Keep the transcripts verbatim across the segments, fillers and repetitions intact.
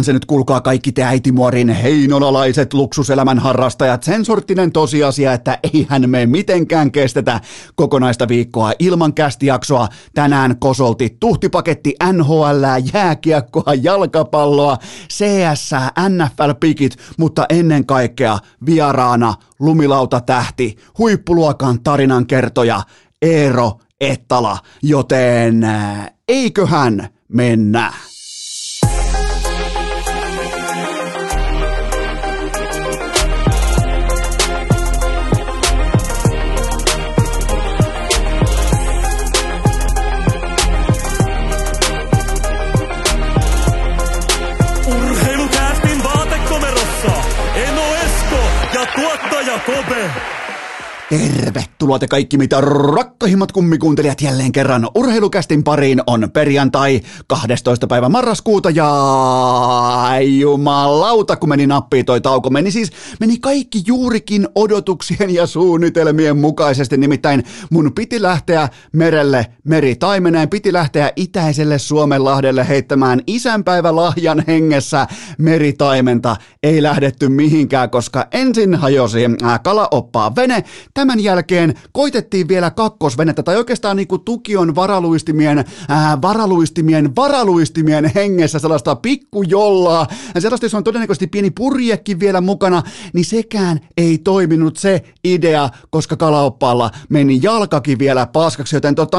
Onhan se nyt kuulkaa kaikki te äitimuorin heinolalaiset luksuselämän harrastajat sen sorttinen tosiasia, että eihän me mitenkään kestetä kokonaista viikkoa ilman kästijaksoa. Tänään kosolti tuhtipaketti N H L, jääkiekkoa, jalkapalloa, C S, N F L-pikit, mutta ennen kaikkea vieraana lumilauta-tähti, huippuluokan tarinankertoja Eero Ettala, joten eiköhän mennä. Tervetuloa te kaikki, mitä rakkahimmat kummikuuntelijat jälleen kerran urheilukästin pariin. On perjantai kahdestoista päivä marraskuuta ja ai jumalauta, kun meni nappiin toi tauko. Meni siis, meni kaikki juurikin odotuksien ja suunnitelmien mukaisesti. Nimittäin mun piti lähteä merelle meritaimeneen, piti lähteä itäiselle Suomenlahdelle heittämään isänpäivälahjan hengessä meritaimenta. Ei lähdetty mihinkään, koska ensin hajosi kalaoppaa vene. Tämän jälkeen koitettiin vielä kakkosvenettä, tai oikeastaan niin kuin tukion varaluistimien, ää, varaluistimien, varaluistimien hengessä sellaista pikkujollaa. Sellaista, jos on todennäköisesti pieni purjekin vielä mukana, niin sekään ei toiminut se idea, koska kalaoppaalla meni jalkakin vielä paskaksi. Joten tota,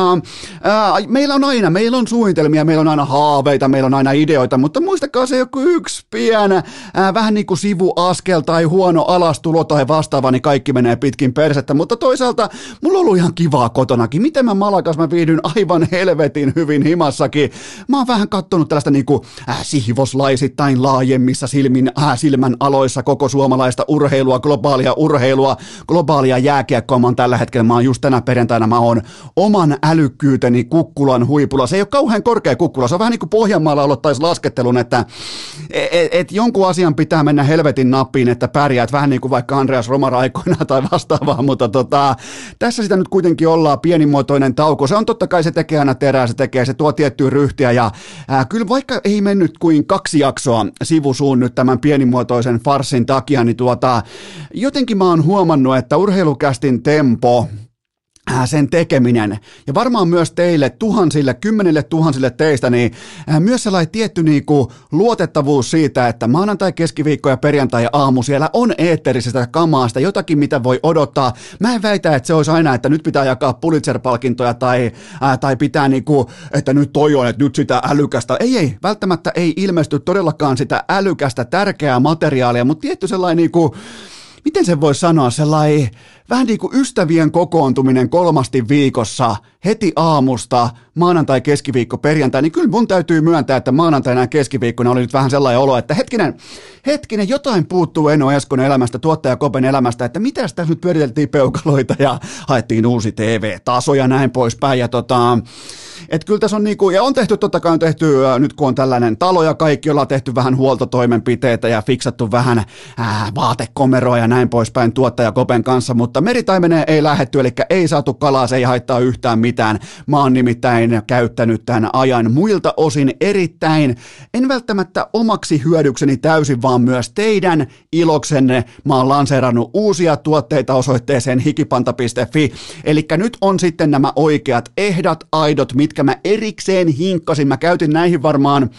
ää, meillä on aina, meillä on suunnitelmia, meillä on aina haaveita, meillä on aina ideoita, mutta muistakaa se joku yksi pienä, ää, vähän niin kuin sivuaskel tai huono alastulo tai vastaava, niin kaikki menee pitkin perään. Mutta toisaalta mulla on ollut ihan kivaa kotonakin. Miten mä malakas, mä viihdyn aivan helvetin hyvin himassakin. Mä oon vähän kattonut tällaista niinku äh, sihvoslaisittain laajemmissa silmin, äh, silmän aloissa koko suomalaista urheilua, globaalia urheilua, globaalia jääkiekkoa. Mä oon tällä hetkellä, mä oon just tänä perjantaina, mä oon oman älykkyyteni kukkulan huipulla. Se ei ole kauhean korkea kukkula, se on vähän niin kuin Pohjanmaalla aloittaisi laskettelun, että et, et jonkun asian pitää mennä helvetin nappiin, että pärjäät, vähän niin kuin vaikka Andreas Romar aikoinaan tai vastaavaa. Mutta tota, tässä sitä nyt kuitenkin ollaan, pienimuotoinen tauko. Se on totta kai, se tekee aina terää, se tekee, se tuo tiettyä ryhtiä. Ja ää, kyllä vaikka ei mennyt kuin kaksi jaksoa sivusuun nyt tämän pienimuotoisen farssin takia, niin tuota, jotenkin mä oon huomannut, että urheilukästin tempo, sen tekeminen ja varmaan myös teille tuhansille, kymmenille tuhansille teistä, niin myös sellainen tietty niinku luotettavuus siitä, että maanantai, keskiviikko ja perjantai ja aamu siellä on eetterisestä kamaasta jotakin, mitä voi odottaa. Mä en väitä, että se olisi aina, että nyt pitää jakaa Pulitzer-palkintoja tai, ää, tai pitää niinku, että nyt toi on, että nyt sitä älykästä. Ei, ei, välttämättä ei ilmesty todellakaan sitä älykästä, tärkeää materiaalia, mutta tietty sellainen niinku, miten sen voi sanoa, sellainen vähän niin kuin ystävien kokoontuminen kolmasti viikossa, heti aamusta, maanantai, keskiviikko, perjantai, niin kyllä mun täytyy myöntää, että maanantaina ja keskiviikkona oli nyt vähän sellainen olo, että hetkinen, hetkinen, jotain puuttuu Eno Eskonen elämästä, tuottaja Kopen elämästä, että mitäs tässä nyt pyöriteltiin peukaloita ja haettiin uusi T V-taso ja näin poispäin, ja tota, että kyllä tässä on niin kuin, ja on tehty, totta kai on tehty, nyt kun on tällainen talo ja kaikki, ollaan tehty vähän huoltotoimenpiteitä ja fiksattu vähän ää, vaatekomeroa ja näin poispäin tuottaja Kopen kanssa, mutta meritaimeneen ei lähdetty, eli ei saatu kalaa, se ei haittaa yhtään mitään. Mä oon nimittäin käyttänyt tämän ajan muilta osin erittäin, en välttämättä omaksi hyödykseni täysin, vaan myös teidän iloksenne. Mä oon lanseerannut uusia tuotteita osoitteeseen hikipanta piste fi, eli nyt on sitten nämä oikeat ehdat, aidot, mitkä mä erikseen hinkkasin. Mä käytin näihin varmaan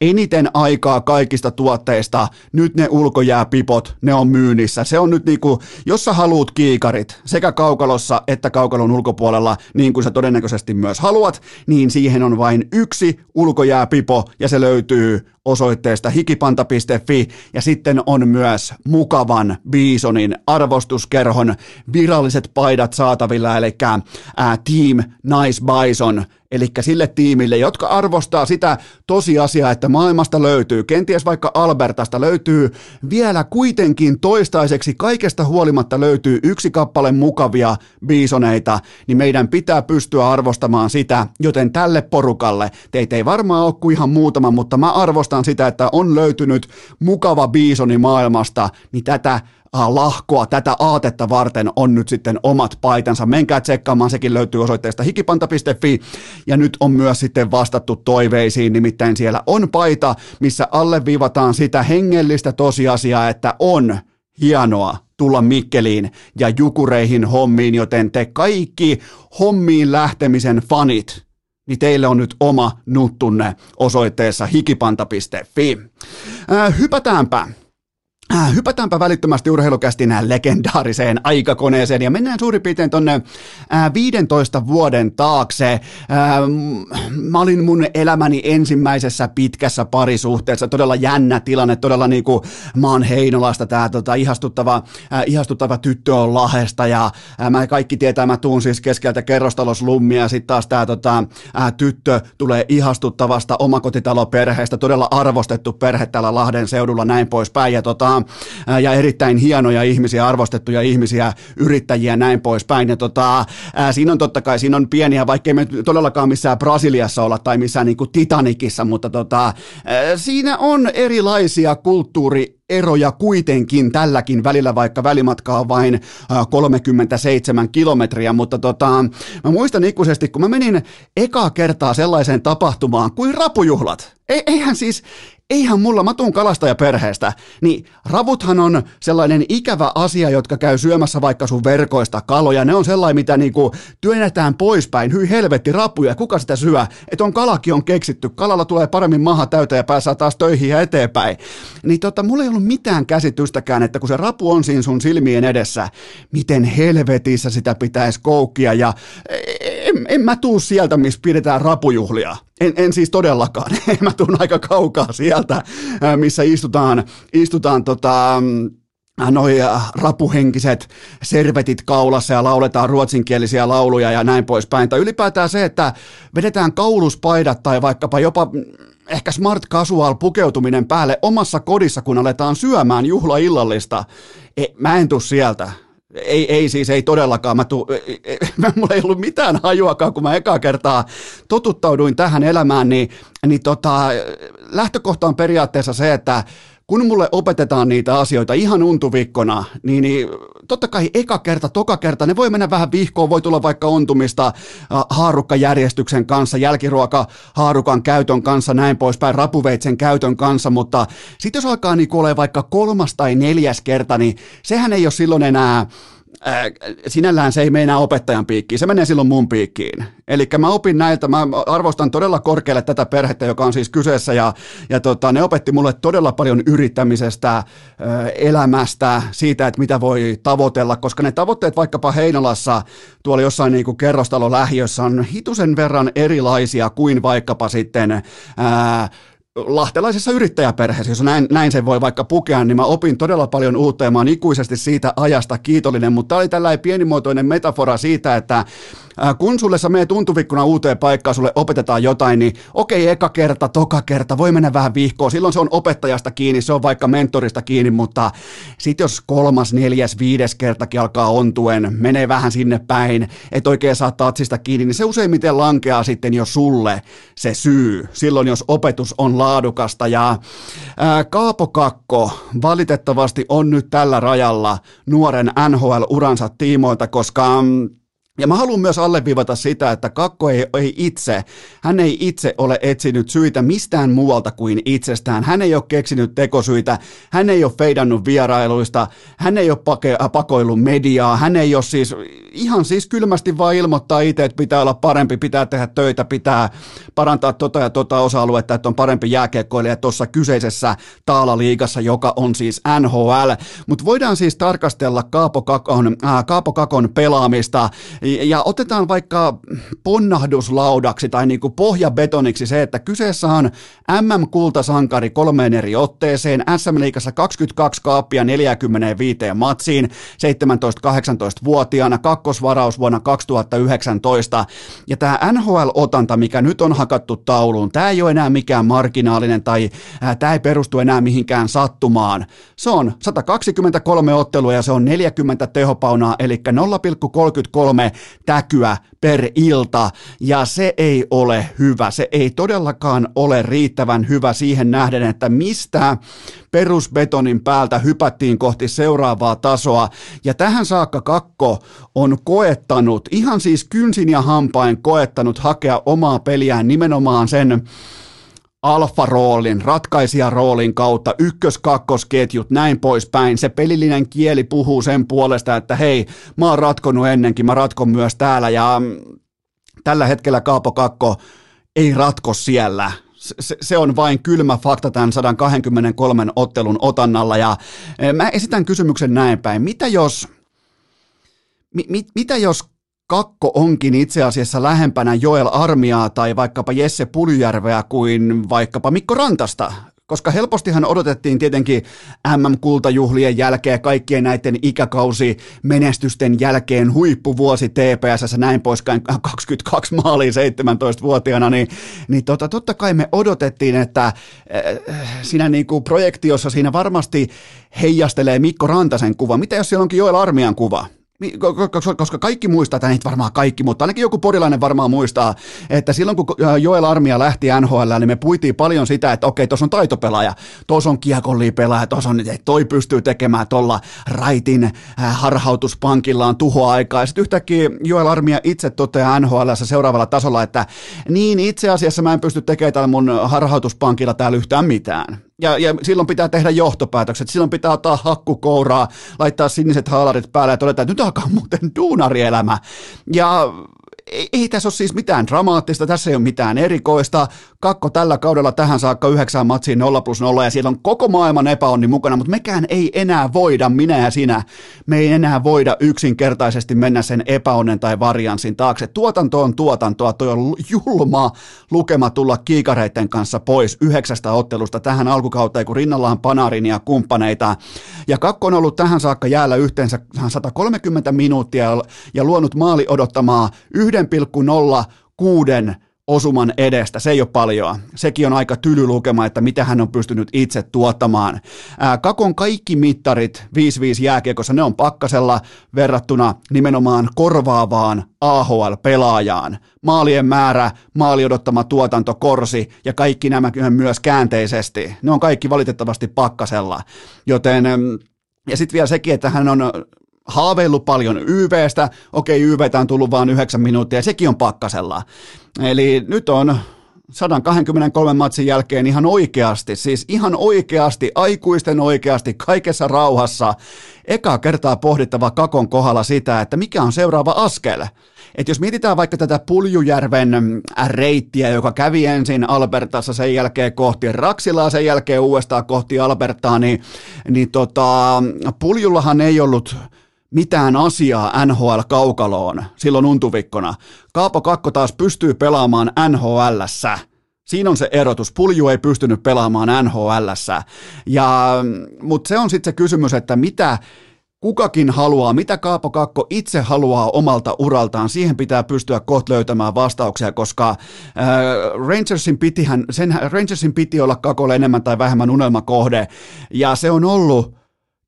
eniten aikaa kaikista tuotteista. Nyt ne ulkojääpipot, ne on myynnissä. Se on nyt niinku, jos sä haluut kiikarit sekä kaukalossa että kaukalon ulkopuolella, niin kuin sä todennäköisesti myös haluat, niin siihen on vain yksi ulkojääpipo ja se löytyy osoitteesta hikipanta piste fi, ja sitten on myös mukavan Bisonin arvostuskerhon viralliset paidat saatavilla, eli ää, Team Nice Bison, eli sille tiimille, jotka arvostaa sitä tosiasiaa, että maailmasta löytyy, kenties vaikka Albertasta löytyy vielä kuitenkin toistaiseksi, kaikesta huolimatta löytyy yksi kappale mukavia biisoneita, niin meidän pitää pystyä arvostamaan sitä, joten tälle porukalle, teitä ei varmaan ole kuin ihan muutama, mutta mä arvostan sitä, että on löytynyt mukava biisoni maailmasta, niin tätä lahkoa tätä aatetta varten on nyt sitten omat paitansa. Menkää tsekkaamaan, sekin löytyy osoitteesta hikipanta piste fi ja nyt on myös sitten vastattu toiveisiin, nimittäin siellä on paita, missä alleviivataan sitä hengellistä tosiasiaa, että on hienoa tulla Mikkeliin ja Jukureihin hommiin, joten te kaikki hommiin lähtemisen fanit, niin teille on nyt oma nuttunne osoitteessa hikipanta piste fi. Äh, hypätäänpä. Äh, hypätäänpä välittömästi urheilukästin legendaariseen aikakoneeseen ja mennään suurin piirtein tonne äh, viidentoista vuoden taakse. Äh, mä olin mun elämäni ensimmäisessä pitkässä parisuhteessa. Todella jännä tilanne, todella niinku mä oon Heinolasta, tää tota, ihastuttava, äh, ihastuttava tyttö on Lahdesta ja äh, mä kaikki tietää, mä tuun siis keskeltä kerrostaloslummiä ja sit taas tää tota, äh, tyttö tulee ihastuttavasta omakotitaloperheestä, todella arvostettu perhe täällä Lahden seudulla näin poispäin ja tota, ja erittäin hienoja ihmisiä, arvostettuja ihmisiä, yrittäjiä näin poispäin. Ja tota, ää, siinä on totta kai, siinä on pieniä, vaikkei me todellakaan missään Brasiliassa olla tai missään niin kuin Titanicissa, mutta tota, ää, siinä on erilaisia kulttuuri eroja kuitenkin tälläkin välillä, vaikka välimatkaa on vain kolmekymmentäseitsemän kilometriä, mutta tota, mä muistan ikuisesti, kun mä menin ekaa kertaa sellaiseen tapahtumaan kuin rapujuhlat. E- eihän siis, eihän mulla, mä tuun kalastajaperheestä, niin ravuthan on sellainen ikävä asia, jotka käy syömässä vaikka sun verkoista kaloja, ne on sellainen, mitä niinku työnnetään poispäin, hyi helvetti rapuja, kuka sitä syö, että on kalakin on keksitty, kalalla tulee paremmin maha täytä ja pääsee taas töihin ja eteenpäin, niin tota, mulla ei ollut mitään käsitystäkään, että kun se rapu on siinä sun silmien edessä, miten helvetissä sitä pitäisi koukkia ja en, en mä tuu sieltä, missä pidetään rapujuhlia. En, en siis todellakaan. Mä tuun aika kaukaa sieltä, missä istutaan, istutaan tota... noi rapuhenkiset servetit kaulassa ja lauletaan ruotsinkielisiä lauluja ja näin poispäin. Tai ylipäätään se, että vedetään kauluspaidat tai vaikkapa jopa ehkä smart casual pukeutuminen päälle omassa kodissa, kun aletaan syömään juhlaillallista. E, mä en tuu sieltä. Ei, ei siis, ei todellakaan. Mä tuu, ei, ei, mulla ei ollut mitään hajuakaan, kun mä ekaa kertaa totuttauduin tähän elämään, niin, niin tota, lähtökohta on periaatteessa se, että kun mulle opetetaan niitä asioita ihan untuvikkona, niin, niin totta kai eka kerta, toka kerta, ne voi mennä vähän vihkoon, voi tulla vaikka ontumista haarukkajärjestyksen kanssa, jälkiruoka haarukan käytön kanssa, näin poispäin, rapuveitsen käytön kanssa, mutta sitten jos alkaa niin olemaan vaikka kolmas tai neljäs kerta, niin sehän ei ole silloin enää, sinällään se ei mene enää opettajan piikkiin, se menee silloin mun piikkiin. Eli mä opin näiltä, mä arvostan todella korkealle tätä perhettä, joka on siis kyseessä, ja, ja tota, ne opetti mulle todella paljon yrittämisestä, elämästä, siitä, että mitä voi tavoitella, koska ne tavoitteet vaikkapa Heinolassa, tuolla jossain niin kuin kerrostalolähiössä on hitusen verran erilaisia kuin vaikkapa sitten ää, lahtelaisessa yrittäjäperheessä, jos näin, näin sen voi vaikka pukea, niin mä opin todella paljon uutta ja mä oon ikuisesti siitä ajasta kiitollinen, mutta tämä oli tällainen pienimuotoinen metafora siitä, että kun sulle sä meet untuvikkuna uuteen paikkaan, sulle opetetaan jotain, niin okei, eka kerta, toka kerta, voi mennä vähän vihkoon, silloin se on opettajasta kiinni, se on vaikka mentorista kiinni, mutta sit jos kolmas, neljäs, viides kertakin alkaa ontuen, menee vähän sinne päin, et oikein saa tatsista kiinni, niin se useimmiten lankeaa sitten jo sulle se syy, silloin jos opetus on laadukasta ja ää, Kaapo Kakko valitettavasti on nyt tällä rajalla nuoren N H L-uransa tiimoilta, koska ja mä haluan myös alleviivata sitä, että Kakko ei, ei itse, hän ei itse ole etsinyt syitä mistään muualta kuin itsestään. Hän ei ole keksinyt tekosyitä, hän ei ole feidannut vierailuista, hän ei ole pake, äh, pakoillut mediaa, hän ei ole siis ihan siis kylmästi vaan ilmoittaa itse, että pitää olla parempi, pitää tehdä töitä, pitää parantaa tota ja tota osa-aluetta, että on parempi jääkiekkoilija tuossa kyseisessä taalaliigassa, joka on siis N H L. Mutta voidaan siis tarkastella Kaapo Kakon, äh, Kaapo Kakon pelaamista. Ja otetaan vaikka ponnahduslaudaksi tai niin kuin pohjabetoniksi se, että kyseessä on M M-kultasankari kolmeen eri otteeseen, S M-liigassa kaksikymmentäkaksi kaappia neljäkymmentäviisi matsiin, seitsemäntoista-kahdeksantoista-vuotiaana, kakkosvaraus vuonna kaksituhattayhdeksäntoista. Ja tämä N H L-otanta, mikä nyt on hakattu tauluun, tämä ei ole enää mikään marginaalinen tai äh, tämä ei perustu enää mihinkään sattumaan. Se on sata kaksikymmentäkolme ottelua ja se on neljäkymmentä tehopaunaa, eli nolla pilkku kolmekymmentäkolme täkyä per ilta, ja se ei ole hyvä. Se ei todellakaan ole riittävän hyvä siihen nähden, että mistä perusbetonin päältä hypättiin kohti seuraavaa tasoa, ja tähän saakka Kakko on koettanut, ihan siis kynsin ja hampain koettanut hakea omaa peliään nimenomaan sen alfa-roolin, ratkaisijaroolin kautta, ykkös-kakkosketjut, näin poispäin. Se pelillinen kieli puhuu sen puolesta, että hei, mä oon ratkonut ennenkin, mä ratkon myös täällä, ja tällä hetkellä Kaapo Kakko ei ratko siellä. Se, se on vain kylmä fakta tämän sata kaksikymmentäkolme ottelun otannalla, ja mä esitän kysymyksen näin päin. Mitä jos, mi, mit, mitä jos Kakko onkin itse asiassa lähempänä Joel Armiaa tai vaikkapa Jesse Puljärveä kuin vaikkapa Mikko Rantasta? Koska helpostihan odotettiin tietenkin M M-kultajuhlien jälkeen, kaikkien näiden ikäkausimenestysten jälkeen, huippuvuosi T P S:ssä näin poispäin, kaksikymmentäkaksi maalia seitsemäntoistavuotiaana, niin, niin tota, totta kai me odotettiin, että äh, siinä niinku projektiossa siinä varmasti heijastelee Mikko Rantasen kuva. Mitä jos siellä onkin Joel Armian kuva? Koska kaikki muistaa, tai ei varmaan kaikki, mutta ainakin joku porilainen varmaan muistaa, että silloin kun Joel Armia lähti N H L, niin me puitiin paljon sitä, että okei, tuossa on taitopelaaja, tuossa on kiekollipelaaja, tuossa on, toi pystyy tekemään tuolla raitin harhautuspankillaan tuhoaikaa. Ja sitten yhtäkkiä Joel Armia itse toteaa N H L:ssä seuraavalla tasolla, että niin itse asiassa mä en pysty tekemään täällä mun harhautuspankilla täällä yhtään mitään. Ja, ja silloin pitää tehdä johtopäätökset, silloin pitää ottaa hakkukouraa, laittaa siniset haalarit päälle ja todeta, että nyt alkaa muuten duunarielämä. Ja ei, ei tässä ole siis mitään dramaattista, tässä ei ole mitään erikoista. Kakko tällä kaudella tähän saakka yhdeksään matsiin nolla plus nolla, ja siellä on koko maailman epäonni mukana, mutta mekään ei enää voida, minä ja sinä, me ei enää voida yksinkertaisesti mennä sen epäonnen tai varianssin taakse. Tuotanto on tuotantoa, toi on julma lukema tulla kiikareiden kanssa pois yhdeksästä ottelusta tähän alkukauteen, kun rinnalla on Panarin ja kumppaneita. Ja Kakko on ollut tähän saakka jäällä yhteensä sata kolmekymmentä minuuttia ja luonut maali odottamaa yksi pilkku nolla kuusi osuman edestä. Se ei ole paljon. Sekin on aika tyly lukema, että mitä hän on pystynyt itse tuottamaan. Ää, Kakon kaikki mittarit viisi viisi jääkiekossa, ne on pakkasella verrattuna nimenomaan korvaavaan A H L-pelaajaan. Maalien määrä, maali odottama tuotanto, korsi ja kaikki nämä myös käänteisesti. Ne on kaikki valitettavasti pakkasella. Joten, ja sitten vielä sekin, että hän on haaveillut paljon Y V:stä, okei Y V:tä on tullut vain yhdeksän minuuttia ja sekin on pakkasella. Eli nyt on sata kaksikymmentäkolme matsin jälkeen ihan oikeasti, siis ihan oikeasti, aikuisten oikeasti, kaikessa rauhassa, ekaa kertaa pohdittava Kakon kohdalla sitä, että mikä on seuraava askel. Että jos mietitään vaikka tätä Puljujärven reittiä, joka kävi ensin Albertassa, sen jälkeen kohti Raksilaa, sen jälkeen uudestaan kohti Albertaa, niin, niin tota, Puljullahan ei ollut mitään asiaa N H L-kaukaloon silloin untuvikkona. Kaapo Kakko taas pystyy pelaamaan N H L:ssä. Siinä on se erotus. Pulju ei pystynyt pelaamaan N H L:ssä. Ja, mutta se on sitten se kysymys, että mitä kukakin haluaa, mitä Kaapo Kakko itse haluaa omalta uraltaan, siihen pitää pystyä kohta löytämään vastauksia, koska äh, Rangersin, pitihän, sen, Rangersin piti olla Kakolle enemmän tai vähemmän unelmakohde, ja se on ollut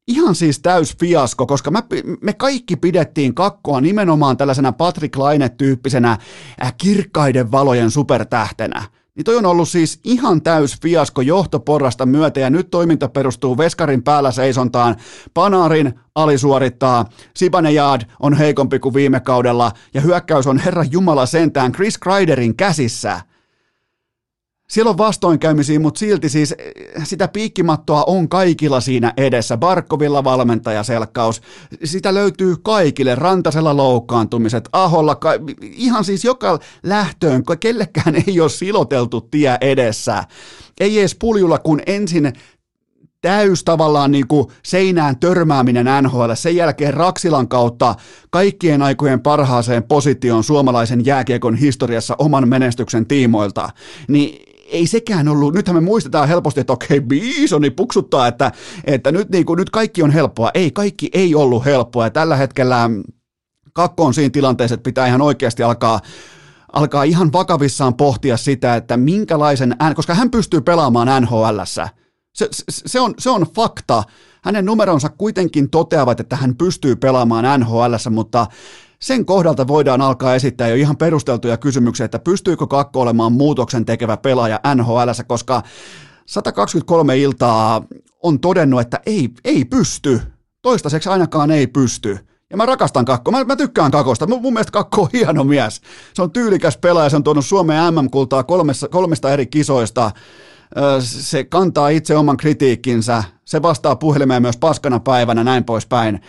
ihan siis täys fiasko, koska mä, me kaikki pidettiin Kakkoa nimenomaan tällaisena Patrick Laine-tyyppisenä äh, kirkkaiden valojen supertähtenä. Niin toi on ollut siis ihan täys fiasko johtoporrasta myötä, ja nyt toiminta perustuu veskarin päällä seisontaan. Panarin alisuorittaa, Zibanejad on heikompi kuin viime kaudella, ja hyökkäys on herran jumala sentään Chris Kreiderin käsissä. Siellä on vastoinkäymisiä, mutta silti siis sitä piikkimattoa on kaikilla siinä edessä. Barkovilla valmentajaselkkaus, sitä löytyy kaikille, Rantasella loukkaantumiset, Aholla, ka- ihan siis joka lähtöön, kellekään ei ole siloteltu tie edessä. Ei edes Puljulla, kun ensin täys tavallaan niin kuin seinään törmääminen N H L, sen jälkeen Raksilan kautta kaikkien aikojen parhaaseen positioon suomalaisen jääkiekon historiassa oman menestyksen tiimoilta, niin ei sekään ollut, nythän me muistetaan helposti, että okei, Bisoni puksuttaa, että, että nyt, niin kuin, nyt kaikki on helppoa. Ei, kaikki ei ollut helppoa, ja tällä hetkellä Kakko on siinä tilanteessa, että pitää ihan oikeasti alkaa, alkaa ihan vakavissaan pohtia sitä, että minkälaisen, koska hän pystyy pelaamaan N H L:ssä. Se, se, on, se on fakta. Hänen numeronsa kuitenkin toteavat, että hän pystyy pelaamaan N H L:ssä, mutta sen kohdalta voidaan alkaa esittää jo ihan perusteltuja kysymyksiä, että pystyykö Kakko olemaan muutoksen tekevä pelaaja N H L:ssä, koska sata kaksikymmentäkolme iltaa on todennut, että ei, ei pysty, toistaiseksi ainakaan ei pysty. Ja mä rakastan Kakkoa, mä, mä tykkään Kakosta, mun, mun mielestä Kakko on hieno mies. Se on tyylikäs pelaaja, se on tuonut Suomeen M M-kultaa kolmessa, kolmesta eri kisoista. Se kantaa itse oman kritiikkinsä, se vastaa puhelimeen myös paskana päivänä, näin poispäin.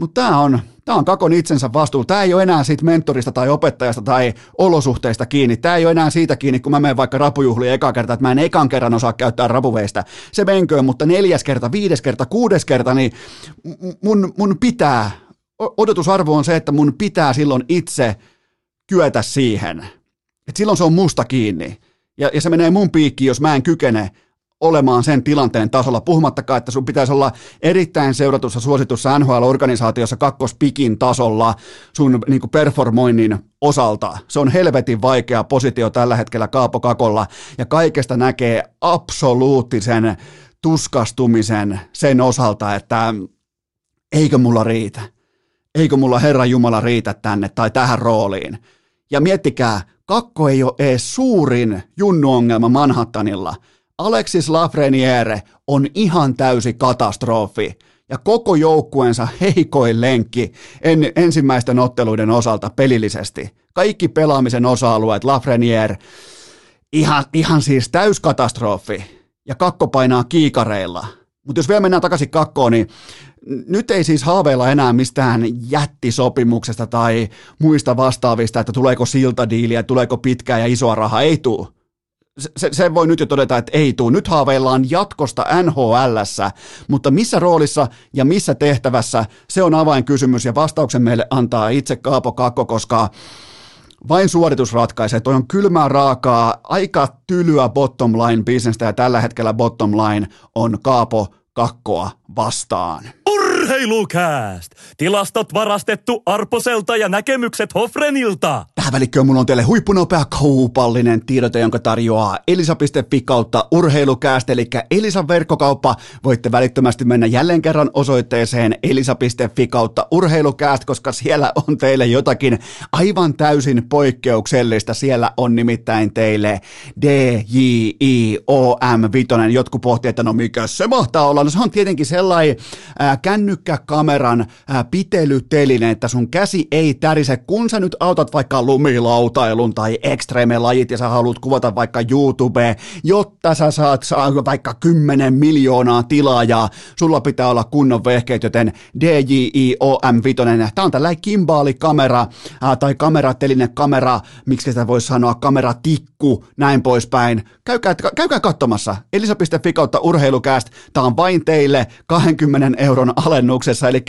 Mutta tämä on, on Kakon itsensä vastuulla. Tämä ei ole enää siitä mentorista tai opettajasta tai olosuhteista kiinni. Tämä ei ole enää siitä kiinni, kun mä menen vaikka rapujuhliin eka kertaa, että mä en ekan kerran osaa käyttää rapuveistä. Se menköön, mutta neljäs kerta, viides kerta, kuudes kerta, niin mun, mun pitää, odotusarvo on se, että mun pitää silloin itse kyetä siihen. Et silloin se on musta kiinni. Ja, ja se menee mun piikkiin, jos mä en kykene olemaan sen tilanteen tasolla, puhumattakaan, että sun pitäisi olla erittäin seuratussa, suositussa N H L-organisaatiossa kakkospikin tasolla sun niin kuin performoinnin osalta. Se on helvetin vaikea positio tällä hetkellä Kaapo Kakolla, ja kaikesta näkee absoluuttisen tuskastumisen sen osalta, että eikö mulla riitä, eikö mulla Herran Jumala riitä tänne tai tähän rooliin. Ja miettikää, Kakko ei ole ees suurin junnuongelma Manhattanilla. Alexis Lafreniere on ihan täysi katastrofi ja koko joukkueensa heikoin lenkki en, ensimmäisten otteluiden osalta pelillisesti. Kaikki pelaamisen osa-alueet Lafreniere, ihan, ihan siis täyskatastrofi ja Kakko painaa kiikareilla. Mutta jos vielä mennään takaisin Kakkoon, niin nyt ei siis haaveilla enää mistään jättisopimuksesta tai muista vastaavista, että tuleeko siltadiiliä, tuleeko pitkää ja isoa rahaa. Ei tule. Se, se voi nyt jo todeta, että ei tule. Nyt haaveillaan jatkosta N H L:ssä, mutta missä roolissa ja missä tehtävässä, se on avainkysymys ja vastauksen meille antaa itse Kaapo Kakko, koska vain suoritus ratkaisee. Toi on kylmää raakaa, aika tylyä bottom line bisnestä ja tällä hetkellä bottom line on Kaapo Kakkoa vastaan. Urheilukääst! Tilastot varastettu Arposelta ja näkemykset Hofrenilta. Tähän välikköön mulla on teille huippunopea kaupallinen tiedote, jonka tarjoaa elisa piste fi kautta urheilukääst, eli Elisan verkkokauppa. Voitte välittömästi mennä jälleen kerran osoitteeseen elisa piste fi kautta urheilukääst, koska siellä on teille jotakin aivan täysin poikkeuksellista. Siellä on nimittäin teille D J I O M viisi. Jotkut pohtii, että no mikä se mahtaa olla. No se on tietenkin sellainen äh, kännykkäkameran äh, pitelyteline, että sun käsi ei tärise, kun sä nyt autat vaikka lumilautailun tai ekstremelajit ja sä haluat kuvata vaikka YouTubeen, jotta sä saat saa vaikka kymmenen miljoonaa tilaajaa. Sulla pitää olla kunnon vehkeet, joten D J I O M viisi. Tää on tällainen kimbaalikamera äh, tai kamerateline, kamera, miksi sitä voisi sanoa, kameratikku, näin poispäin. Käykää, käykää katsomassa. elisa piste fi kautta urheilukääst. Tää on vain teille kaksikymmentä euron alennuksessa, eli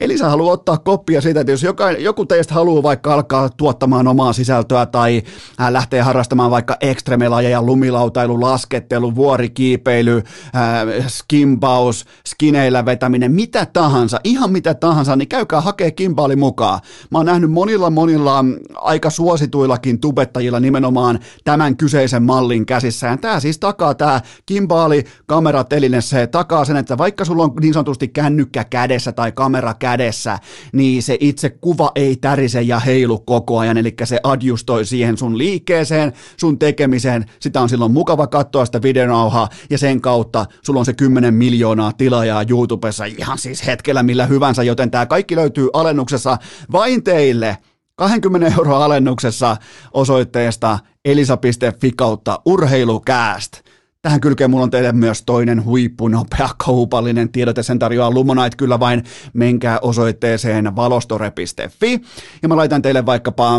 Elisa haluaa ottaa koppia siitä, että jos jokain, joku teistä haluaa vaikka alkaa tuottamaan omaa sisältöä tai ää, lähtee harrastamaan vaikka ekstremelajeja, lumilautailu, laskettelu, vuorikiipeily, ää, skimbaus, skineillä vetäminen, mitä tahansa, ihan mitä tahansa, niin käykää hakee kimbaali mukaan. Mä oon nähnyt monilla monilla aika suosituillakin tubettajilla nimenomaan tämän kyseisen mallin käsissään. Tää siis takaa tää kimbaali kamerateline, se takaa sen, että vaikka sulla on niin sanotusti kännykkä kädessä tai kamera kädessä, niin se itse kuva ei tärise ja heilu koko ajan, eli se adjustoi siihen sun liikkeeseen, sun tekemiseen, sitä on silloin mukava katsoa sitä videonauhaa, ja sen kautta sulla on se kymmenen miljoonaa tilaajaa YouTubessa ihan siis hetkellä millä hyvänsä, joten tämä kaikki löytyy alennuksessa vain teille, kaksikymmentä euroa alennuksessa osoitteesta elisa piste fi kautta urheilukääst. Tähän kylkeen mulla on teille myös toinen huippunopea kaupallinen tiedote, sen tarjoaa Lumonite, kyllä vain menkää osoitteeseen valostore piste fi ja mä laitan teille vaikkapa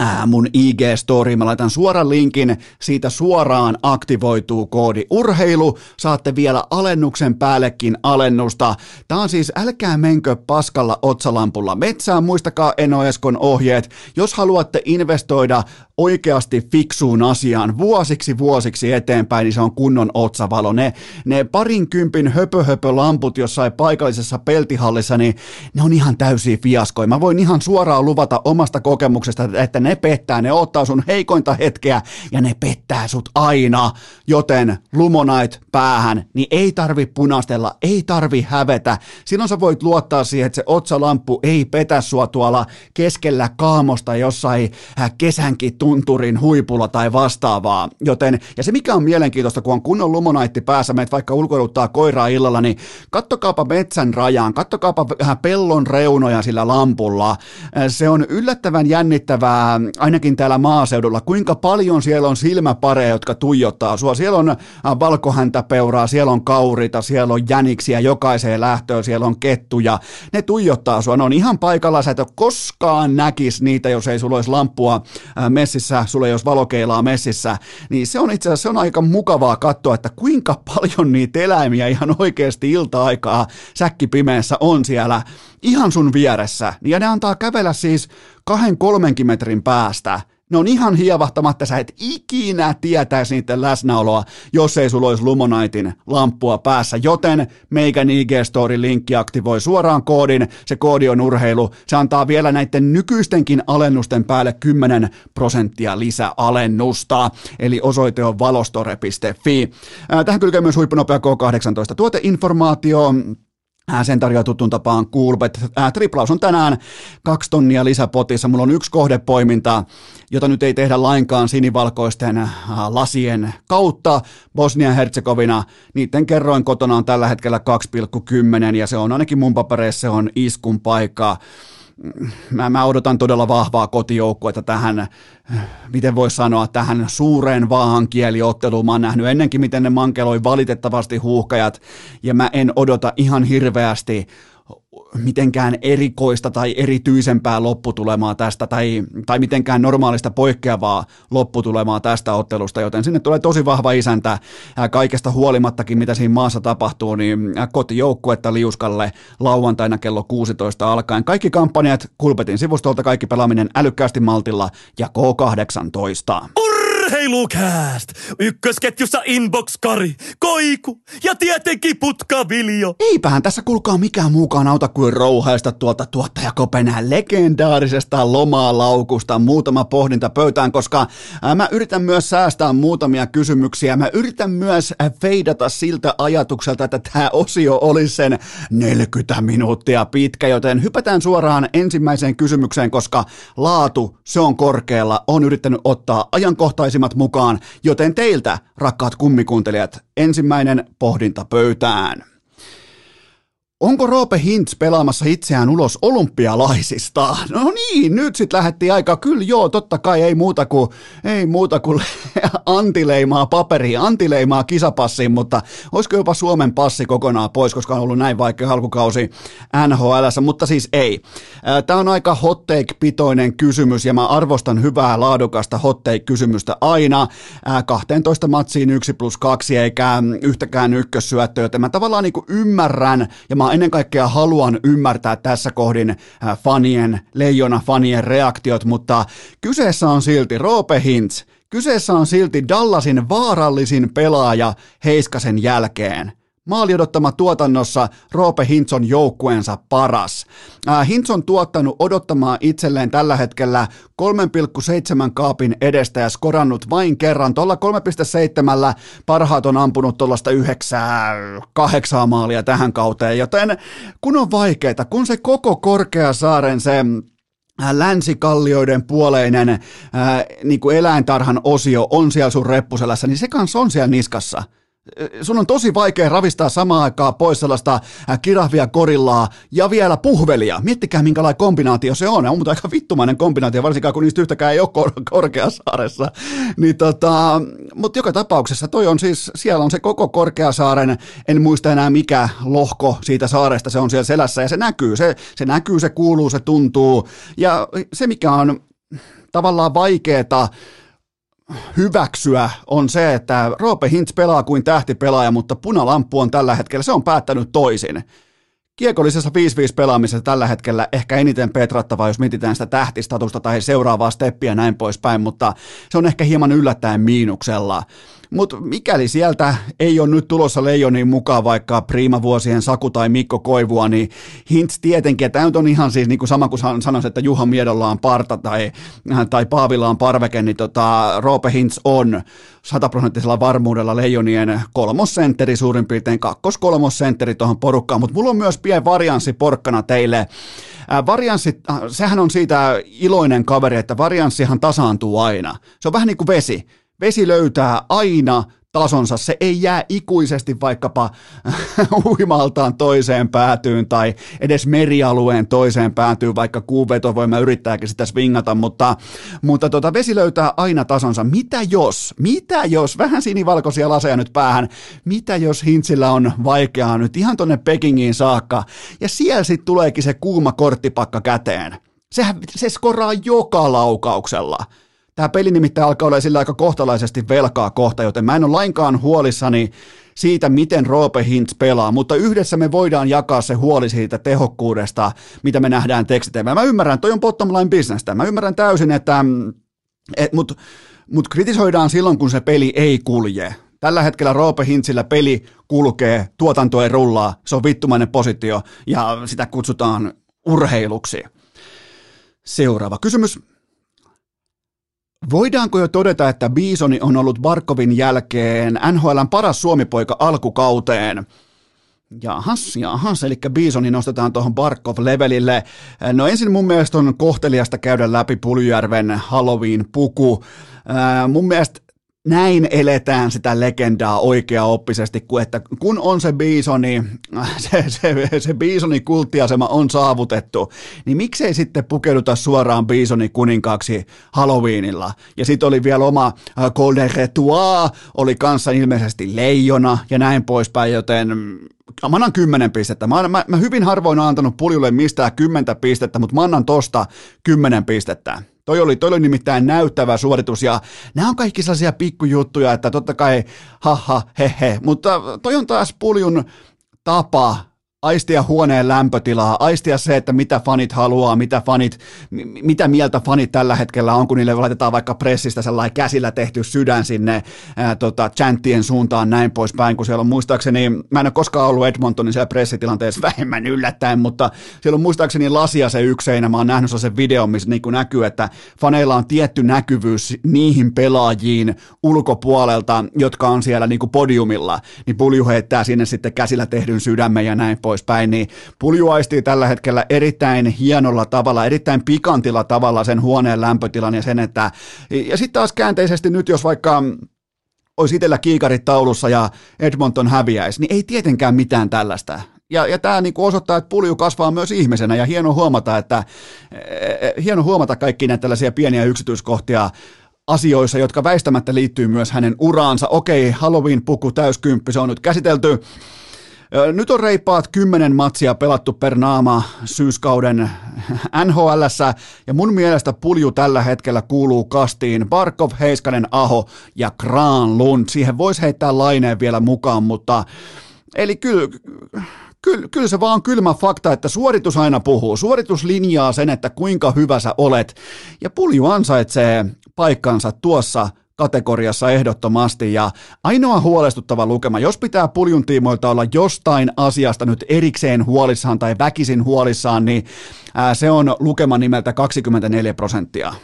Äh, mun I G-story, mä laitan suoran linkin, siitä suoraan aktivoituu koodi urheilu, saatte vielä alennuksen päällekin alennusta. Tää on siis, älkää menkö paskalla otsalampulla metsään, muistakaa Eno Eskon ohjeet, jos haluatte investoida oikeasti fiksuun asiaan vuosiksi vuosiksi eteenpäin, niin se on kunnon otsavalo. Ne, ne parinkympin höpö-höpö-lamput jossain paikallisessa peltihallissa, niin ne on ihan täysiä fiaskoja. Mä voin ihan suoraan luvata omasta kokemuksesta, että ne pettää, ne ottaa sun heikointa hetkeä ja ne pettää sut aina, joten Lumonite päähän, niin ei tarvi punastella, ei tarvi hävetä. Silloin sä voit luottaa siihen, että se otsalamppu ei petä sua tuolla keskellä kaamosta jossain kesänkin tunturin huipulla tai vastaavaa. Joten, ja se mikä on mielenkiintoista, kun on kunnon Lumonite päässä, meet vaikka ulkoiluttaa koiraa illalla, niin kattokaapa metsän rajaan, kattokaapa vähän pellon reunoja sillä lampulla. Se on yllättävän jännittävää, ainakin täällä maaseudulla, kuinka paljon siellä on silmäpareja, jotka tuijottaa sua. Siellä on valkohäntäpeuraa, siellä on kaurita, siellä on jäniksiä jokaiseen lähtöön, siellä on kettuja. Ne tuijottaa sua, ne on ihan paikalla, sä et ole koskaan näkisi niitä, jos ei sulla olisi lamppua messissä, sulla ei olisi valokeilaa messissä. Niin se on itse asiassa, se on aika mukavaa katsoa, että kuinka paljon niitä eläimiä ihan oikeasti ilta-aikaa säkkipimeessä on siellä ihan sun vieressä. Ja ne antaa kävellä siis kahden kolmenkin metrin päästä. Ne on ihan hievahtamatta, sä et ikinä tietäisi niiden läsnäoloa, jos ei sulla olisi Lumoniten lamppua päässä. Joten meikän I G-story-linkki aktivoi suoraan koodin, se koodi on urheilu. Se antaa vielä näiden nykyistenkin alennusten päälle kymmenen prosenttia lisäalennusta, eli osoite on valostore piste fi. Tähän kylkee myös huippunopea K kahdeksantoista-tuoteinformaatio. Sen tarjoaa tuttuun tapaan Coolbet. Äh, triplaus on tänään kaksi tonnia lisäpotissa. Mulla on yksi kohdepoiminta, jota nyt ei tehdä lainkaan sinivalkoisten äh, lasien kautta. Bosnia-Herzegovina, niiden kerroin kotona on tällä hetkellä kaksi pilkku kymmenen ja se on ainakin mun papereissa, se on iskun paikka. Mä, mä odotan todella vahvaa kotijoukkuetta tähän, miten voisi sanoa, tähän suureen vaahan kieliotteluun. Mä oon nähnyt ennenkin, miten ne mankeloi valitettavasti huuhkajat, ja mä en odota ihan hirveästi mitenkään erikoista tai erityisempää lopputulemaa tästä, tai, tai mitenkään normaalista poikkeavaa lopputulemaa tästä ottelusta, joten sinne tulee tosi vahva isäntä kaikesta huolimattakin, mitä siinä maassa tapahtuu, niin kotijoukkuetta liuskalle lauantaina kello kuusitoista alkaen. Kaikki kampanjat Kulpetin sivustolta, kaikki pelaaminen älykkäästi maltilla ja K kahdeksantoista. Urheilukääst! Ykkösketjussa Inbox Kari, Koiku ja tietenkin Putkaviljo. Eipähän tässä kulkaa mikään muukaan auta kuin rouhaista tuolta tuottajakopenään legendaarisesta lomalaukusta muutama pohdinta pöytään, koska mä yritän myös säästää muutamia kysymyksiä. Mä yritän myös feidata siltä ajatukselta, että tämä osio olisi sen neljäkymmentä minuuttia pitkä, joten hypätään suoraan ensimmäiseen kysymykseen, koska laatu, se on korkealla, on yrittänyt ottaa ajankohtaisimmat mukaan, joten teiltä, rakkaat kummikuuntelijat, ensimmäinen pohdinta pöytään. Onko Roope Hintz pelaamassa itseään ulos olympialaisista? No niin, nyt sitten lähdettiin aika. Kyllä joo, totta kai, ei muuta kuin, ei muuta kuin antileimaa paperiin, antileimaa kisapassiin, mutta olisiko jopa Suomen passi kokonaan pois, koska on ollut näin vaikea alkukausi N H L:ssä, mutta siis ei. Tämä on aika hot take-pitoinen kysymys, ja mä arvostan hyvää laadukasta hot take-kysymystä aina. kaksitoista matsiin yksi plus kaksi, eikä yhtäkään ykkössyöttöä, joten mä tavallaan niinku ymmärrän, ja mä ennen kaikkea haluan ymmärtää tässä kohdin fanien, leijona fanien reaktiot, mutta kyseessä on silti Roope Hintz. Kyseessä on silti Dallasin vaarallisin pelaaja Heiskasen jälkeen. Maali odottama tuotannossa Roope Hintz on joukkueensa paras. Hintz on tuottanut odottamaan itselleen tällä hetkellä kolme pilkku seitsemän kaapin edestä ja skorannut vain kerran. Tuolla kolme pilkku seitsemän parhaat on ampunut tuollaista yhdeksän kahdeksan maalia tähän kauteen, joten kun on vaikeeta, kun se koko Korkeasaaren se länsikallioiden puoleinen ää, niin kuin eläintarhan osio on siellä sun reppuselässä, niin se kanssa on siellä niskassa. Sun on tosi vaikea ravistaa samaan aikaan pois sellaista kirahvia, korillaa ja vielä puhvelia. Miettikää, minkälainen kombinaatio se on. On mutta aika vittumainen kombinaatio, varsinkaan kun niistä yhtäkään ei ole kor- Korkeasaaressa. Niin tota, mutta joka tapauksessa toi on siis, siellä on se koko Korkeasaaren, en muista enää mikä lohko siitä saaresta, se on siellä selässä ja se näkyy. Se, se näkyy, se kuuluu, se tuntuu. Ja se, mikä on tavallaan vaikeeta hyväksyä, on se, että Roope Hintz pelaa kuin tähtipelaaja, mutta punalamppu on tällä hetkellä, se on päättänyt toisin. Kiekollisessa viisi viisi pelaamisessa tällä hetkellä ehkä eniten petrattavaa, jos mietitään sitä tähtistatusta tai seuraavaa steppiä ja näin poispäin, mutta se on ehkä hieman yllättäen miinuksella. Mutta mikäli sieltä ei ole nyt tulossa Leijoniin mukaan vaikka priimavuosien Saku tai Mikko Koivua, niin Hintz tietenkin, että tämä on ihan siis niin kuin sama kuin sanoisi, että Juha Miedolla on parta tai, tai Paavilla on parveke, niin tota, Roope Hintz on sataprosenttisella varmuudella Leijonien kolmosentteri, suurin piirtein kakkoskolmosentteri tuohon porukkaan, mutta mulla on myös pieni varianssi porkkana teille. Varianssi, sehän on siitä iloinen kaveri, että varianssihan tasaantuu aina. Se on vähän niin kuin vesi. Vesi löytää aina tasonsa, se ei jää ikuisesti vaikkapa uimaltaan toiseen päätyyn tai edes merialueen toiseen päätyyn, vaikka kuun vetovoima yrittääkin sitä swingata, mutta, mutta tota, vesi löytää aina tasonsa. Mitä jos, mitä jos, vähän sinivalkoisia laseja nyt päähän, mitä jos Hintzillä on vaikeaa nyt ihan tonne Pekingiin saakka ja siellä sitten tuleekin se kuuma korttipakka käteen. Sehän, se skoraa joka laukauksella. Tämä peli nimittäin alkaa olla sillä aika kohtalaisesti velkaa kohta, joten mä en ole lainkaan huolissani siitä, miten Roope Hintz pelaa, mutta yhdessä me voidaan jakaa se huoli siitä tehokkuudesta, mitä me nähdään tekstiteillä. Mä ymmärrän, toi on bottom line businesstä. Mä ymmärrän täysin, että et, mut, mut kritisoidaan silloin, kun se peli ei kulje. Tällä hetkellä Roope Hintzillä peli kulkee, tuotanto ei rullaa, se on vittumainen positio ja sitä kutsutaan urheiluksi. Seuraava kysymys. Voidaanko jo todeta, että Bisoni on ollut Barkovin jälkeen N H L:n paras suomipoika alkukauteen? Jahas, jahas, eli Bisoni nostetaan tuohon Barkov-levelille. No ensin mun mielestä on kohteliasta käydä läpi Puljärven Halloween-puku. Äh, mun mielestä näin eletään sitä legendaa oikeaoppisesti, kun, että kun on se Bisoni, se, se, se Bisoni kulttiasema on saavutettu, niin miksei sitten pukeuduta suoraan Bisoni kuninkaaksi Halloweenilla. Ja sitten oli vielä oma Golden Retua, oli kanssa ilmeisesti leijona ja näin poispäin, joten mä annan kymmenen pistettä. Mä, mä, mä hyvin harvoin oon antanut Puljulle mistään kymmentä pistettä, mutta mä annan tosta kymmenen pistettä. Toi oli, toi oli nimittäin näyttävä suoritus ja nämä on kaikki sellaisia pikkujuttuja, että totta kai haha, he he, mutta toi on taas Puljun tapa aistia huoneen lämpötilaa, aistia se, että mitä fanit haluaa, mitä, fanit, mitä mieltä fanit tällä hetkellä on, kun niille laitetaan vaikka pressistä sellainen käsillä tehty sydän sinne ää, tota, chanttien suuntaan näin poispäin, kun siellä on muistaakseni, mä en ole koskaan ollut Edmontonin siellä pressitilanteessa vähemmän yllättäen, mutta siellä on muistaakseni lasia se ykseinä, mä oon nähnyt sellaisen videon, missä niin kuin näkyy, että faneilla on tietty näkyvyys niihin pelaajiin ulkopuolelta, jotka on siellä niin kuin podiumilla, niin Pulju heittää sinne sitten käsillä tehdyn sydämen ja näin poispäin. Poispäin, niin Pulju aistii tällä hetkellä erittäin hienolla tavalla, erittäin pikantilla tavalla sen huoneen lämpötilan ja sen, että ja sitten taas käänteisesti nyt, jos vaikka olisi itsellä kiikarit taulussa ja Edmonton häviäisi, niin ei tietenkään mitään tällaista. Ja, ja tämä niinku osoittaa, että Pulju kasvaa myös ihmisenä ja hieno huomata, että eh, hieno huomata kaikki näitä tällaisia pieniä yksityiskohtia asioissa, jotka väistämättä liittyy myös hänen uraansa. Okei, Halloween-puku täyskymppi, se on nyt käsitelty. Nyt on reippaat kymmenen matsia pelattu per naama syyskauden N H L:ssä ja mun mielestä Pulju tällä hetkellä kuuluu kastiin Barkov, Heiskanen, Aho ja Granlund. Siihen voisi heittää Laineen vielä mukaan, mutta eli kyllä, kyllä, kyllä se vaan on kylmä fakta, että suoritus aina puhuu. Suoritus linjaa sen, että kuinka hyvä sä olet ja Pulju ansaitsee paikkansa tuossa kategoriassa ehdottomasti ja ainoa huolestuttava lukema, jos pitää Puljun tiimoilta olla jostain asiasta nyt erikseen huolissaan tai väkisin huolissaan, niin se on lukema nimeltä kaksikymmentäneljä prosenttia.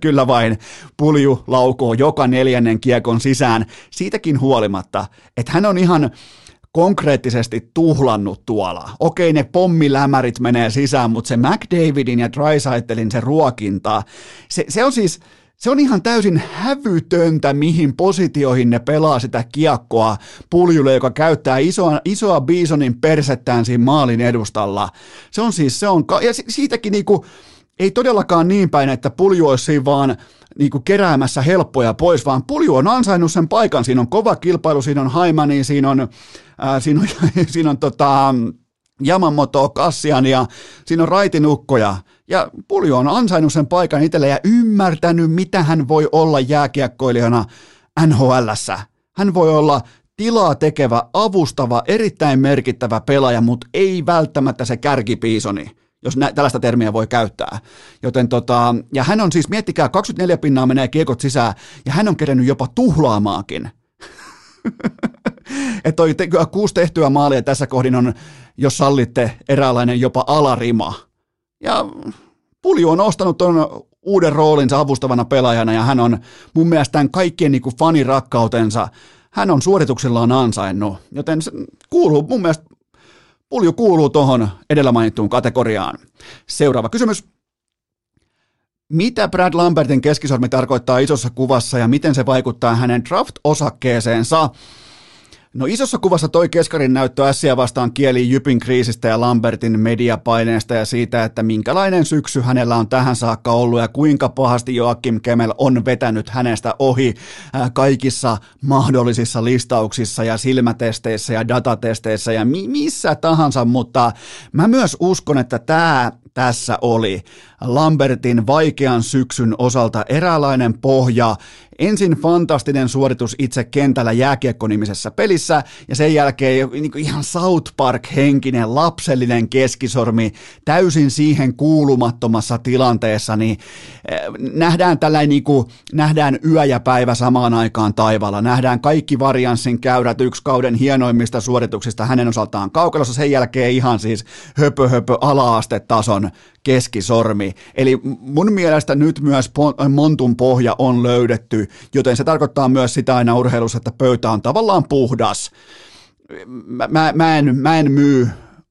Kyllä vain Pulju laukoo joka neljännen kiekon sisään siitäkin huolimatta, että hän on ihan konkreettisesti tuhlannut tuolla. Okei, ne pommilämärit menee sisään, mutta se McDavidin ja Draisaitlin se ruokinta, se, se on siis Se on ihan täysin hävytöntä, mihin positioihin ne pelaa sitä kiekkoa Puljulle, joka käyttää isoa, isoa Bisonin persettään siinä maalin edustalla. Se on siis, se on, ja siitäkin niinku, ei todellakaan niin päin, että Pulju olisi vaan niinku keräämässä helppoja pois, vaan Pulju on ansainnut sen paikan. Siinä on kova kilpailu, siinä on Haimani, siinä on, ää, siinä on, siinä on tota, Yamamoto, Kassian ja siinä on raitinukkoja. Ja Pulju on ansainnut sen paikan itselleen ja ymmärtänyt, mitä hän voi olla jääkiekkoilijana N H L:ssä. Hän voi olla tilaa tekevä, avustava, erittäin merkittävä pelaaja, mutta ei välttämättä se kärkipiisoni, jos nä- tällaista termiä voi käyttää. Joten tota, ja hän on siis, miettikää, kaksikymmentäneljä pinnaa menee kiekot sisään ja hän on kerennyt jopa tuhlaamaakin. Että toi te- kuusi tehtyä maalia tässä kohdin on, jos sallitte, eräänlainen jopa alarima. Ja Pulju on ostanut ton uuden roolinsa avustavana pelaajana ja hän on mun mielestä tämän kaikkien niin kuin fanirakkautensa, hän on suorituksillaan ansainnut, joten se kuuluu mun mielestä, Pulju kuuluu tuohon edellä mainittuun kategoriaan. Seuraava kysymys. Mitä Brad Lambertin keskisormi tarkoittaa isossa kuvassa ja miten se vaikuttaa hänen draft-osakkeeseensa? No isossa kuvassa toi keskarin näyttö ässiä vastaan kieli Jypin kriisistä ja Lambertin mediapaineesta ja siitä, että minkälainen syksy hänellä on tähän saakka ollut ja kuinka pahasti Joakim Kemmel on vetänyt hänestä ohi kaikissa mahdollisissa listauksissa ja silmätesteissä ja datatesteissä ja mi- missä tahansa, mutta mä myös uskon, että tämä tässä oli Lambertin vaikean syksyn osalta eräänlainen pohja. Ensin fantastinen suoritus itse kentällä jääkiekko-nimisessä pelissä ja sen jälkeen niin kuin ihan South Park-henkinen lapsellinen keskisormi täysin siihen kuulumattomassa tilanteessa. Niin nähdään tällainen, niin kuin, nähdään yö ja päivä samaan aikaan taivaalla. Nähdään kaikki varianssin käyrät, yksi kauden hienoimmista suorituksista hänen osaltaan kaukalossa. Sen jälkeen ihan siis höpö höpö ala-astetason keskisormi. Eli mun mielestä nyt myös montun pohja on löydetty, joten se tarkoittaa myös sitä aina urheilussa, että pöytä on tavallaan puhdas. Mä, mä, en, mä en myy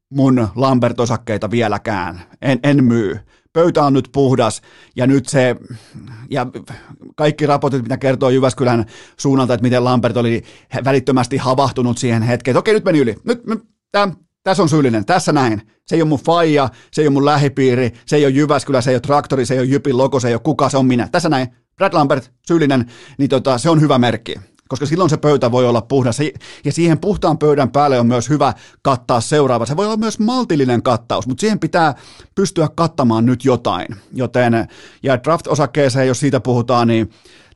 mun Lambert-osakkeita vieläkään. En, en myy. Pöytä on nyt puhdas ja nyt se, ja kaikki raportit, mitä kertoo Jyväskylän suunnalta, että miten Lambert oli välittömästi havahtunut siihen hetkeen, että okei, nyt meni yli. Nyt, nyt tämä. Tässä on syyllinen, tässä näin. Se ei ole mun faija, se ei ole mun lähipiiri, se ei ole Jyväskylä, se ei ole traktori, se ei ole Jypin logo, se ei ole kuka, se on minä. Tässä näin, Brad Lambert, syyllinen, niin tota, se on hyvä merkki, koska silloin se pöytä voi olla puhdas. Ja siihen puhtaan pöydän päälle on myös hyvä kattaa seuraava. Se voi olla myös maltillinen kattaus, mutta siihen pitää pystyä kattamaan nyt jotain. Joten, ja draft-osakkeeseen, jos siitä puhutaan, niin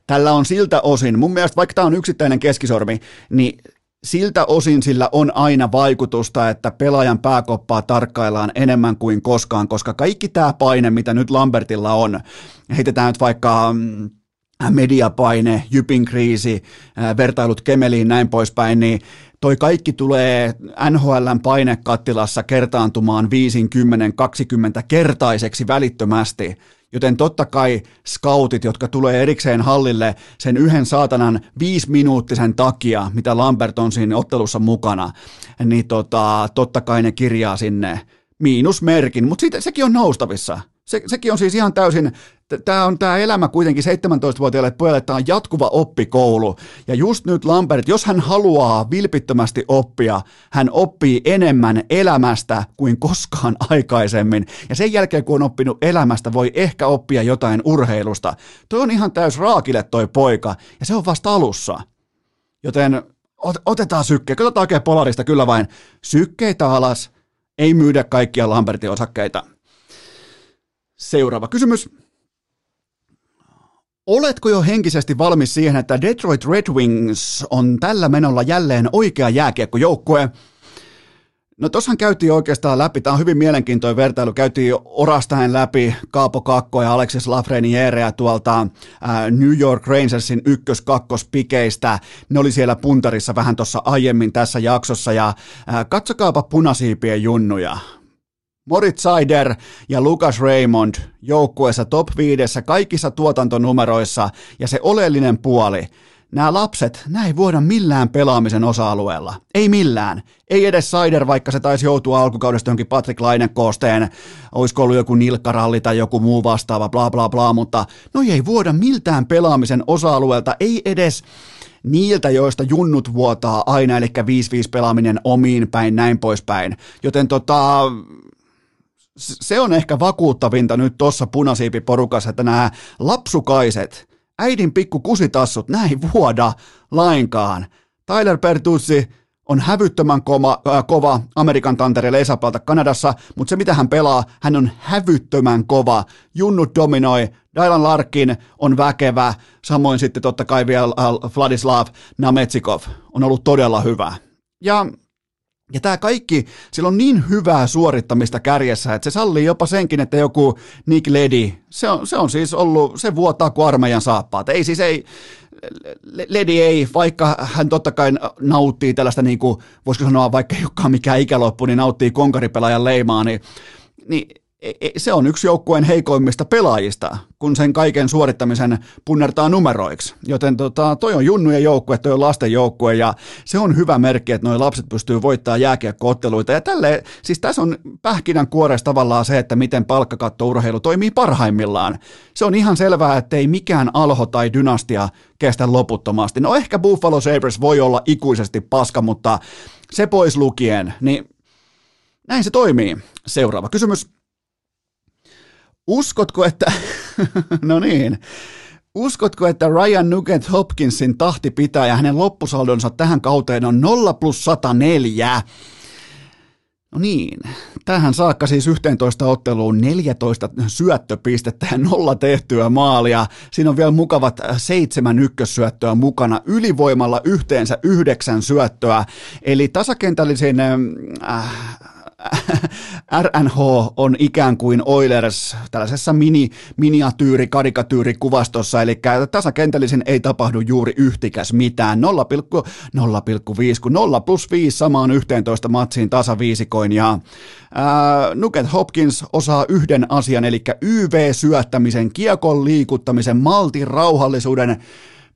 tällä on siltä osin, mun mielestä vaikka tämä on yksittäinen keskisormi, niin siltä osin sillä on aina vaikutusta, että pelaajan pääkoppaa tarkkaillaan enemmän kuin koskaan, koska kaikki tämä paine, mitä nyt Lambertilla on, heitetään nyt vaikka mediapaine, Jypin kriisi, vertailut Kemeliin, näin poispäin, niin toi kaikki tulee N H L:n painekattilassa kertaantumaan viisikymmentä kaksikymmentä kertaiseksi välittömästi. Joten totta kai scoutit, jotka tulee erikseen hallille sen yhden saatanan viisiminuuttisen takia, mitä Lambert on siinä ottelussa mukana, niin tota, totta kai ne kirjaa sinne miinusmerkin, mutta sekin on noustavissa. Se, sekin on siis ihan täysin, tämä on tämä elämä kuitenkin seitsemäntoistavuotiaille pojalle, tämä on jatkuva oppikoulu. Ja just nyt Lambert, jos hän haluaa vilpittömästi oppia, hän oppii enemmän elämästä kuin koskaan aikaisemmin. Ja sen jälkeen, kun on oppinut elämästä, voi ehkä oppia jotain urheilusta. Toi on ihan täys raakille toi poika, ja se on vasta alussa. Joten ot, otetaan sykkeitä, katsotaan oikein polarista kyllä vain. Sykkeitä alas, ei myydä kaikkia Lambertin osakkeita. Seuraava kysymys. Oletko jo henkisesti valmis siihen, että Detroit Red Wings on tällä menolla jälleen oikea jääkiekkojoukkue? No tossahan käytiin oikeastaan läpi, tämä on hyvin mielenkiintoinen vertailu, käytiin orastaen läpi Kaapo Kakko ja Alexis Lafreniereä tuolta ää, New York Rangersin ykkös-kakkospikeistä, ne oli siellä puntarissa vähän tuossa aiemmin tässä jaksossa ja ää, katsokaapa punasiipien junnuja. Moritz Seider ja Lucas Raymond joukkueessa top viidessä kaikissa tuotantonumeroissa ja se oleellinen puoli. Nämä lapset, nämä ei voida millään pelaamisen osa-alueella. Ei millään. Ei edes Seider, vaikka se taisi joutua alkukaudesta jonkin Patrick Laine-koosteen. Olisiko ollut joku nilkkaralli tai joku muu vastaava, bla bla bla, mutta no ei voida miltään pelaamisen osa-alueelta, ei edes niiltä, joista junnut vuotaa aina, eli viisi viisi pelaaminen omiin päin, näin poispäin. Joten tota... se on ehkä vakuuttavinta nyt tuossa punasiipiporukassa, että nämä lapsukaiset, äidin pikku kusitassut, nämä ei vuoda lainkaan. Tyler Bertuzzi on hävyttömän koma, äh, kova Amerikan tantereelle Esapalta Kanadassa, mutta se mitä hän pelaa, hän on hävyttömän kova. Junnut dominoi, Dylan Larkin on väkevä, samoin sitten totta kai vielä äh, Vladislav Namestnikov on ollut todella hyvä. Ja Ja tämä kaikki, sillä on niin hyvää suorittamista kärjessä, että se sallii jopa senkin, että joku Nick Leddy, se on, se on siis ollut, se vuotaa kuin armeijan saappaat. Ei siis ei, Leddy ei, vaikka hän totta kai nauttii tällaista, niin kuin, voisiko sanoa, vaikka ei olekaan mikään ikäloppu, niin nauttii konkaripelaajan leimaa, niin, niin se on yksi joukkueen heikoimmista pelaajista, kun sen kaiken suorittamisen punnertaa numeroiksi. Joten tota, toi on junnujen joukkue, toi on lasten joukkue ja se on hyvä merkki, että nuo lapset pystyy voittamaan jääkiekko-otteluita. Ja tälle, siis tässä on pähkinän kuoressa tavallaan se, että miten palkkakattourheilu toimii parhaimmillaan. Se on ihan selvää, että ei mikään alho tai dynastia kestä loputtomasti. No ehkä Buffalo Sabres voi olla ikuisesti paska, mutta se pois lukien, niin näin se toimii. Seuraava kysymys. Uskotko, että, no niin, uskotko, että Ryan Nugent Hopkinsin tahti pitää ja hänen loppusaldonsa tähän kauteen on nolla plus sata neljä? No niin, tähän saakka siis yhteentoista otteluun neljätoista syöttöpistettä ja nolla tehtyä maalia. Siinä on vielä mukavat seitsemän ykkössyöttöä mukana, ylivoimalla yhteensä yhdeksän syöttöä, eli tasakentällisen... Äh, R N H on ikään kuin Oilers tällaisessa mini, miniatyyri, karikatyyrikuvastossa, eli tasakentällisen ei tapahdu juuri yhtikäs mitään. nolla pilkku nolla viisi, kun nolla plus viisi samaan yhteentoista matsiin tasaviisikoin, ja ää, Nugent Hopkins osaa yhden asian, eli Y V-syöttämisen, kiekon liikuttamisen, maltin, rauhallisuuden,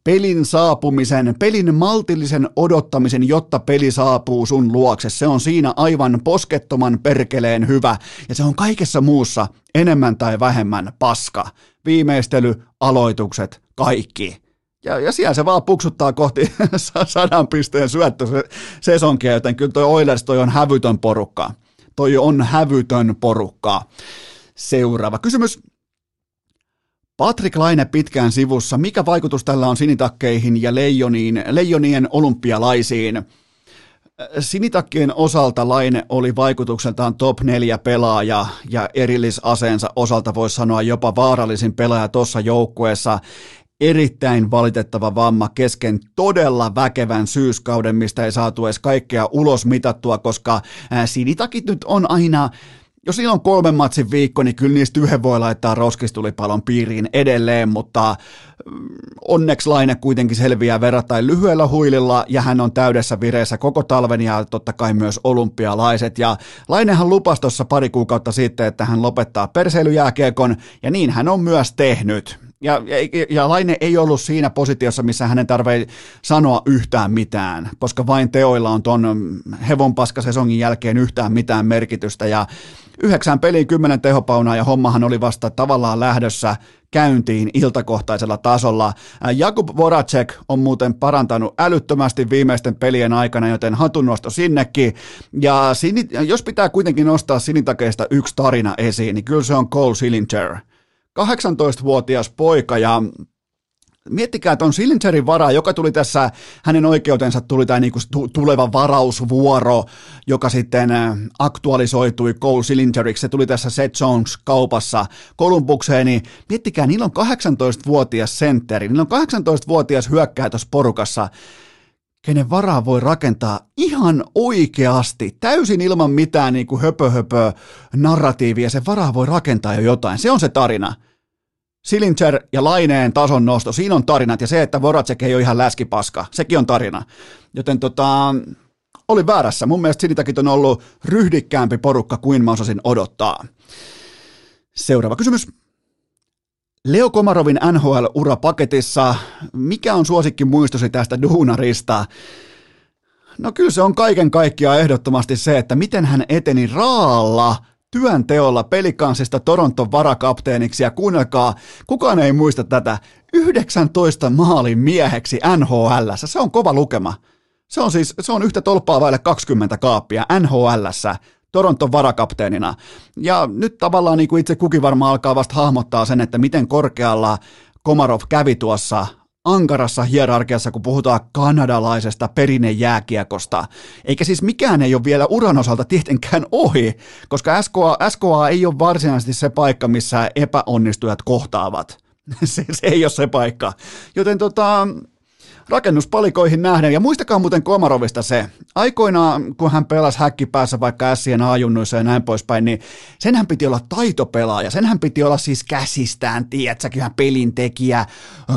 pelin saapumisen, pelin maltillisen odottamisen, jotta peli saapuu sun luokse. Se on siinä aivan poskettoman perkeleen hyvä, ja se on kaikessa muussa enemmän tai vähemmän paska. Viimeistely, aloitukset, kaikki. Ja, ja siellä se vaan puksuttaa kohti sadan pisteen syöttösesonkia, joten kyllä toi Oilers, toi on hävytön porukka. Toi on hävytön porukka. Seuraava kysymys. Patrik Laine pitkään sivussa. Mikä vaikutus tällä on sinitakkeihin ja leijoniin, leijonien olympialaisiin? Sinitakkien osalta Laine oli vaikutukseltaan top neljä pelaaja ja erillisaseensa osalta voisi sanoa jopa vaarallisin pelaaja tuossa joukkueessa. Erittäin valitettava vamma kesken todella väkevän syyskauden, mistä ei saatu edes kaikkea ulos mitattua, koska sinitakit nyt on aina... Jos niillä on kolmen matsin viikko, niin kyllä niistä yhden voi laittaa roskistulipalon piiriin edelleen, mutta onneksi Laine kuitenkin selviää verrattain lyhyellä huililla ja hän on täydessä vireessä koko talven ja totta kai myös olympialaiset. Ja Lainehan lupasi tuossa pari kuukautta sitten, että hän lopettaa perseilyjääkiekon ja niin hän on myös tehnyt. Ja, ja, ja Laine ei ollut siinä positiossa, missä hänen tarvitsee sanoa yhtään mitään, koska vain teoilla on ton hevonpaskasesongin jälkeen yhtään mitään merkitystä. Ja yhdeksän peliä, kymmenen tehopaunaa ja hommahan oli vasta tavallaan lähdössä käyntiin iltakohtaisella tasolla. Jakub Voracek on muuten parantanut älyttömästi viimeisten pelien aikana, joten hatunnosto sinnekin. Ja sinit, jos pitää kuitenkin nostaa sinitakeista yksi tarina esiin, niin kyllä se on Cole Sillinger. kahdeksantoistavuotias poika ja miettikää ton Sillingerin varaa, joka tuli tässä, hänen oikeutensa tuli tämä niinku tuleva varausvuoro, joka sitten aktualisoitui Cole Sillingeriksi, se tuli tässä Seth Jones-kaupassa Kolumbukseen, niin miettikää, niillä on kahdeksantoistavuotias sentteri, niillä on kahdeksantoistavuotias hyökkääjä tuossa porukassa, kenen varaa voi rakentaa ihan oikeasti, täysin ilman mitään niin kuin höpö, höpö narratiivia, sen varaa voi rakentaa jo jotain, se on se tarina. Sillinger ja Laineen tason nosto, siinä on tarinat ja se, että Voracek ei ole ihan läskipaska, sekin on tarina. Joten tota, oli väärässä, mun mielestä sinitakit on ollut ryhdikkäämpi porukka kuin mä osasin odottaa. Seuraava kysymys. Leo Komarovin N H L-ura paketissa, mikä on suosikki muistosi tästä duunarista? No kyllä se on kaiken kaikkiaan ehdottomasti se, että miten hän eteni raalla työnteolla pelikansista Toronton varakapteeniksi ja kuunnelkaa, kukaan ei muista tätä, yhdeksäntoista maalin mieheksi N H L:ssä, se on kova lukema. Se on siis, se on yhtä tolppaa vaille kaksikymmentä kaappia N H L:ssä. Toronton varakapteenina. Ja nyt tavallaan niin kuin itse kukin varmaan alkaa vasta hahmottaa sen, että miten korkealla Komarov kävi tuossa ankarassa hierarkiassa, kun puhutaan kanadalaisesta perinnejääkiekosta. Eikä siis mikään ei ole vielä uran osalta tietenkään ohi, koska S K A, S K A ei ole varsinaisesti se paikka, missä epäonnistujat kohtaavat. se, se ei ole se paikka. Joten tota... rakennuspalikoihin nähden. Ja muistakaa muuten Komarovista se, aikoinaan kun hän pelasi häkkipäässä vaikka ässien ajunnoissa ja näin poispäin, niin senhän piti olla taitopelaaja, senhän piti olla siis käsistään, tiedätsäköhän pelintekijä,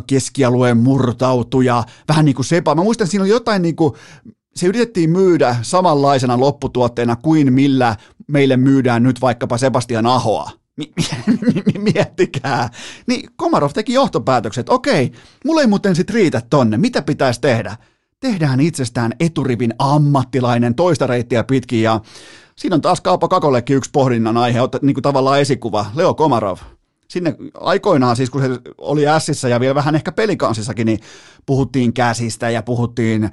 keskialueen murtautuja, vähän niin kuin Sepa. Mä muistan, siinä oli jotain niin kuin, se yritettiin myydä samanlaisena lopputuotteena kuin millä meille myydään nyt vaikkapa Sebastian Ahoa. Miettikää. Niin Komarov teki johtopäätökset. Okei, mulla ei muuten sit riitä tonne. Mitä pitäisi tehdä? Tehdään itsestään eturivin ammattilainen toista reittiä pitkin. Ja siinä on taas Kaapo Kakollekin yksi pohdinnan aihe, otta, niin kuin tavallaan esikuva. Leo Komarov. Sinne aikoinaan, siis kun se oli ässissä ja vielä vähän ehkä pelikansissakin, niin puhuttiin käsistä ja puhuttiin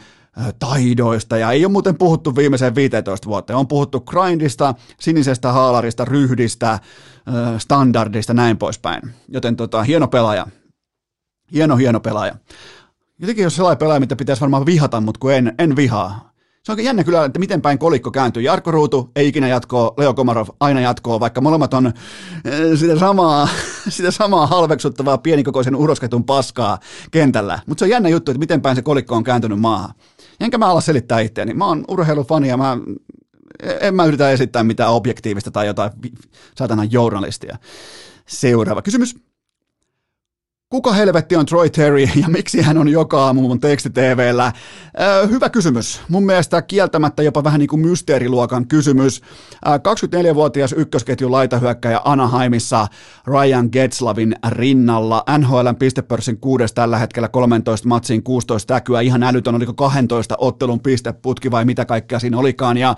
taidoista, ja ei ole muuten puhuttu viimeiseen viisitoista vuoteen. On puhuttu grindista, sinisestä haalarista, ryhdistä, standardista, näin poispäin. Joten tota, hieno pelaaja. Hieno, hieno pelaaja. Jotenkin jos sellainen pelaaja, mitä pitäisi varmaan vihata, mutta kun en, en vihaa. Se on jännä kyllä, että miten päin kolikko kääntyy. Jarkko Ruutu ei ikinä jatkoo, Leo Komarov aina jatkoo, vaikka molemmat on sitä samaa, sitä samaa halveksuttavaa pienikokoisen urosketun paskaa kentällä. Mutta se on jännä juttu, että miten päin se kolikko on kääntynyt maahan. Enkä mä ala selittää itseäni. Mä oon urheilufani ja mä, en mä yritä esittää mitään objektiivista tai jotain saatanan journalistia. Seuraava kysymys. Kuka helvetti on Troy Terry ja miksi hän on joka aamu mun tekstiteeveellä? Öö, hyvä kysymys. Mun mielestä kieltämättä jopa vähän niin kuin mysteeriluokan kysymys. Öö, kaksikymmentäneljävuotias ykkösketju laitahyökkäjä Anaheimissa Ryan Getzlavin rinnalla. N H L:n pistepörssin kuudes tällä hetkellä kolmetoista matsiin kuusitoista täkyä. Ihan älytön, oliko kahdentoista ottelun pisteputki vai mitä kaikkea siinä olikaan. Ja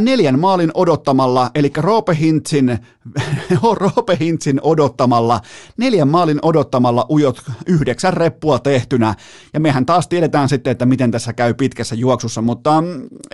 neljän maalin odottamalla, eli Roope Hintzin, Roope Hintzin odottamalla, neljän maalin odottamalla ujot yhdeksän reppua tehtynä. Ja mehän taas tiedetään sitten, että miten tässä käy pitkässä juoksussa, mutta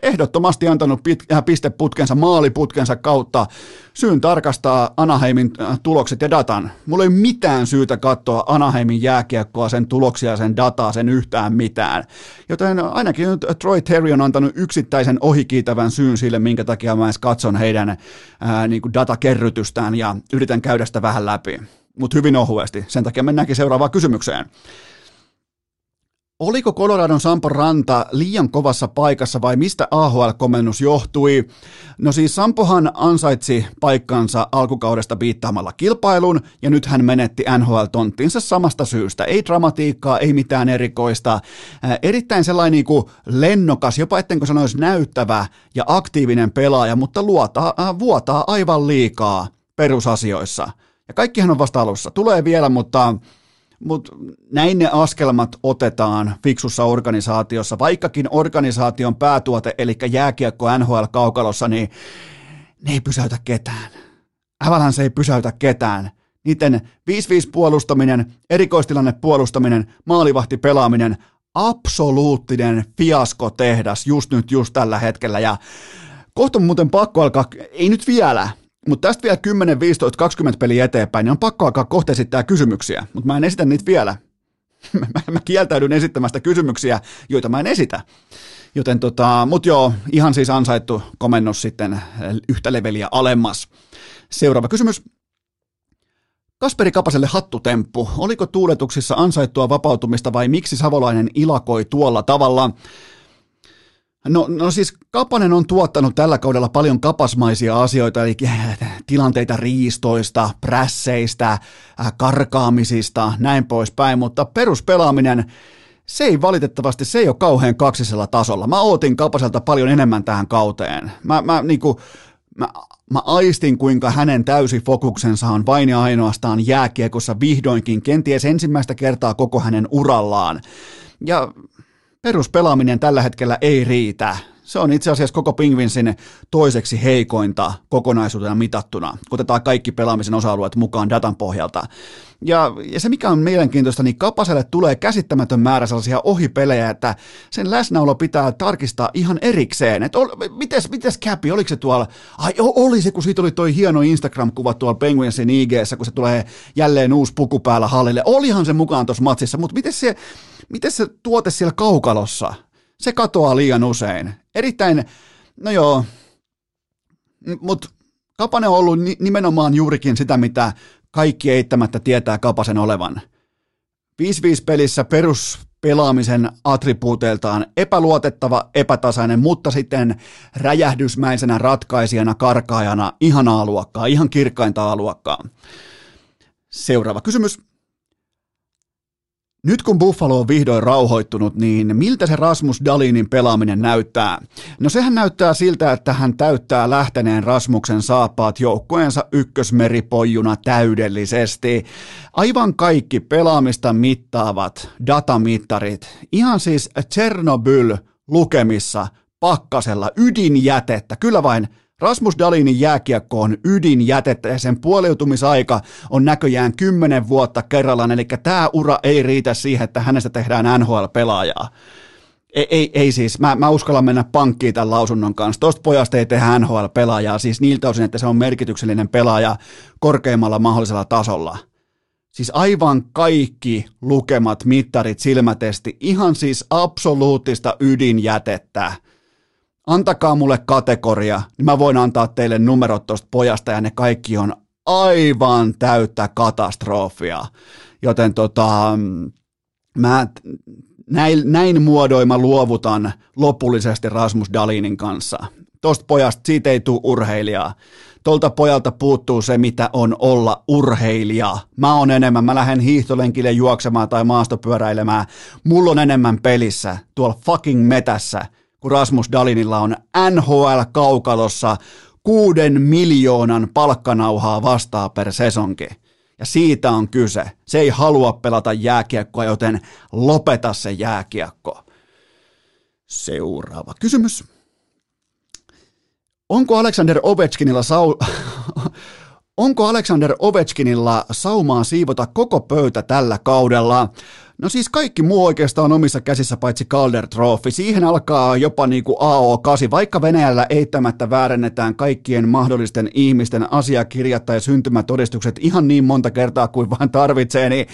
ehdottomasti antanut pit- pisteputkensa, maaliputkensa kautta syyn tarkastaa Anaheimin tulokset ja datan. Mulla ei mitään syytä katsoa Anaheimin jääkiekkoa, sen tuloksia, sen dataa, sen yhtään mitään. Joten ainakin nyt Troy Terry on antanut yksittäisen ohikiitävän syyn sille, minkä takia mä edes katson heidän ää, niin kuin datakerrytystään ja yritän käydä sitä vähän läpi, mutta hyvin ohuesti. Sen takia mennäänkin seuraavaan kysymykseen. Oliko Coloradon Sampo Ranta liian kovassa paikassa vai mistä A H L-komennus johtui? No siis Sampohan ansaitsi paikkansa alkukaudesta piittaamalla kilpailun ja nyt hän menetti N H L-tonttinsa samasta syystä. Ei dramatiikkaa, ei mitään erikoista. Ää, erittäin sellainen niin kuin lennokas, jopa ettenkö sanoisi näyttävä ja aktiivinen pelaaja, mutta luotaa, äh, vuotaa aivan liikaa perusasioissa. Ja kaikkihan on vasta alussa. Tulee vielä, mutta... Mutta näin ne askelmat otetaan fiksussa organisaatiossa, vaikkakin organisaation päätuote, eli jääkiekko N H L-kaukalossa, niin ne ei pysäytä ketään. Avalanche ei pysäytä ketään. Niiden viisi viisi puolustaminen, erikoistilanne puolustaminen, maalivahti pelaaminen, absoluuttinen fiaskotehdas just nyt, just tällä hetkellä. Ja kohta muuten pakko alkaa, ei nyt vielä. Mutta tästä vielä kymmenen, viisitoista, kaksikymmentä peliä eteenpäin, niin on pakko alkaa kohta esittää kysymyksiä, mutta mä en esitä niitä vielä. Mä kieltäydyn esittämästä kysymyksiä, joita mä en esitä. Joten tota, mut joo, ihan siis ansaittu komennus sitten yhtä leveliä alemmas. Seuraava kysymys. Kasperi Kapaselle hattutemppu. Oliko tuuletuksissa ansaittua vapautumista vai miksi savolainen ilakoi tuolla tavalla? No, no siis Kapanen on tuottanut tällä kaudella paljon kapasmaisia asioita, eli tilanteita riistoista, prässeistä, karkaamisista, näin poispäin, mutta peruspelaaminen, se ei valitettavasti, se ei ole kauhean kaksisella tasolla. Mä ootin Kapaselta paljon enemmän tähän kauteen. Mä, mä, niinku, mä, mä aistin, kuinka hänen täysi fokuksensa on vain ja ainoastaan jääkiekossa vihdoinkin, kenties ensimmäistä kertaa koko hänen urallaan. Ja... peruspelaaminen tällä hetkellä ei riitä. Se on itse asiassa koko Penguinsin toiseksi heikointa kokonaisuutena mitattuna. Otetaan kaikki pelaamisen osa-alueet mukaan datan pohjalta. Ja, ja se mikä on mielenkiintoista, niin Kapaselle tulee käsittämätön määrä sellaisia ohipelejä, että sen läsnäolo pitää tarkistaa ihan erikseen. Että ol, mites, mites Käpi, oliko se tuolla, ai oli se, kun siitä oli toi hieno Instagram-kuva tuolla Penguinsin I G:ssä, kun se tulee jälleen uusi puku päällä hallille. Olihan se mukaan tuossa matsissa, mutta miten se... miten se tuote siellä kaukalossa? Se katoaa liian usein. Erittäin, no joo, mutta Kapanen on ollut nimenomaan juurikin sitä, mitä kaikki eittämättä tietää Kapasen olevan. viisi viisi pelissä perus, pelaamisen attribuuteiltaan epäluotettava, epätasainen, mutta sitten räjähdysmäisenä ratkaisijana, karkaajana, ihanaa luokkaa, ihan kirkkainta A-luokkaa. Seuraava kysymys. Nyt kun Buffalo on vihdoin rauhoittunut, niin miltä se Rasmus Dahlinin pelaaminen näyttää? No sehän näyttää siltä, että hän täyttää lähteneen Rasmuksen saappaat joukkueensa ykkösmeripoijuna täydellisesti. Aivan kaikki pelaamista mittaavat datamittarit, ihan siis Chernobyl lukemissa pakkasella ydinjätettä, kyllä vain Rasmus Dahlinin jääkiekko on ydinjätettä ja sen puoliutumisaika on näköjään kymmenen vuotta kerrallaan, eli tämä ura ei riitä siihen, että hänestä tehdään N H L-pelaajaa. Ei, ei, ei siis, mä, mä uskallan mennä pankkiin tämän lausunnon kanssa. Tuosta pojasta ei tehdä N H L-pelaajaa, siis niiltä osin, että se on merkityksellinen pelaaja korkeimmalla mahdollisella tasolla. Siis aivan kaikki lukemat, mittarit, silmätesti, ihan siis absoluuttista ydinjätettä. Antakaa mulle kategoria, niin mä voin antaa teille numerot tuosta pojasta ja ne kaikki on aivan täyttä katastrofia. Joten tota, mä näin, näin muodoin mä luovutan lopullisesti Rasmus Dahlinin kanssa. Tuosta pojasta, siitä ei tule urheilijaa. Tuolta pojalta puuttuu se, mitä on olla urheilija. Mä oon enemmän, mä lähden hiihtolenkille juoksemaan tai maastopyöräilemään. Mulla on enemmän pelissä, tuolla fucking metässä. Kun Rasmus Dahlinilla on N H L-kaukalossa kuuden miljoonan palkkanauhaa vastaa per sesonki. Ja siitä on kyse. Se ei halua pelata jääkiekkoa, joten lopeta se jääkiekko. Seuraava kysymys. Onko Alexander Ovechkinilla sau... Onko Alexander Ovechkinilla saumaa siivota koko pöytä tällä kaudella? No siis kaikki muu oikeastaan omissa käsissä paitsi Calder Trophy. Siihen alkaa jopa niin kuin A O kahdeksan, vaikka Venäjällä eittämättä väärennetään kaikkien mahdollisten ihmisten asiakirjat tai syntymätodistukset ihan niin monta kertaa kuin vaan tarvitsee, niin,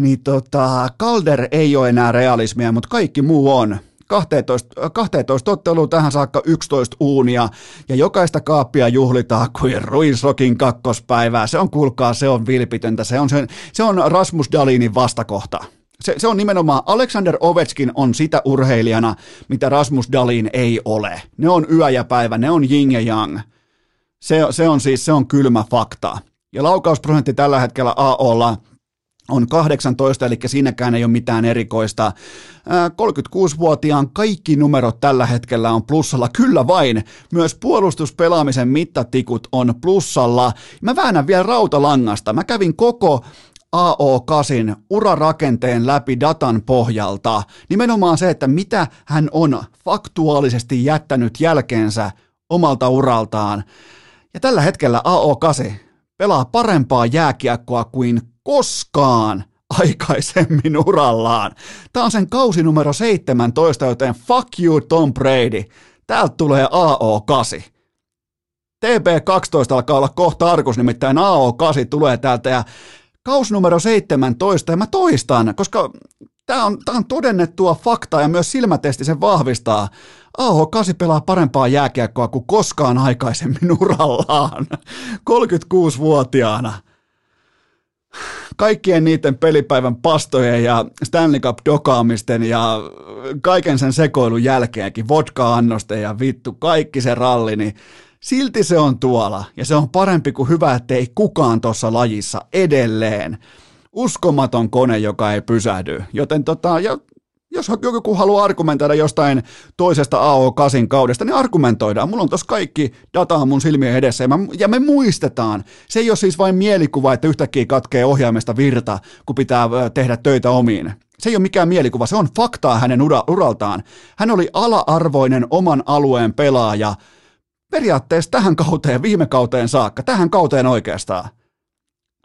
niin tota, Calder ei ole enää realismia, mutta kaikki muu on. kaksitoista, kaksitoista ottelua tähän saakka yksitoista uunia ja jokaista kaappia juhlitaan kuin Ruisrokin kakkospäivää. Se on, kuulkaa, se on vilpitöntä, se on, se on Rasmus Dahlinin vastakohta. Se, se on nimenomaan, Alexander Ovechkin on sitä urheilijana, mitä Rasmus Dahlin ei ole. Ne on yö ja päivä, ne on yin ja yang. Se, se on siis, se on kylmä fakta. Ja laukausprosentti tällä hetkellä A O:lla on kahdeksantoista, eli siinäkään ei ole mitään erikoista. kolmekymmentäkuusivuotiaan kaikki numerot tällä hetkellä on plussalla, kyllä vain. Myös puolustuspelaamisen mittatikut on plussalla. Mä väännän vielä rautalangasta, mä kävin koko A O kahdeksan urarakenteen läpi datan pohjalta, nimenomaan se, että mitä hän on faktuaalisesti jättänyt jälkeensä omalta uraltaan. Ja tällä hetkellä A O kahdeksan pelaa parempaa jääkiekkoa kuin koskaan aikaisemmin urallaan. Tämä on sen kausi numero seitsemäntoista, joten fuck you Tom Brady. Täältä tulee A O kahdeksan. T B kaksitoista alkaa olla kohta arkus, nimittäin A O kahdeksan tulee täältä ja kaus numero seitsemäntoista, ja mä toistan, koska tää on, tää on todennettua faktaa ja myös silmätesti sen vahvistaa. A O kahdeksan pelaa parempaa jääkiekkoa kuin koskaan aikaisemmin urallaan, kolmekymmentäkuusivuotiaana. Kaikkien niiden pelipäivän pastojen ja Stanley Cup-dokaamisten ja kaiken sen sekoilun jälkeenkin, vodka-annosten ja vittu, kaikki se ralli, niin silti se on tuolla, ja se on parempi kuin hyvä, ettei kukaan tuossa lajissa edelleen. Uskomaton kone, joka ei pysähdy. Joten tota, jos joku haluaa argumentoida jostain toisesta A O kahdeksan kaudesta, niin argumentoidaan. Mulla on tuossa kaikki dataa mun silmien edessä, ja, mä, ja me muistetaan. Se ei ole siis vain mielikuva, että yhtäkkiä katkee ohjaamista virta, kun pitää tehdä töitä omiin. Se ei ole mikään mielikuva, se on faktaa hänen ura- uraltaan. Hän oli ala-arvoinen oman alueen pelaaja, periaatteessa tähän kauteen, viime kauteen saakka, tähän kauteen oikeastaan.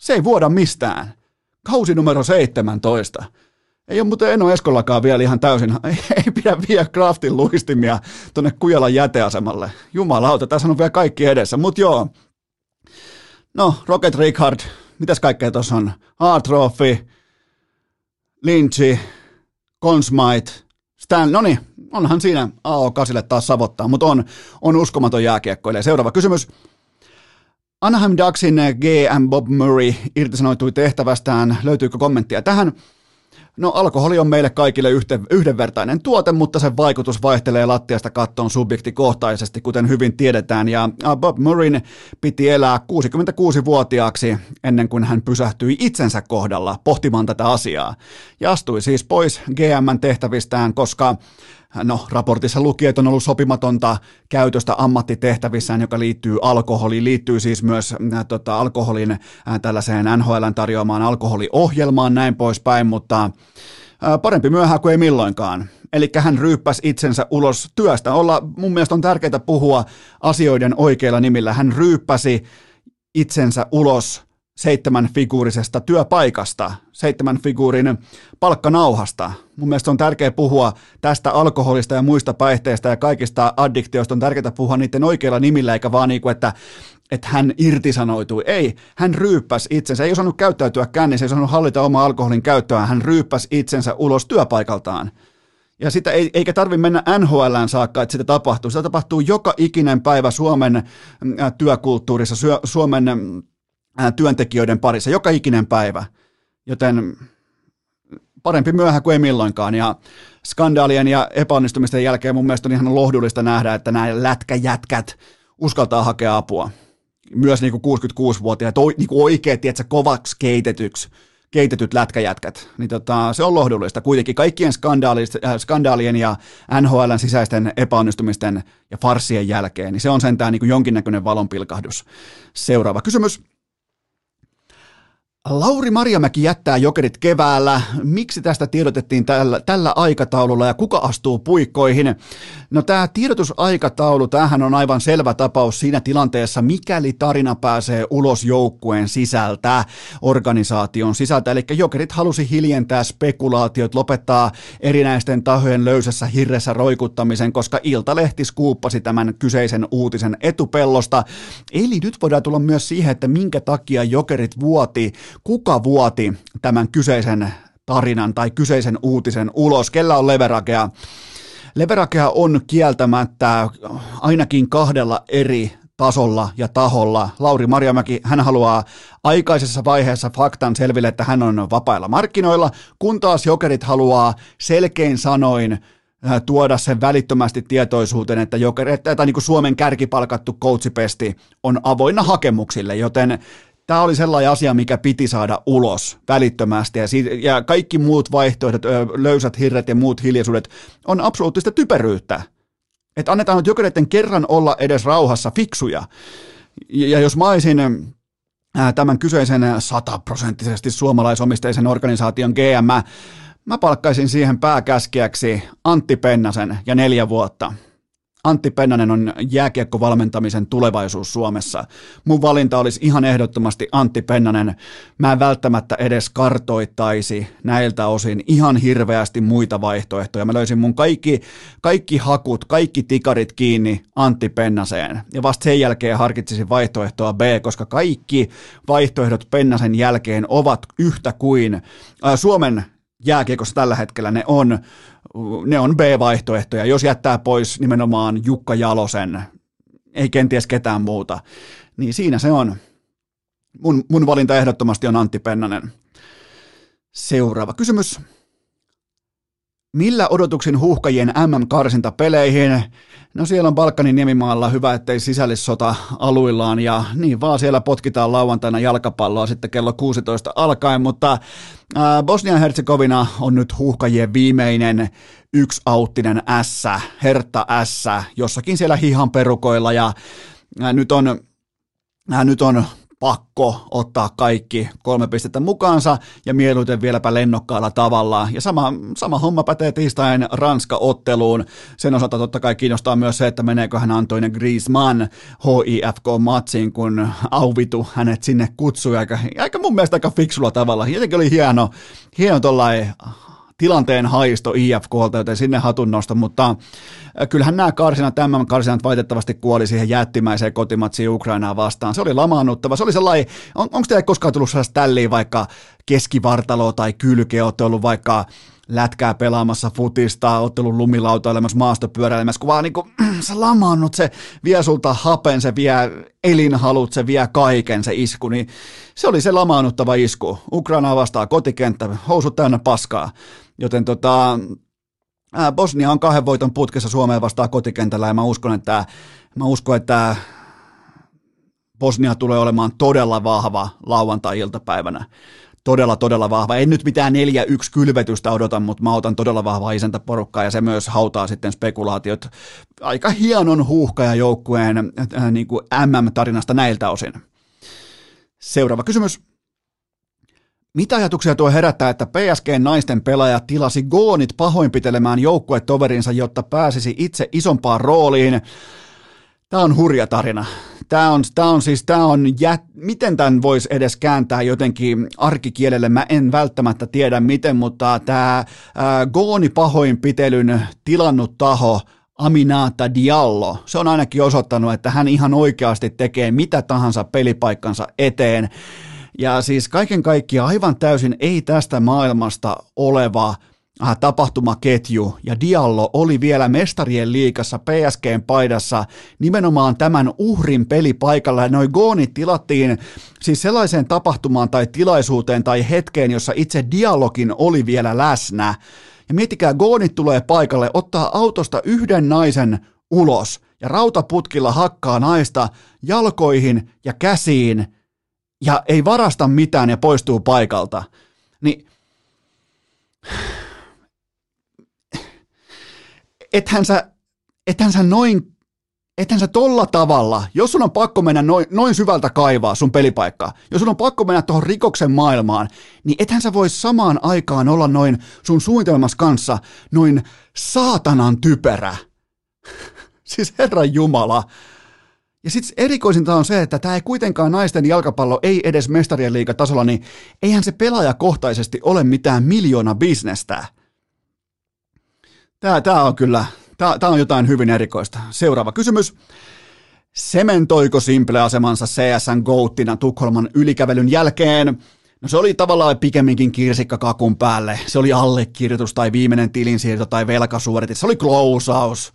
Se ei vuoda mistään. Kausi numero seitsemäntoista. Ei ole muuten Eno Eskollakaan vielä ihan täysin, ei, ei pidä vielä Kraftin luistimia tuonne Kujalan jäteasemalle. Jumalauta, tässä on vielä kaikki edessä, mutta joo. No, Rocket Richard, mitäs kaikkea tuossa on? A-Trophy, Lynchi, Consmite, Stan, no niin. Onhan siinä A O kahdeksanlle taas savottaa, mutta on, on uskomaton jääkiekkoilija. Seuraava kysymys. Anaheim Ducksin G M Bob Murray irtisanoitui tehtävästään. Löytyykö kommenttia tähän? No alkoholi on meille kaikille yhten, yhdenvertainen tuote, mutta sen vaikutus vaihtelee lattiasta kattoon subjektikohtaisesti, kuten hyvin tiedetään. Ja Bob Murrayn piti elää kuusikymmentäkuusivuotiaaksi ennen kuin hän pysähtyi itsensä kohdalla pohtimaan tätä asiaa. Ja astui siis pois G M-tehtävistään, koska no, raportissa luki, että on ollut sopimatonta käytöstä ammattitehtävissään, joka liittyy alkoholiin, liittyy siis myös äh, tota, alkoholin äh, tällaiseen N H L:n tarjoamaan alkoholiohjelmaan, näin poispäin, mutta äh, parempi myöhään kuin ei milloinkaan. Eli hän ryyppäsi itsensä ulos työstä. Olla, mun mielestä on tärkeää puhua asioiden oikeilla nimillä. Hän ryyppäsi itsensä ulos seitsemänfiguurisesta työpaikasta, seitsemänfiguurin palkkanauhasta. Mun mielestä on tärkeää puhua tästä alkoholista ja muista päihteistä ja kaikista addiktioista. On tärkeää puhua niiden oikeilla nimillä, eikä vaan niin kuin, että, että hän irtisanoitui. Ei, hän ryyppäsi itsensä. Ei osannut käyttäytyäkään, niin se ei osannut hallita omaa alkoholin käyttöään. Hän ryyppäsi itsensä ulos työpaikaltaan. Ja sitä ei, eikä tarvitse mennä N H L:ään saakka, että sitä tapahtuu. Sitä tapahtuu joka ikinen päivä Suomen työkulttuurissa, Suomen työntekijöiden parissa, joka ikinen päivä, joten parempi myöhään kuin ei milloinkaan, ja skandaalien ja epäonnistumisten jälkeen mun mielestä on ihan lohdullista nähdä, että nämä lätkäjätkät uskaltaa hakea apua, myös niin kuin kuusikymmentäkuusivuotiaat, niin kuin oikein, tietsä, kovaksi keitetyksi, keitetyt lätkäjätkät, niin tota, se on lohdullista kuitenkin kaikkien äh, skandaalien ja N H L:n sisäisten epäonnistumisten ja farsien jälkeen, niin se on sentään niin kuin jonkinnäköinen valonpilkahdus. Seuraava kysymys. Lauri Marjamäki jättää Jokerit keväällä. Miksi tästä tiedotettiin tällä, tällä aikataululla ja kuka astuu puikkoihin? No tämä tiedotusaikataulu, tämähän on aivan selvä tapaus siinä tilanteessa, mikäli tarina pääsee ulos joukkueen sisältä, organisaation sisältä. Eli Jokerit halusi hiljentää spekulaatiot, lopettaa erinäisten tahojen löysässä hirressä roikuttamisen, koska Iltalehti skuuppasi tämän kyseisen uutisen etupellosta. Eli nyt voidaan tulla myös siihen, että minkä takia Jokerit vuoti, kuka vuoti tämän kyseisen tarinan tai kyseisen uutisen ulos? Kellä on leveragea? Leveragea on kieltämättä ainakin kahdella eri tasolla ja taholla. Lauri Marjamäki, hän haluaa aikaisessa vaiheessa faktan selville, että hän on vapailla markkinoilla, kun taas Jokerit haluaa selkein sanoin tuoda sen välittömästi tietoisuuteen, että Jokerit, tai niin kuin Suomen kärkipalkattu coachipesti on avoinna hakemuksille, joten tämä oli sellainen asia, mikä piti saada ulos välittömästi, ja kaikki muut vaihtoehdot, löysät hirret ja muut hiljaisuudet on absoluuttista typeryyttä. Että annetaan nyt Jokereiden kerran olla edes rauhassa fiksuja. Ja jos mä olisin tämän kyseisen sataprosenttisesti suomalaisomisteisen organisaation G M, mä palkkaisin siihen pääkäskijäksi Antti Pennasen ja neljä vuotta. Antti Pennanen on jääkiekkovalmentamisen tulevaisuus Suomessa. Mun valinta olisi ihan ehdottomasti Antti Pennanen. Mä en välttämättä edes kartoittaisi näiltä osin ihan hirveästi muita vaihtoehtoja. Mä löysin mun kaikki, kaikki hakut, kaikki tikarit kiinni Antti Pennaseen. Ja vasta sen jälkeen harkitsisin vaihtoehtoa B, koska kaikki vaihtoehdot Pennasen jälkeen ovat yhtä kuin äh, Suomen jääkiekossa tällä hetkellä ne on, ne on B-vaihtoehtoja, jos jättää pois nimenomaan Jukka Jalosen, ei kenties ketään muuta, niin siinä se on. Mun, mun valinta ehdottomasti on Antti Pennanen. Seuraava kysymys. Millä odotuksin Huuhkajien M M-karsintapeleihin? No siellä on Balkanin niemimaalla hyvä, ettei sisällissota aluillaan, ja niin vaan siellä potkitaan lauantaina jalkapalloa sitten kello kuusitoista alkaen, mutta Bosnia-Herzegovina on nyt Huuhkajien viimeinen yksauttinen S, hertta S, jossakin siellä hihan perukoilla, ja nyt on, nyt on pakko ottaa kaikki kolme pistettä mukaansa ja mieluiten vieläpä lennokkaalla tavalla. Ja sama, sama homma pätee tiistain Ranska-otteluun. Sen osalta totta kai kiinnostaa myös se, että meneeköhän Antoine Griezmann H I F K-matsiin, kun Auvitu hänet sinne kutsui aika, aika mun mielestä aika fiksulla tavalla. Jotenkin oli hieno, hieno tollainen tilanteen haisto I F K:lta, joten sinne hatun nosto, mutta Kyllähän nämä karsinat, tämän karsinat valitettavasti kuoli siihen jättimäiseen kotimatsiin Ukrainaa vastaan. Se oli lamaannuttava. Se oli sellainen, on, onko teille koskaan tullut sellaista tälliin vaikka keskivartaloa tai kylkeä, olette ollut vaikka lätkää pelaamassa futista, olette ollut lumilautailemassa, maastopyöräilemässä, kun vaan niin kuin, sä lamaannut, se vie sulta hapen, se vie elinhalut, se vie kaiken se isku, niin se oli se lamaannuttava isku. Ukrainaa vastaan kotikenttä, housut täynnä paskaa, joten tota... Bosnia on kahden voiton putkessa Suomeen vastaan kotikentällä ja mä uskon, että, mä uskon, että Bosnia tulee olemaan todella vahva lauantai-iltapäivänä. Todella, todella vahva. En nyt mitään neljä yksi kylvetystä odota, mutta mä otan todella vahvaa isäntäporukkaa ja se myös hautaa sitten spekulaatiot. Aika hienon huuhkajajoukkueen äh, niin kuin M M-tarinasta näiltä osin. Seuraava kysymys. Mitä ajatuksia tuo herättää, että P S G-naisten pelaaja tilasi goonit pahoinpitelemään joukkuetoverinsa, jotta pääsisi itse isompaan rooliin? Tämä on hurja tarina. Tämä on, tämä on siis, tämä on jät... miten tämän voisi edes kääntää jotenkin arkikielelle? Mä en välttämättä tiedä miten, mutta tämä goonipahoinpitelyn tilannut taho, Aminata Diallo, se on ainakin osoittanut, että hän ihan oikeasti tekee mitä tahansa pelipaikkansa eteen. Ja siis kaiken kaikkiaan aivan täysin ei tästä maailmasta oleva äh, tapahtumaketju, ja Diallo oli vielä Mestarien liigassa P S G:n paidassa nimenomaan tämän uhrin pelipaikalla, ja noi goonit tilattiin siis sellaiseen tapahtumaan tai tilaisuuteen tai hetkeen, jossa itse Diallokin oli vielä läsnä. Ja miettikää, goonit tulee paikalle, ottaa autosta yhden naisen ulos, ja rautaputkilla hakkaa naista jalkoihin ja käsiin, ja ei varasta mitään ja poistuu paikalta, niin ethän sä, ethän sä noin, ethän sä tolla tavalla, jos sun on pakko mennä noin, noin syvältä kaivaa sun pelipaikkaa, jos sun on pakko mennä tuohon rikoksen maailmaan, niin ethän sä voi samaan aikaan olla noin sun suunnitelmas kanssa noin saatanan typerä, siis Herran Jumala. Ja sitten erikoisinta on se, että tämä ei kuitenkaan naisten jalkapallo, ei edes mestarien liigatasolla, niin eihän se pelaajakohtaisesti ole mitään miljoona bisnestä. Tää, tää on kyllä, tää, tää on jotain hyvin erikoista. Seuraava kysymys. Sementoiko Simple asemansa C S:n goattina Tukholman ylikävelyn jälkeen? No se oli tavallaan pikemminkin kirsikka kakun päälle. Se oli allekirjoitus tai viimeinen tilinsiirto tai velkasuoritus. Se oli klousaus.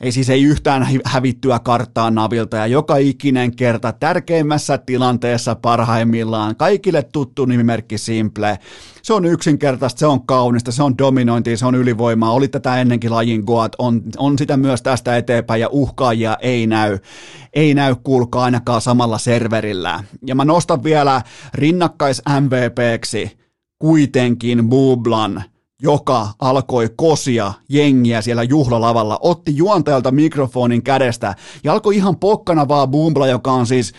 Ei siis ei yhtään hävittyä karttaa navilta ja joka ikinen kerta tärkeimmässä tilanteessa parhaimmillaan. Kaikille tuttu nimimerkki Simple. Se on yksinkertaista, se on kaunista, se on dominointia, se on ylivoimaa. Oli tätä ennenkin lajin goat, on, on sitä myös tästä eteenpäin ja uhkaajia ei näy. Ei näy kuulkaa ainakaan samalla serverillä. Ja mä nostan vielä rinnakkais M V P:ksi kuitenkin Bublan, joka alkoi kosia jengiä siellä juhlalavalla, otti juontajalta mikrofonin kädestä ja alkoi ihan pokkana vaan Bubla, joka on siis,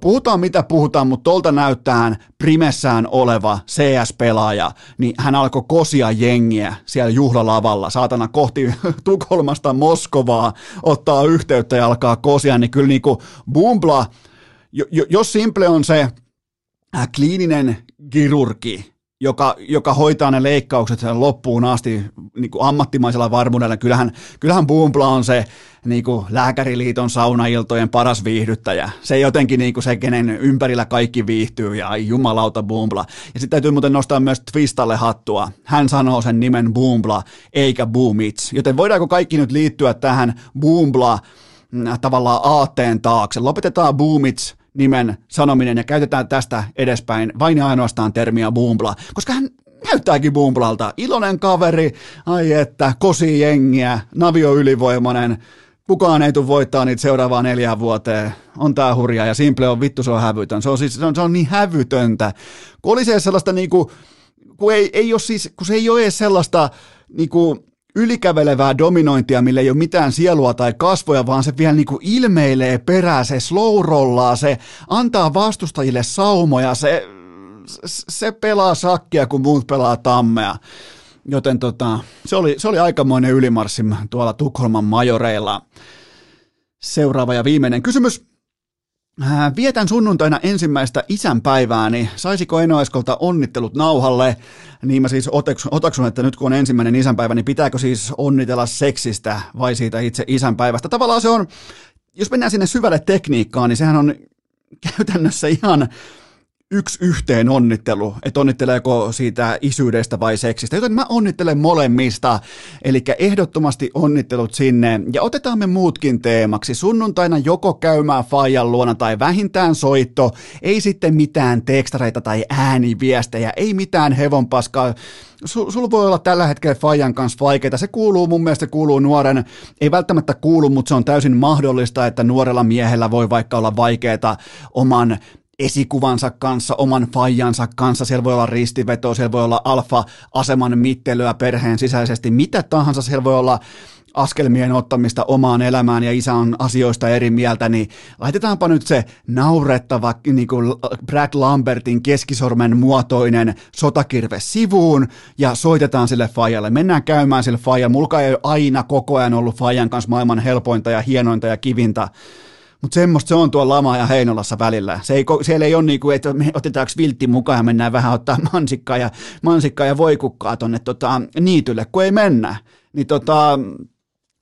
puhutaan mitä puhutaan, mutta tuolta näyttää primessään oleva C S-pelaaja, niin hän alkoi kosia jengiä siellä juhlalavalla, saatana kohti Tukholmasta Moskovaa, ottaa yhteyttä ja alkaa kosia, niin kyllä niin kuin Bubla, jos Simple on se kliininen kirurgi, Joka, joka hoitaa ne leikkaukset loppuun asti niin kuin ammattimaisella varmuudella. Kyllähän, kyllähän Bubla on se niin kuin lääkäriliiton saunailtojen paras viihdyttäjä. Se jotenkin niin kuin se, kenen ympärillä kaikki viihtyy, ja ai jumalauta Bubla. Ja sitten täytyy muuten nostaa myös Twistalle hattua. Hän sanoo sen nimen Bubla, eikä Boomits. Joten voidaanko kaikki nyt liittyä tähän Bubla tavallaan aatteen taakse? Lopetetaan Boomits nimen sanominen ja käytetään tästä edespäin vain ja ainoastaan termiä Bubla, koska hän näyttääkin Bublalta. Iloinen kaveri, ai että, kosi jengiä, navio ylivoimainen, kukaan ei tule voittaa niitä seuraavaan neljään vuoteen. On tää hurjaa ja Simple on vittu, se on hävytön. Se on, siis, se on, se on niin hävytöntä. Kun oli se sellaista niinku, kun ei, ei ole siis, kun se ei ole sellaista niinku ylikävelevää dominointia, millä ei ole mitään sielua tai kasvoja, vaan se vielä niin kuin ilmeilee perää, se slowrollaa, se antaa vastustajille saumoja, se, se pelaa sakkia, kun muut pelaa tammea. Joten tota, se oli, se oli aikamoinen ylimarssi tuolla Tukholman majoreilla. Seuraava ja viimeinen kysymys. Vietän sunnuntaina ensimmäistä isänpäivääni. Saisiko Enoeskolta onnittelut nauhalle? Niin mä siis otaksun, että nyt kun on ensimmäinen isänpäivä, niin pitääkö siis onnitella seksistä vai siitä itse isänpäivästä? Tavallaan se on, jos mennään sinne syvälle tekniikkaan, niin sehän on käytännössä ihan yksi yhteen onnittelu, että onnitteleeko siitä isyydestä vai seksistä, joten mä onnittelen molemmista, eli ehdottomasti onnittelut sinne, ja otetaan me muutkin teemaksi, sunnuntaina joko käymään faijan luona tai vähintään soitto, ei sitten mitään tekstareita tai ääniviestejä, ei mitään hevonpaskaa, sulla voi olla tällä hetkellä faijan kanssa vaikeita, se kuuluu mun mielestä, kuuluu nuoren, ei välttämättä kuulu, mutta se on täysin mahdollista, että nuorella miehellä voi vaikka olla vaikeita oman esikuvansa kanssa, oman faijansa kanssa, siellä voi olla ristivetoa, siellä voi olla alfa-aseman mittelyä perheen sisäisesti, mitä tahansa, siellä voi olla askelmien ottamista omaan elämään ja isä on asioista eri mieltä, niin laitetaanpa nyt se naurettava niin kuin Brad Lambertin keskisormen muotoinen sotakirve sivuun ja soitetaan sille faijalle. Mennään käymään sille faijalle. Mulka ei aina koko ajan ollut faijan kanssa maailman helpointa ja hienointa ja kivintä. Mutta semmoista se on tuolla Lama ja Heinolassa välillä. Se ei, siellä ei ole niin kuin, että me otetaanko viltti mukaan ja mennään vähän ottaa mansikkaa ja, mansikkaa ja voikukkaa tuonne tota, niitylle, kun ei mennä. Niin tota,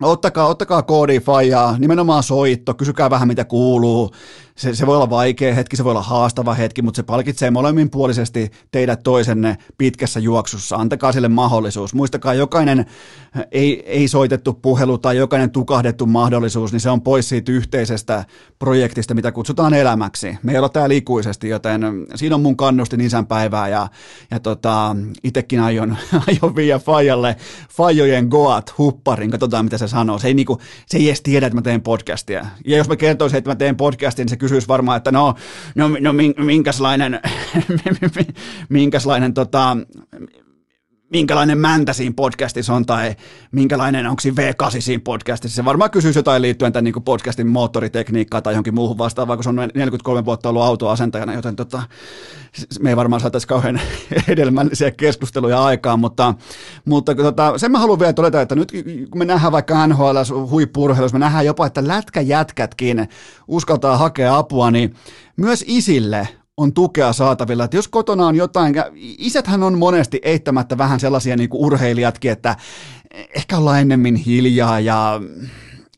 ottakaa, ottakaa koodi faijaa, nimenomaan soitto, kysykää vähän mitä kuuluu. Se, se voi olla vaikea hetki, se voi olla haastava hetki, mutta se palkitsee molemminpuolisesti teidät toisenne pitkässä juoksussa. Antakaa sille mahdollisuus. Muistakaa, jokainen ei, ei soitettu puhelu tai jokainen tukahdettu mahdollisuus, niin se on pois siitä yhteisestä projektista, mitä kutsutaan elämäksi. Me ei olla täällä ikuisesti, joten siinä on mun kannustin isänpäivää ja, ja tota, itsekin aion, aion viiä faijalle faijojen goat hupparin. Katsotaan, mitä se sanoo. Se ei, niinku, se ei edes tiedä, että mä teen podcastia. Ja jos mä kertoisin, että mä teen podcastia, niin se kysyisi varmaan, että no, no, no minkäslainen, minkäslainen, tota, minkälainen mäntä siinä podcastissa on tai minkälainen, onko siinä V kahdeksan siinä podcastissa. Se varmaan kysyisi jotain liittyen tämän niin podcastin moottoritekniikkaan tai johonkin muuhun vastaavaan, kun se on neljäkymmentäkolme vuotta ollut autoasentajana, joten tota, me ei varmaan saataisi kauhean hedelmällisiä keskusteluja aikaan, mutta, mutta tota, sen mä haluan vielä todeta, että nyt kun me nähdään vaikka N H L-huippu-urheilussa, me nähdään jopa, että lätkäjätkätkin uskaltaa hakea apua, niin myös isille on tukea saatavilla, että jos kotona on jotain, isäthän on monesti eittämättä vähän sellaisia niin kuin urheilijatkin, että ehkä ollaan ennemmin hiljaa ja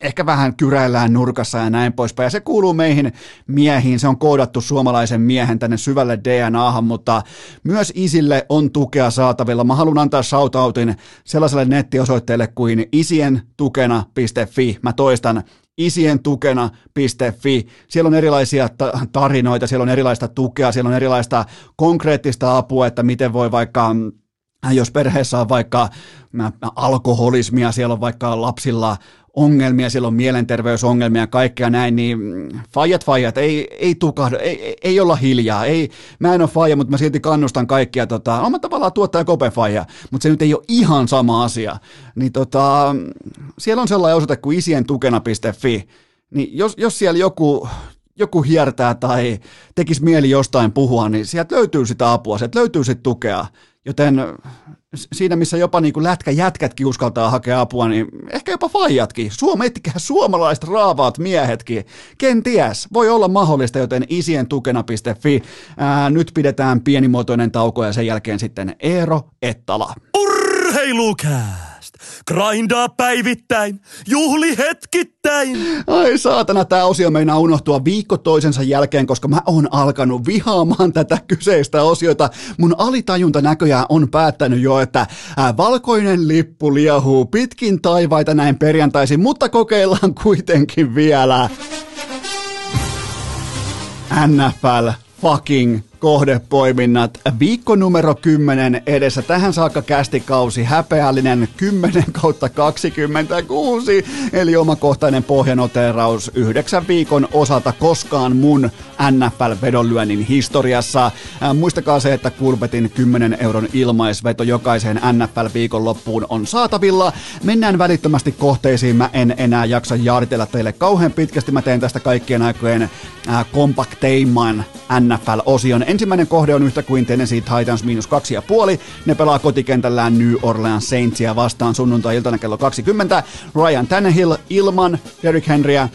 ehkä vähän kyräillään nurkassa ja näin poispäin, ja se kuuluu meihin miehiin, se on koodattu suomalaisen miehen tänne syvälle D N A:han, mutta myös isille on tukea saatavilla. Mä haluan antaa shoutoutin sellaiselle nettiosoitteelle kuin isien tukena piste fi, mä toistan, isien tukena piste fi. Siellä on erilaisia tarinoita, siellä on erilaista tukea, siellä on erilaista konkreettista apua, että miten voi vaikka, jos perheessä on vaikka alkoholismia, siellä on vaikka lapsilla ongelmia, siellä on mielenterveysongelmia ja kaikkea näin, niin faijat, faijat, ei, ei tukahdu, ei, ei olla hiljaa, ei, mä en ole faija, mutta mä silti kannustan kaikkia, tota, on mä tavallaan tuottaja Kope faija, mutta se nyt ei ole ihan sama asia, niin tota, siellä on sellainen osoite kuin isien tukena piste fi, niin jos, jos siellä joku, joku hiertää tai tekisi mieli jostain puhua, niin sieltä löytyy sitä apua, sieltä löytyy sitä tukea. Joten siinä, missä jopa niin kuin lätkäjätkätkin uskaltaa hakea apua, niin ehkä jopa faijatkin, suomettikä suomalaiset raavaat miehetkin, kenties, voi olla mahdollista, joten isien tukena piste fi. Ää, nyt pidetään pienimuotoinen tauko ja sen jälkeen sitten Eero Ettala. Urheilukää! Grindaa päivittäin, juhli hetkittäin. Ai saatana, tää osio meinaa unohtua viikko toisensa jälkeen, koska mä oon alkanut vihaamaan tätä kyseistä osiota. Mun alitajunta näköjään on päättänyt jo, että valkoinen lippu liahuu pitkin taivaita näin perjantaisin, mutta kokeillaan kuitenkin vielä. N F L fucking kohdepoiminnat. Viikko numero kymmenen edessä. Tähän saakka kästikausi häpeällinen kymmenen kaksikymmentäkuusi, eli omakohtainen pohjanoteeraus yhdeksän viikon osalta koskaan mun N F L-vedonlyönnin historiassa. Ää, muistakaa se, että Kulpetin kymmenen euron ilmaisveto jokaiseen N F L-viikon loppuun on saatavilla. Mennään välittömästi kohteisiin. Mä en enää jaksa jaaritella teille kauhean pitkästi. Mä teen tästä kaikkien aikojen ää, kompakteimman N F L-osion. Ensimmäinen kohde on yhtä kuin Tennessee Titans miinus kaksi ja puoli. Ne pelaa kotikentällään New Orleans Saintsia vastaan sunnuntai-iltana kello kaksikymmentä. Ryan Tannehill ilman Derrick Henryä.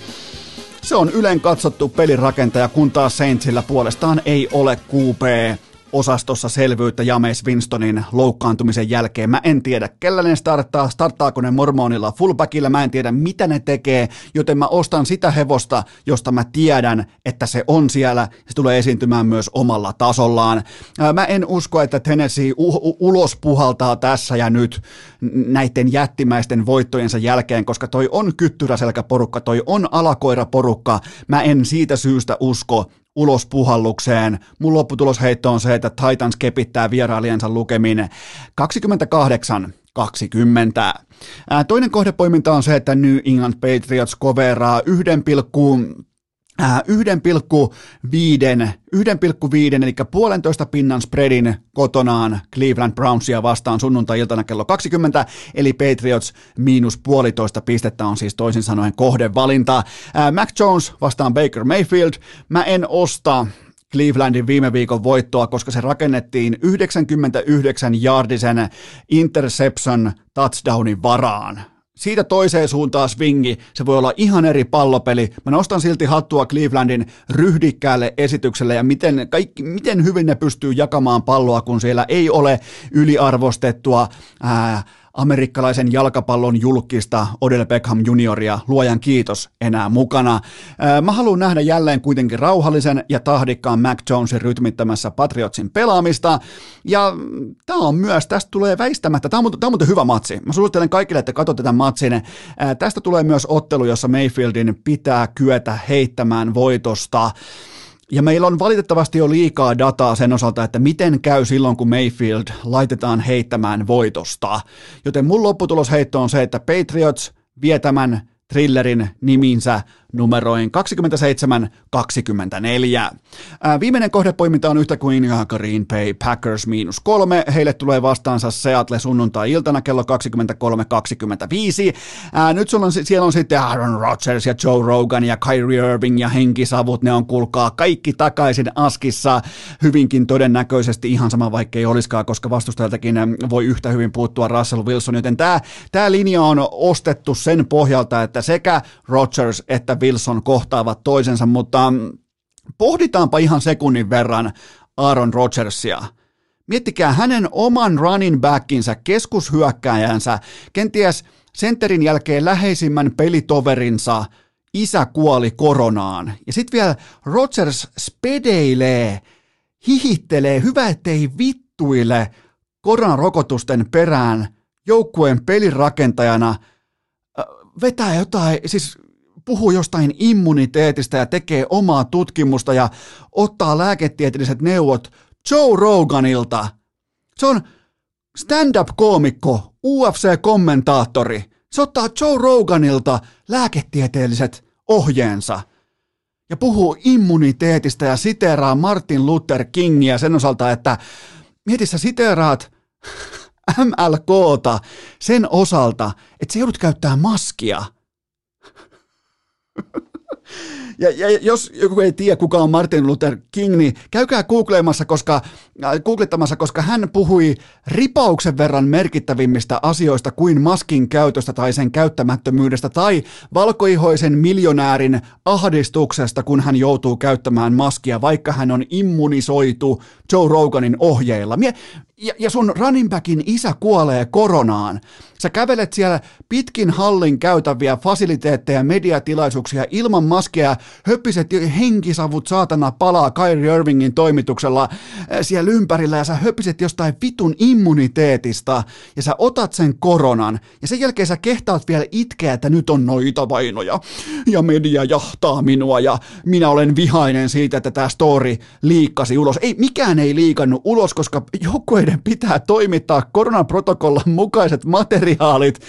Se on Ylen katsottu pelirakentaja, kun taas Saintsillä puolestaan ei ole Q P-osastossa selvyyttä James Winstonin loukkaantumisen jälkeen. Mä en tiedä, kellä ne starttaa, starttaako ne Mormonilla fullbackillä, mä en tiedä mitä ne tekee, joten mä ostan sitä hevosta, josta mä tiedän, että se on siellä, se tulee esiintymään myös omalla tasollaan. Mä en usko, että Tennessee u- ulos puhaltaa tässä ja nyt näiden jättimäisten voittojensa jälkeen, koska toi on kyttyräselkäporukka, toi on alakoiraporukka, mä en siitä syystä usko ulospuhallukseen. Mun lopputulosheitto on se, että Titans kepittää vierailijansa lukemin kaksikymmentäkahdeksan kaksikymmentä. Toinen kohdepoiminta on se, että New England Patriots koveraa yhden pilkku viiden, eli puolentoista pinnan spreadin kotonaan Cleveland Brownsia vastaan sunnuntai-iltana kello kaksikymmentä, eli Patriots miinus puolitoista pistettä on siis toisin sanoen kohdevalinta. Mac Jones vastaan Baker Mayfield. Mä en osta Clevelandin viime viikon voittoa, koska se rakennettiin yhdeksänkymmentäyhdeksän-jardisen interception touchdownin varaan. Siitä toiseen suuntaan swingi, se voi olla ihan eri pallopeli. Mä nostan silti hattua Clevelandin ryhdikkäälle esitykselle ja miten, kaikki, miten hyvin ne pystyy jakamaan palloa, kun siellä ei ole yliarvostettua ää, amerikkalaisen jalkapallon julkista Odell Beckham junioria, luojan kiitos, enää mukana. Ää, mä haluan nähdä jälleen kuitenkin rauhallisen ja tahdikkaan Mac Jonesin rytmittämässä Patriotsin pelaamista. Ja tää on myös, tästä tulee väistämättä, tää on, tää on muuten hyvä matsi. Mä suosittelen kaikille, että katsotte tämän matsin. Ää, tästä tulee myös ottelu, jossa Mayfieldin pitää kyetä heittämään voitosta. Ja meillä on valitettavasti jo liikaa dataa sen osalta, että miten käy silloin, kun Mayfield laitetaan heittämään voitosta. Joten mun lopputulosheitto on se, että Patriots vie tämän thrillerin niminsä numeroin kaksikymmentäseitsemän kaksikymmentäneljä. Ää, viimeinen kohdepoiminta on yhtä kuin Green Bay Packers miinus kolme. Heille tulee vastaansa Seattle sunnuntai-iltana kello kaksikymmentäkolme kaksikymmentäviisi. Ää, nyt sulla on, siellä on sitten Aaron Rodgers ja Joe Rogan ja Kyrie Irving ja henkisavut. Ne on kuulkaa kaikki takaisin askissa. Hyvinkin todennäköisesti ihan sama, vaikka ei olisikaan, koska vastustajaltakin voi yhtä hyvin puuttua Russell Wilson. Joten tämä, tämä linja on ostettu sen pohjalta, että sekä Rodgers että Wilson kohtaavat toisensa, mutta pohditaanpa ihan sekunnin verran Aaron Rodgersia. Miettikää hänen oman running backinsa, keskushyökkääjänsä, kenties sentterin jälkeen läheisimmän pelitoverinsa isä kuoli koronaan. Ja sitten vielä Rodgers spedeilee, hihittelee, hyvä ettei vittuille koronarokotusten perään joukkueen pelirakentajana, vetää jotain, siis puhuu jostain immuniteetistä ja tekee omaa tutkimusta ja ottaa lääketieteelliset neuvot Joe Roganilta. Se on stand-up-koomikko, U F C-kommentaattori. Se ottaa Joe Roganilta lääketieteelliset ohjeensa ja puhuu immuniteetistä ja siteeraa Martin Luther Kingia sen osalta, että mieti sä siteeraat M L K:ta sen osalta, että sä joudut käyttämään maskia. Ja, ja jos joku ei tiedä, kuka on Martin Luther King, niin käykää googleamassa, koska, googlettamassa, koska hän puhui ripauksen verran merkittävimmistä asioista kuin maskin käytöstä tai sen käyttämättömyydestä tai valkoihoisen miljonäärin ahdistuksesta, kun hän joutuu käyttämään maskia, vaikka hän on immunisoitu Joe Roganin ohjeilla. Mie- Ja, ja sun running backin isä kuolee koronaan. Sä kävelet siellä pitkin hallin käytäviä fasiliteetteja, mediatilaisuuksia ilman maskeja, höppiset henkisavut saatana palaa Kyrie Irvingin toimituksella siellä ympärillä ja sä höppiset jostain vitun immuniteetista ja sä otat sen koronan ja sen jälkeen sä kehtaat vielä itkeä, että nyt on noita vainoja ja media jahtaa minua ja minä olen vihainen siitä, että tää story liikkasi ulos. Ei, mikään ei liikannut ulos, koska joku ei pitää toimittaa koronaprotokollan mukaiset materiaalit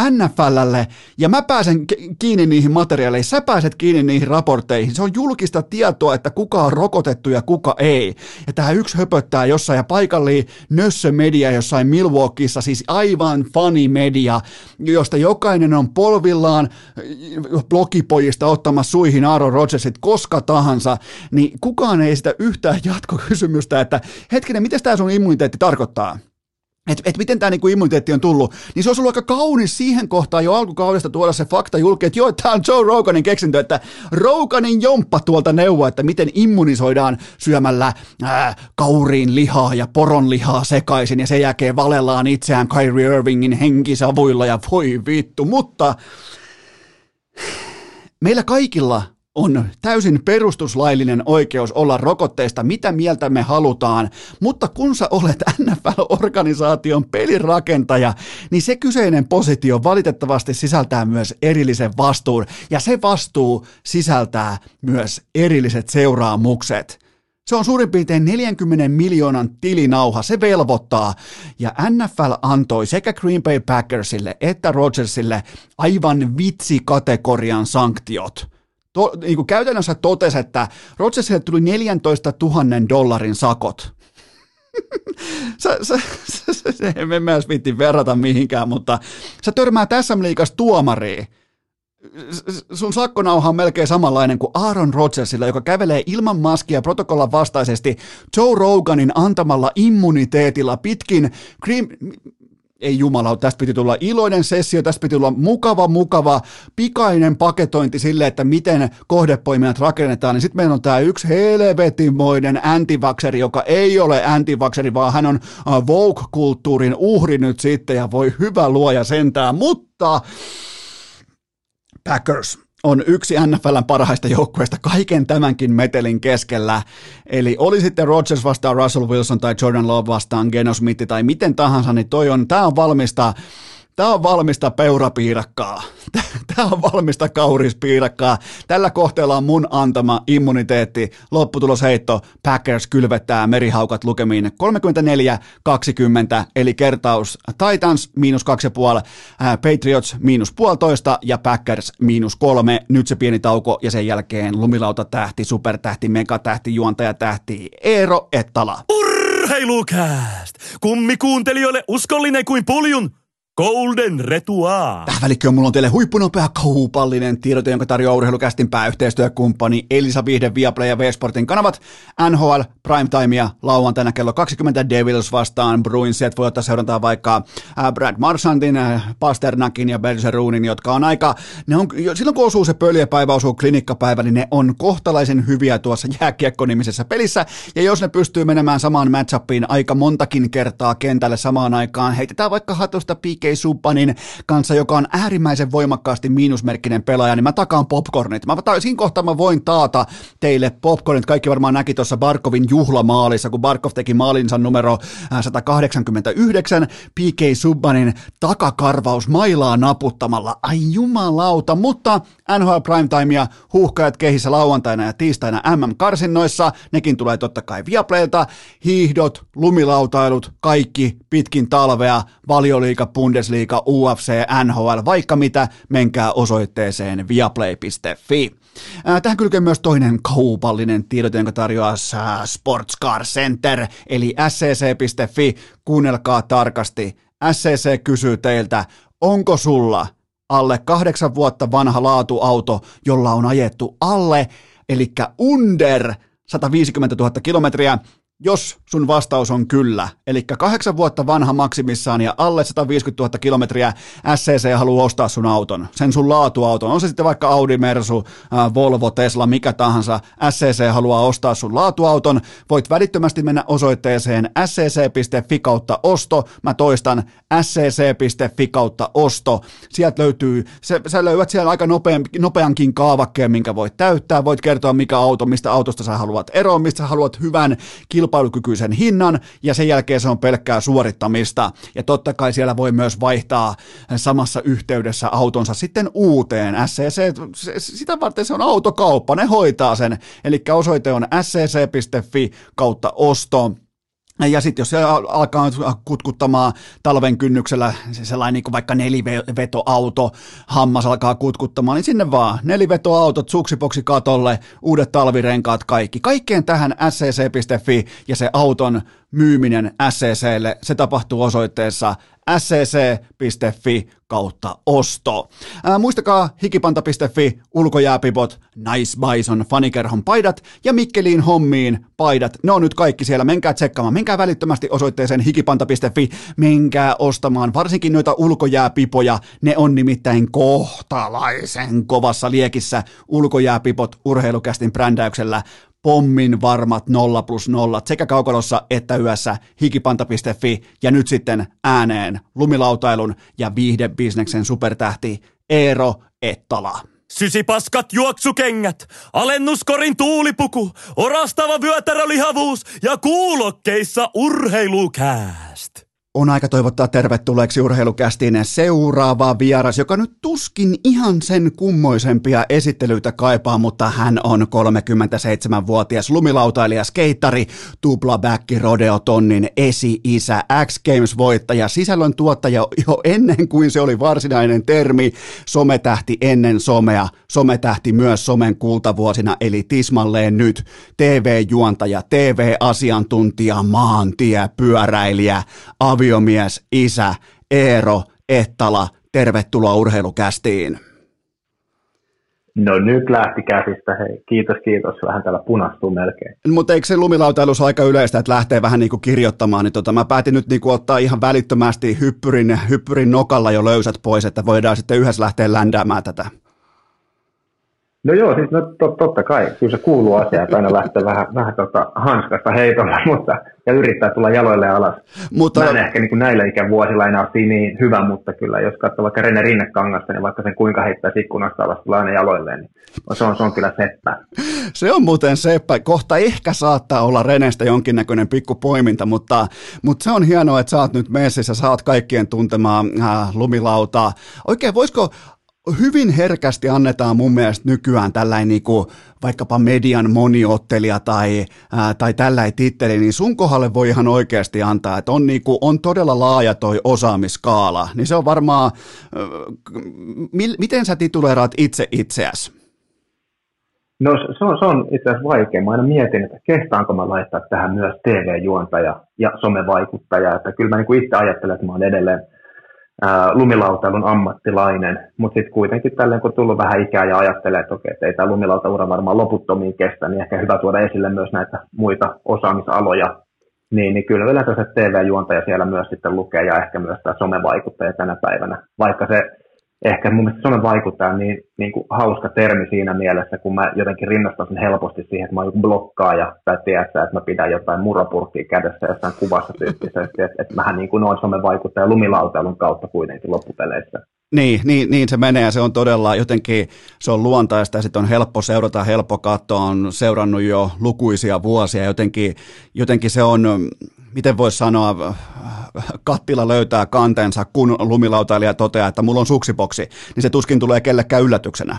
N F L:lle ja mä pääsen kiinni niihin materiaaleihin, sä pääset kiinni niihin raportteihin. Se on julkista tietoa, että kuka on rokotettu ja kuka ei. Ja tää yksi höpöttää jossain ja paikalliin nössömedia jossain Milwaukeessa, siis aivan funny media, josta jokainen on polvillaan blogipojista ottamassa suihin Aaron Rodgersit koska tahansa, niin kukaan ei sitä yhtään jatkokysymystä, että hetkinen, miten tää sun immuniteetti tarkoittaa? että et miten tämä niinku immuniteetti on tullut, niin se olisi ollut aika kaunis siihen kohtaan jo alkukaudesta tuoda se fakta julki, että joo, tämä on Joe Roganin keksintö, että Roganin jomppa tuolta neuvoa, että miten immunisoidaan syömällä ää, kauriin lihaa ja poron lihaa sekaisin, ja sen jälkeen valellaan itseään Kyrie Irvingin henkisavuilla, ja voi vittu, mutta meillä kaikilla on täysin perustuslaillinen oikeus olla rokotteista, mitä mieltä me halutaan, mutta kun sä olet N F L-organisaation pelirakentaja, niin se kyseinen positio valitettavasti sisältää myös erillisen vastuun, ja se vastuu sisältää myös erilliset seuraamukset. Se on suurin piirtein neljänkymmenen miljoonan tilinauha, se velvoittaa, ja N F L antoi sekä Green Bay Packersille että Rodgersille aivan vitsikategorian sanktiot. To, niin kuin käytännössä totesi, että Rodgersille tuli neljäntoistatuhannen dollarin sakot. sä, sä, sä, sä, se emme mä edes viitti verrata mihinkään, mutta sä törmää tässä liikas tuomariin. Sun sakkonauha on melkein samanlainen kuin Aaron Rodgersilla, joka kävelee ilman maskia protokollan vastaisesti Joe Roganin antamalla immuniteetilla pitkin Green... Ei jumala, tästä piti tulla iloinen sessio, tästä piti tulla mukava, mukava, pikainen paketointi sille, että miten kohdepoiminnat rakennetaan. Niin sitten meillä on tämä yksi helvetinmoinen antivakseri, joka ei ole antivakseri, vaan hän on woke-kulttuurin uhri nyt sitten, ja voi hyvä luoja sentään, mutta Packers on yksi N F L:n parhaista joukkueista kaiken tämänkin metelin keskellä. Eli oli sitten Rodgers vastaan Russell Wilson tai Jordan Love vastaan Geno Smith tai miten tahansa, niin toi on, tää on valmista, tää on valmista peurapiirakkaa. Tää on valmista kaurispiirakkaa. Tällä kohteella on mun antama immuniteetti. Lopputulosheitto. Packers kylvettää merihaukat lukemiin kolmekymmentäneljä kaksikymmentä, eli kertaus Titans miinus kaksi ja puoli, Patriots miinus puolitoista ja Packers miinus kolme. Nyt se pieni tauko ja sen jälkeen lumilautatähti, supertähti, megatähti, juontajatähti Eero Ettala. Urheilukääst! Kummi kuuntelijoille uskollinen kuin puljun Golden Retua. Tähän välikköön mulla on teille huippunopea kaupallinen tiedote, jonka tarjoaa Urheilukästin pääyhteistyökumppani Elisa Vihde, Viaplay ja V-Sportin kanavat. N H L Primetimea lauantaina kello kaksikymmentä Devils vastaan Bruinset. Voi ottaa seurantaa vaikka Brad Marchandin, Pasternakin ja Bergerunin, jotka on aika... Ne on, silloin kun osuu se pöljepäivä, osuu klinikkapäivä, niin ne on kohtalaisen hyviä tuossa jääkiekko-nimisessä pelissä. Ja jos ne pystyy menemään samaan matchupiin aika montakin kertaa kentälle samaan aikaan, heitetään vaikka hatusta piikkiä Subbanin kanssa, joka on äärimmäisen voimakkaasti miinusmerkkinen pelaaja, niin mä takaan popcornit. Mä ta- siinä kohtaa mä voin taata teille popcornit. Kaikki varmaan näki tuossa Barkovin juhlamaalissa, kun Barkov teki maalinsa numero sata kahdeksankymmentäyhdeksän P K Subbanin takakarvaus mailaa naputtamalla. Ai jumalauta, mutta N H L Primetimea huuhkajat kehissä lauantaina ja tiistaina M M-karsinnoissa. Nekin tulee totta kai Viaplaylta. Hiihdot, lumilautailut, kaikki pitkin talvea, Valioliigapuun Bundesliga, U F C, N H L, vaikka mitä, menkää osoitteeseen viaplay piste fi. Tähän kylkee myös toinen kaupallinen tiedote, jonka tarjoaa Sportscar Center, eli S C C piste fi. Kuunnelkaa tarkasti. S C C kysyy teiltä, onko sulla alle kahdeksan vuotta vanha laatuauto, jolla on ajettu alle, eli under sataviisikymmentätuhatta kilometriä, jos sun vastaus on kyllä, eli kahdeksan vuotta vanha maksimissaan ja alle sataviisikymmentätuhatta kilometriä S C C haluaa ostaa sun auton, sen sun laatuauton, on se sitten vaikka Audi, Mersu, Volvo, Tesla, mikä tahansa, S C C haluaa ostaa sun laatuauton, voit välittömästi mennä osoitteeseen scc.fi kautta osto, mä toistan scc.fi kautta osto, sieltä löytyy, sä, sä löydät siellä aika nopean, nopeankin kaavakkeen, minkä voit täyttää, voit kertoa mikä auto, mistä autosta sä haluat eroon, mistä sä haluat hyvän kilpailun, kilpailukykyisen hinnan, ja sen jälkeen se on pelkkää suorittamista, ja totta kai siellä voi myös vaihtaa samassa yhteydessä autonsa sitten uuteen, S C C, sitä varten se on autokauppa, ne hoitaa sen, eli osoite on scc.fi kautta osto. Ja sitten jos alkaa kutkuttamaan talven kynnyksellä sellainen niin vaikka nelivetoauto, hammas alkaa kutkuttamaan, niin sinne vaan nelivetoautot, suksipoksi katolle, uudet talvirenkaat, kaikki. Kaikkeen tähän scc.fi ja se auton myyminen SCClle, se tapahtuu osoitteessa scc.fi kautta osto. Ää, muistakaa hikipanta piste fi, ulkojääpipot, Nice Bison, fanikerhon paidat ja Mikkeliin hommiin paidat. Ne on nyt kaikki siellä, menkää tsekkaamaan, menkää välittömästi osoitteeseen hikipanta piste fi, menkää ostamaan varsinkin noita ulkojääpipoja, ne on nimittäin kohtalaisen kovassa liekissä ulkojääpipot urheilukästin brändäyksellä. Pommin varmat nolla plus nollat sekä kaukalossa että yössä hikipanta piste fi ja nyt sitten ääneen lumilautailun ja viihdebisneksen supertähti Eero Ettala. Sysipaskat juoksukengät, alennuskorin tuulipuku, orastava vyötärölihavuus ja kuulokkeissa urheilukääst. On aika toivottaa tervetulleeksi urheilukästiin seuraava vieras, joka nyt tuskin ihan sen kummoisempia esittelyitä kaipaa, mutta hän on kolmekymmentäseitsemänvuotias lumilautailija, skeittari, tuplabäkki, rodeotonnin esi-isä, X Games-voittaja, sisällöntuottaja jo ennen kuin se oli varsinainen termi, sometähti ennen somea, sometähti myös somen kultavuosina, eli tismalleen nyt, T V-juontaja, T V-asiantuntija, maantiepyöräilijä, avi Aviomies, isä, Eero Ettala, tervetuloa urheilukästiin. No nyt lähti käsistä, hei. Kiitos, kiitos. Vähän täällä punastuu melkein. Mutta eikö se lumilautailus aika yleistä, että lähtee vähän niin kuin kirjoittamaan? Niin tota, mä päätin nyt niin kuin ottaa ihan välittömästi hyppyrin, hyppyrin nokalla jo löysät pois, että voidaan sitten yhdessä lähteä ländäämään tätä. No joo, siis no, tot, totta kai. Kyllä se kuuluu asiaan, että aina lähtee vähän, vähän tota hanskasta heitolla, mutta ja yrittää tulla jaloille alas. Mutta mä en ehkä niin kuin näillä ikävuosilla enää ole niin hyvä, mutta kyllä jos katsoo vaikka Rene Rinnekangasta, niin vaikka sen kuinka heittäisi ikkunasta alas, tulee aina jaloilleen, niin se on, se on kyllä seppä. Se on muuten seppä. Kohta ehkä saattaa olla Renestä jonkinnäköinen pikku poiminta, mutta, mutta se on hienoa, että sä oot nyt messissä, sä oot kaikkien tuntemaan äh, lumilautaa. Oikein, voisiko... Hyvin herkästi annetaan mun mielestä nykyään tällainen niin kuin vaikkapa median moniottelija tai, ää, tai tällainen titteli, niin sun kohdalle voi ihan oikeasti antaa, että on, niin kuin, on todella laaja toi osaamiskaala. Niin se on varmaan, äh, mil, miten sä tituleeraat itse itseäsi? No se on, se on itse asiassa vaikea. Mä aina mietin, että kehtaanko mä laittaa tähän myös T V-juontaja ja somevaikuttaja. Että kyllä mä niin kuin itse ajattelen, että mä oon edelleen lumilautailun ammattilainen, mutta sitten kuitenkin tälleen, kun on tullut vähän ikää ja ajattelee, että okei, että ei tämä lumilautaura varmaan loputtomiin kestä, niin ehkä hyvä tuoda esille myös näitä muita osaamisaloja, niin, niin kyllä yleensä se T V-juontaja siellä myös sitten lukee ja ehkä myös tämä somevaikuttaja tänä päivänä, vaikka se ehkä mun mielestä somevaikuttaja on niin, niin kuin hauska termi siinä mielessä, kun mä jotenkin rinnastan sen helposti siihen, että mä oon joku blokkaaja tai tiedätkö, että mä pidän jotain murapurkkiä kädessä jossain kuvassa tyyppisesti, että, että mähän niin kuin on somevaikuttaja lumilautailun kautta kuitenkin loppupeleissä. Niin, niin, niin se menee ja se on todella jotenkin, se on luontaista ja sitten on helppo seurata, helppo katsoa, on seurannut jo lukuisia vuosia, jotenkin, jotenkin se on, miten voisi sanoa, kattila löytää kantensa, kun lumilautailija toteaa, että mulla on suksiboksi, niin se tuskin tulee kellekään yllätyksenä.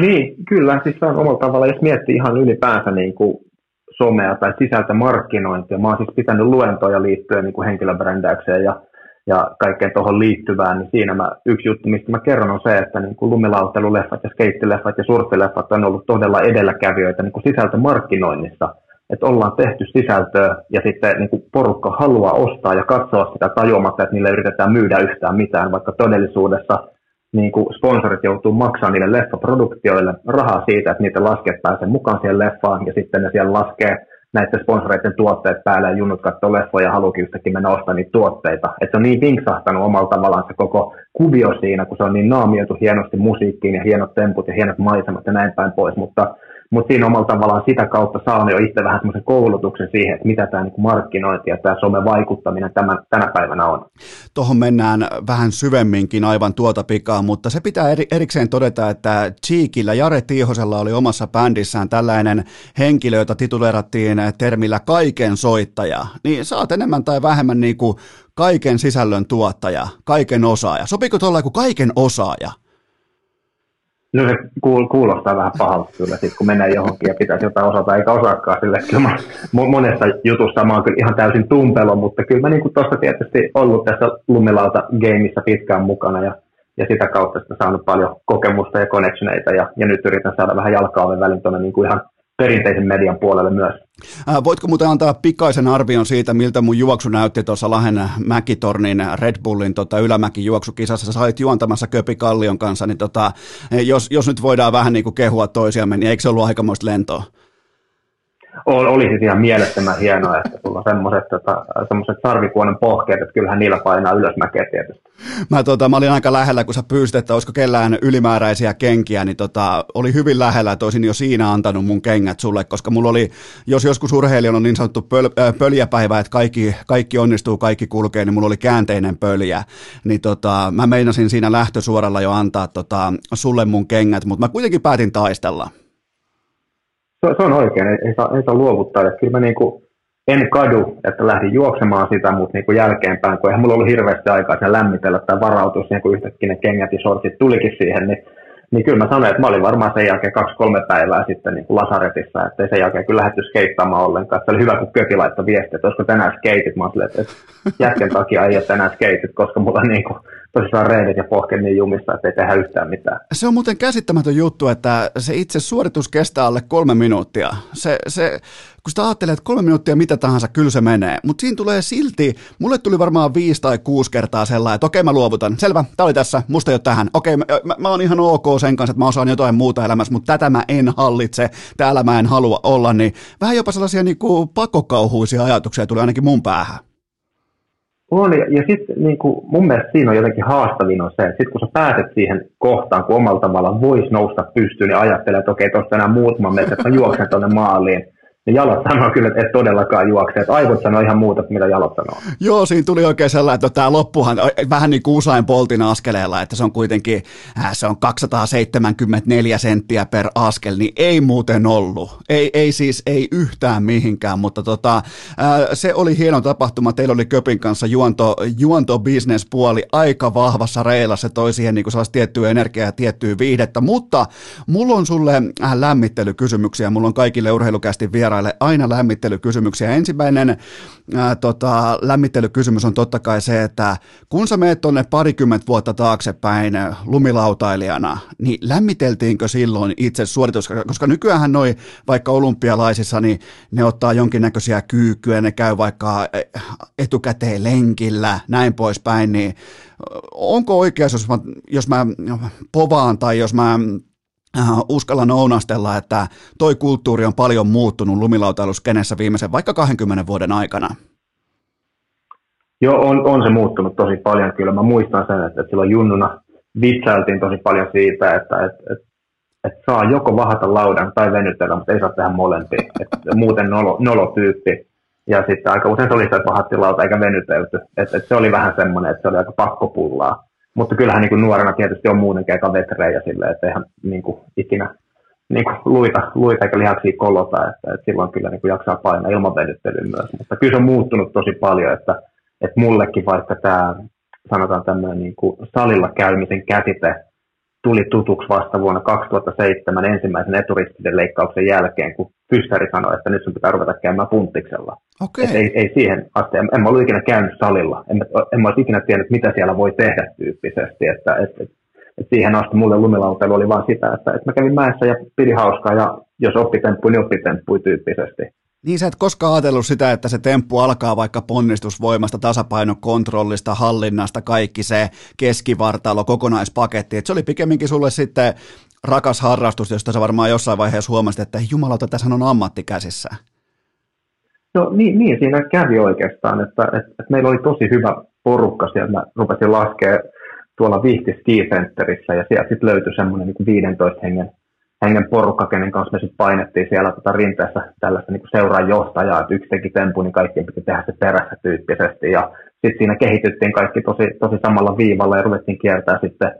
Niin, kyllä, siis on omalla tavalla, jos miettii ihan ylipäänsä niin kuin somea tai sisältömarkkinointia, mä oon siis pitänyt luentoja liittyen niin kuin henkilöbrändäykseen ja ja kaikkeen tuohon liittyvään, niin siinä mä, yksi juttu, mistä mä kerron, on se, että niin kuin lumilauteluleffat ja skeittileffat ja surfileffat on ollut todella edelläkävijöitä niin kuin sisältömarkkinoinnissa, että ollaan tehty sisältöä ja sitten niin kuin porukka haluaa ostaa ja katsoa sitä tajuamatta, että niille yritetään myydä yhtään mitään, vaikka todellisuudessa niin kuin sponsorit joutuu maksamaan niille leffaproduktioille rahaa siitä, että niitä lasket pääsee mukaan siihen leffaan ja sitten ne siellä laskee näiden sponsoreiden tuotteet päälle ja junnut katsoo leffoja ja haluukin yhtäkkiä mennä ostamaan niitä tuotteita. Että se on niin vinksahtanut omalla tavallaan se koko kuvio siinä, kun se on niin naamioitu hienosti musiikkiin ja hienot temput ja hienot maisemat ja näin päin pois, mutta, mutta siinä omalla tavallaan sitä kautta saanut jo itse vähän semmoisen koulutuksen siihen, että mitä tämä niin markkinointi ja tämä somevaikuttaminen tämän, tänä päivänä on. Tuohon mennään vähän syvemminkin aivan tuota pikaa, mutta se pitää erikseen todeta, että Cheekillä, Jare Tiihosella oli omassa bändissään tällainen henkilö, jota tituleerattiin termillä kaiken soittaja, niin sä oot enemmän tai vähemmän niin kuin kaiken sisällön tuottaja, kaiken osaaja. Sopiiko tuolla kuin kaiken osaaja? No se kuulostaa vähän pahalta kyllä, sit, kun mennään johonkin ja pitäisi jotain osata eikä osaakaan sille. Kyllä mä, monessa jutussa mä oon kyllä ihan täysin tumpelo, mutta kyllä mä niin tuossa tietysti ollut tässä lumilauta-gameissa pitkään mukana ja, ja sitä kautta sitä saanut paljon kokemusta ja connectioneita ja, ja nyt yritän saada vähän jalkaa oven välin tuonne niin kuin ihan perinteisen median puolelle myös. Ää, voitko muuten antaa pikaisen arvion siitä, miltä mun juoksu näytti tuossa Lahden Mäkitornin Red Bullin tota, ylämäki juoksukisassa? Sait juontamassa Köpi Kallion kanssa, niin tota, jos, jos nyt voidaan vähän niin kuin kehua toisiamme, niin eikö se ollut aikamoista lentoa? Oli siis ihan mielettömän hienoa, että sulla on semmoiset, tota, semmoiset sarvikuonen pohkeet, että kyllähän niillä painaa ylösmäkeä tietysti. Mä, tota, mä olin aika lähellä, kun sä pyysit, että olisiko kellään ylimääräisiä kenkiä, niin tota, oli hyvin lähellä, että olisin jo siinä antanut mun kengät sulle, koska mulla oli, jos joskus urheilijan on niin sanottu pöl- äh, pöljäpäivä, että kaikki, kaikki onnistuu, kaikki kulkee, niin mulla oli käänteinen pöljä, niin tota, mä meinasin siinä lähtösuoralla jo antaa tota, sulle mun kengät, mutta mä kuitenkin päätin taistella. Se on oikein, ei, ei, saa, ei saa luovuttaa. Että kyllä mä niin kuin en kadu, että lähdin juoksemaan sitä, mutta niin kuin jälkeenpäin, kun eihän mulla ollut hirveästi aikaa sen lämmitellä tai varautua siihen, kun yhtäkkiä ne kengät ja sortit tulikin siihen, niin, niin kyllä mä sanoin, että mä olin varmaan sen jälkeen kaksi-kolme päivää sitten niin kuin lasaretissa, että ei sen jälkeen kyllä lähdetty skeittaamaan ollenkaan. Se oli hyvä, kun Köki laittoi viestiä, että olisiko tänään skeitit. Mä ajattelin, että jätken takia ei ole tänään skeitit, koska mulla niin kuin tosissaan reenit ja pohken niin jumissa, että ei tehdä yhtään mitään. Se on muuten käsittämätön juttu, että se itse suoritus kestää alle kolme minuuttia. Se, se, kun sitä ajattelee, että kolme minuuttia mitä tahansa, kyllä se menee. Mutta siinä tulee silti, mulle tuli varmaan viisi tai kuusi kertaa sellainen, että okei mä luovutan. Selvä, tää oli tässä, musta ei ole tähän. Okei, mä, mä, mä oon ihan ok sen kanssa, että mä osaan jotain muuta elämässä, mutta tätä mä en hallitse, täällä mä en halua olla. Niin vähän jopa sellaisia niin kuin pakokauhuisia ajatuksia tuli ainakin mun päähän. On, ja, ja sitten niin mun mielestä siinä on jotenkin haastavin on se, että sitten kun sä pääset siihen kohtaan, kun omalla tavallaan voisi nousta pystyyn, niin ajattelee, että okei, tuossa enää muutama metri, että mä juoksen tuonne maaliin. Ja jalat sanoo kyllä, että et todellakaan juokse, että aivot sanoo ihan muuta, mitä jalat sanoo. Joo, siinä tuli oikein sellainen, että tämä loppuhan vähän niin kuin Usain Boltin askeleella, että se on kuitenkin, se on kaksisataaseitsemänkymmentäneljä senttiä per askel, niin ei muuten ollut. Ei, ei siis, ei yhtään mihinkään, mutta tota, se oli hieno tapahtuma. Teillä oli Köpin kanssa juonto, juontobisnespuoli aika vahvassa reilassa, se toi siihen niin kuin sellaista tiettyä energiaa ja tiettyä viihdettä, mutta mulla on sulle lämmittelykysymyksiä, mulla on kaikille urheilukästi vielä aina lämmittelykysymyksiä. Ensimmäinen ää, tota, lämmittelykysymys on totta kai se, että kun sä meet tuonne parikymmentä vuotta taaksepäin lumilautailijana, niin lämmiteltiinkö silloin itse suoritus? Koska nykyäänhän noi vaikka olympialaisissa, niin ne ottaa jonkinnäköisiä kyykkyjä, ne käy vaikka etukäteen lenkillä, näin poispäin, niin onko oikeas, jos mä, jos mä povaan tai jos mä uskallan ounastella, että toi kulttuuri on paljon muuttunut lumilautailuskenessä viimeisen vaikka kahdenkymmenen vuoden aikana? Joo, on, on se muuttunut tosi paljon kyllä. Mä muistan sen, että silloin junnuna vitsailtiin tosi paljon siitä, että et, et, et saa joko vahata laudan tai venytellä, mutta ei saa tehdä molempia. Et muuten nolo, nolotyyppi. Ja sitten aika usein se oli se, että vahatti lauta eikä venytelty. Et, et se oli vähän semmoinen, että se oli aika pakkopullaa. Mutta kyllähän niin kuin nuorena tietysti on muutenkin aika vetrejä silleen, että eihän niin kuin ikinä niin kuin luita, luita eikä lihaksia kolota, että, että silloin kyllä niin kuin jaksaa painaa ilman venyttelyä myös. Mutta kyllä se on muuttunut tosi paljon, että, että mullekin vaikka tämä sanotaan tämmöinen niin kuin salilla käymisen käsite tuli tutuksi vasta vuonna kaksituhattaseitsemän ensimmäisen eturistiden leikkauksen jälkeen, kun fyssäri sanoi, että nyt sun pitää ruveta käymään punttiksella. Okay. Ei, ei siihen asti. En, en mä ollut ikinä käynyt salilla. En, en mä olisi ikinä tiennyt, mitä siellä voi tehdä tyyppisesti. Että, et, et, et siihen asti mulle lumilautailu oli vaan sitä, että et mä kävin mäessä ja pidin hauskaa ja jos oppitemppuin, niin oppitemppuin tyyppisesti. Niin sä et koskaan ajatellut sitä, että se temppu alkaa vaikka ponnistusvoimasta, tasapainokontrollista, hallinnasta, kaikki se keskivartalo, kokonaispaketti. Et se oli pikemminkin sulle sitten rakas harrastus, josta sä varmaan jossain vaiheessa huomasit, että jumalauta, tässähän on ammatti käsissä. No niin, niin siinä kävi oikeastaan, että, että, että meillä oli tosi hyvä porukka siellä. Mä rupesin laskemaan tuolla Vihti Ski Centerissä ja sieltä sitten löytyi semmoinen niin kuin viidentoista hengen hengen porukka, kenen kanssa me sitten painettiin siellä tota rinteessä tällaista niin kuin seuran johtajaa, että yksi teki tempun, niin kaikkien piti tehdä se perässä tyyppisesti. Ja sitten siinä kehityttiin kaikki tosi, tosi samalla viivalla ja ruvettiin kiertää sitten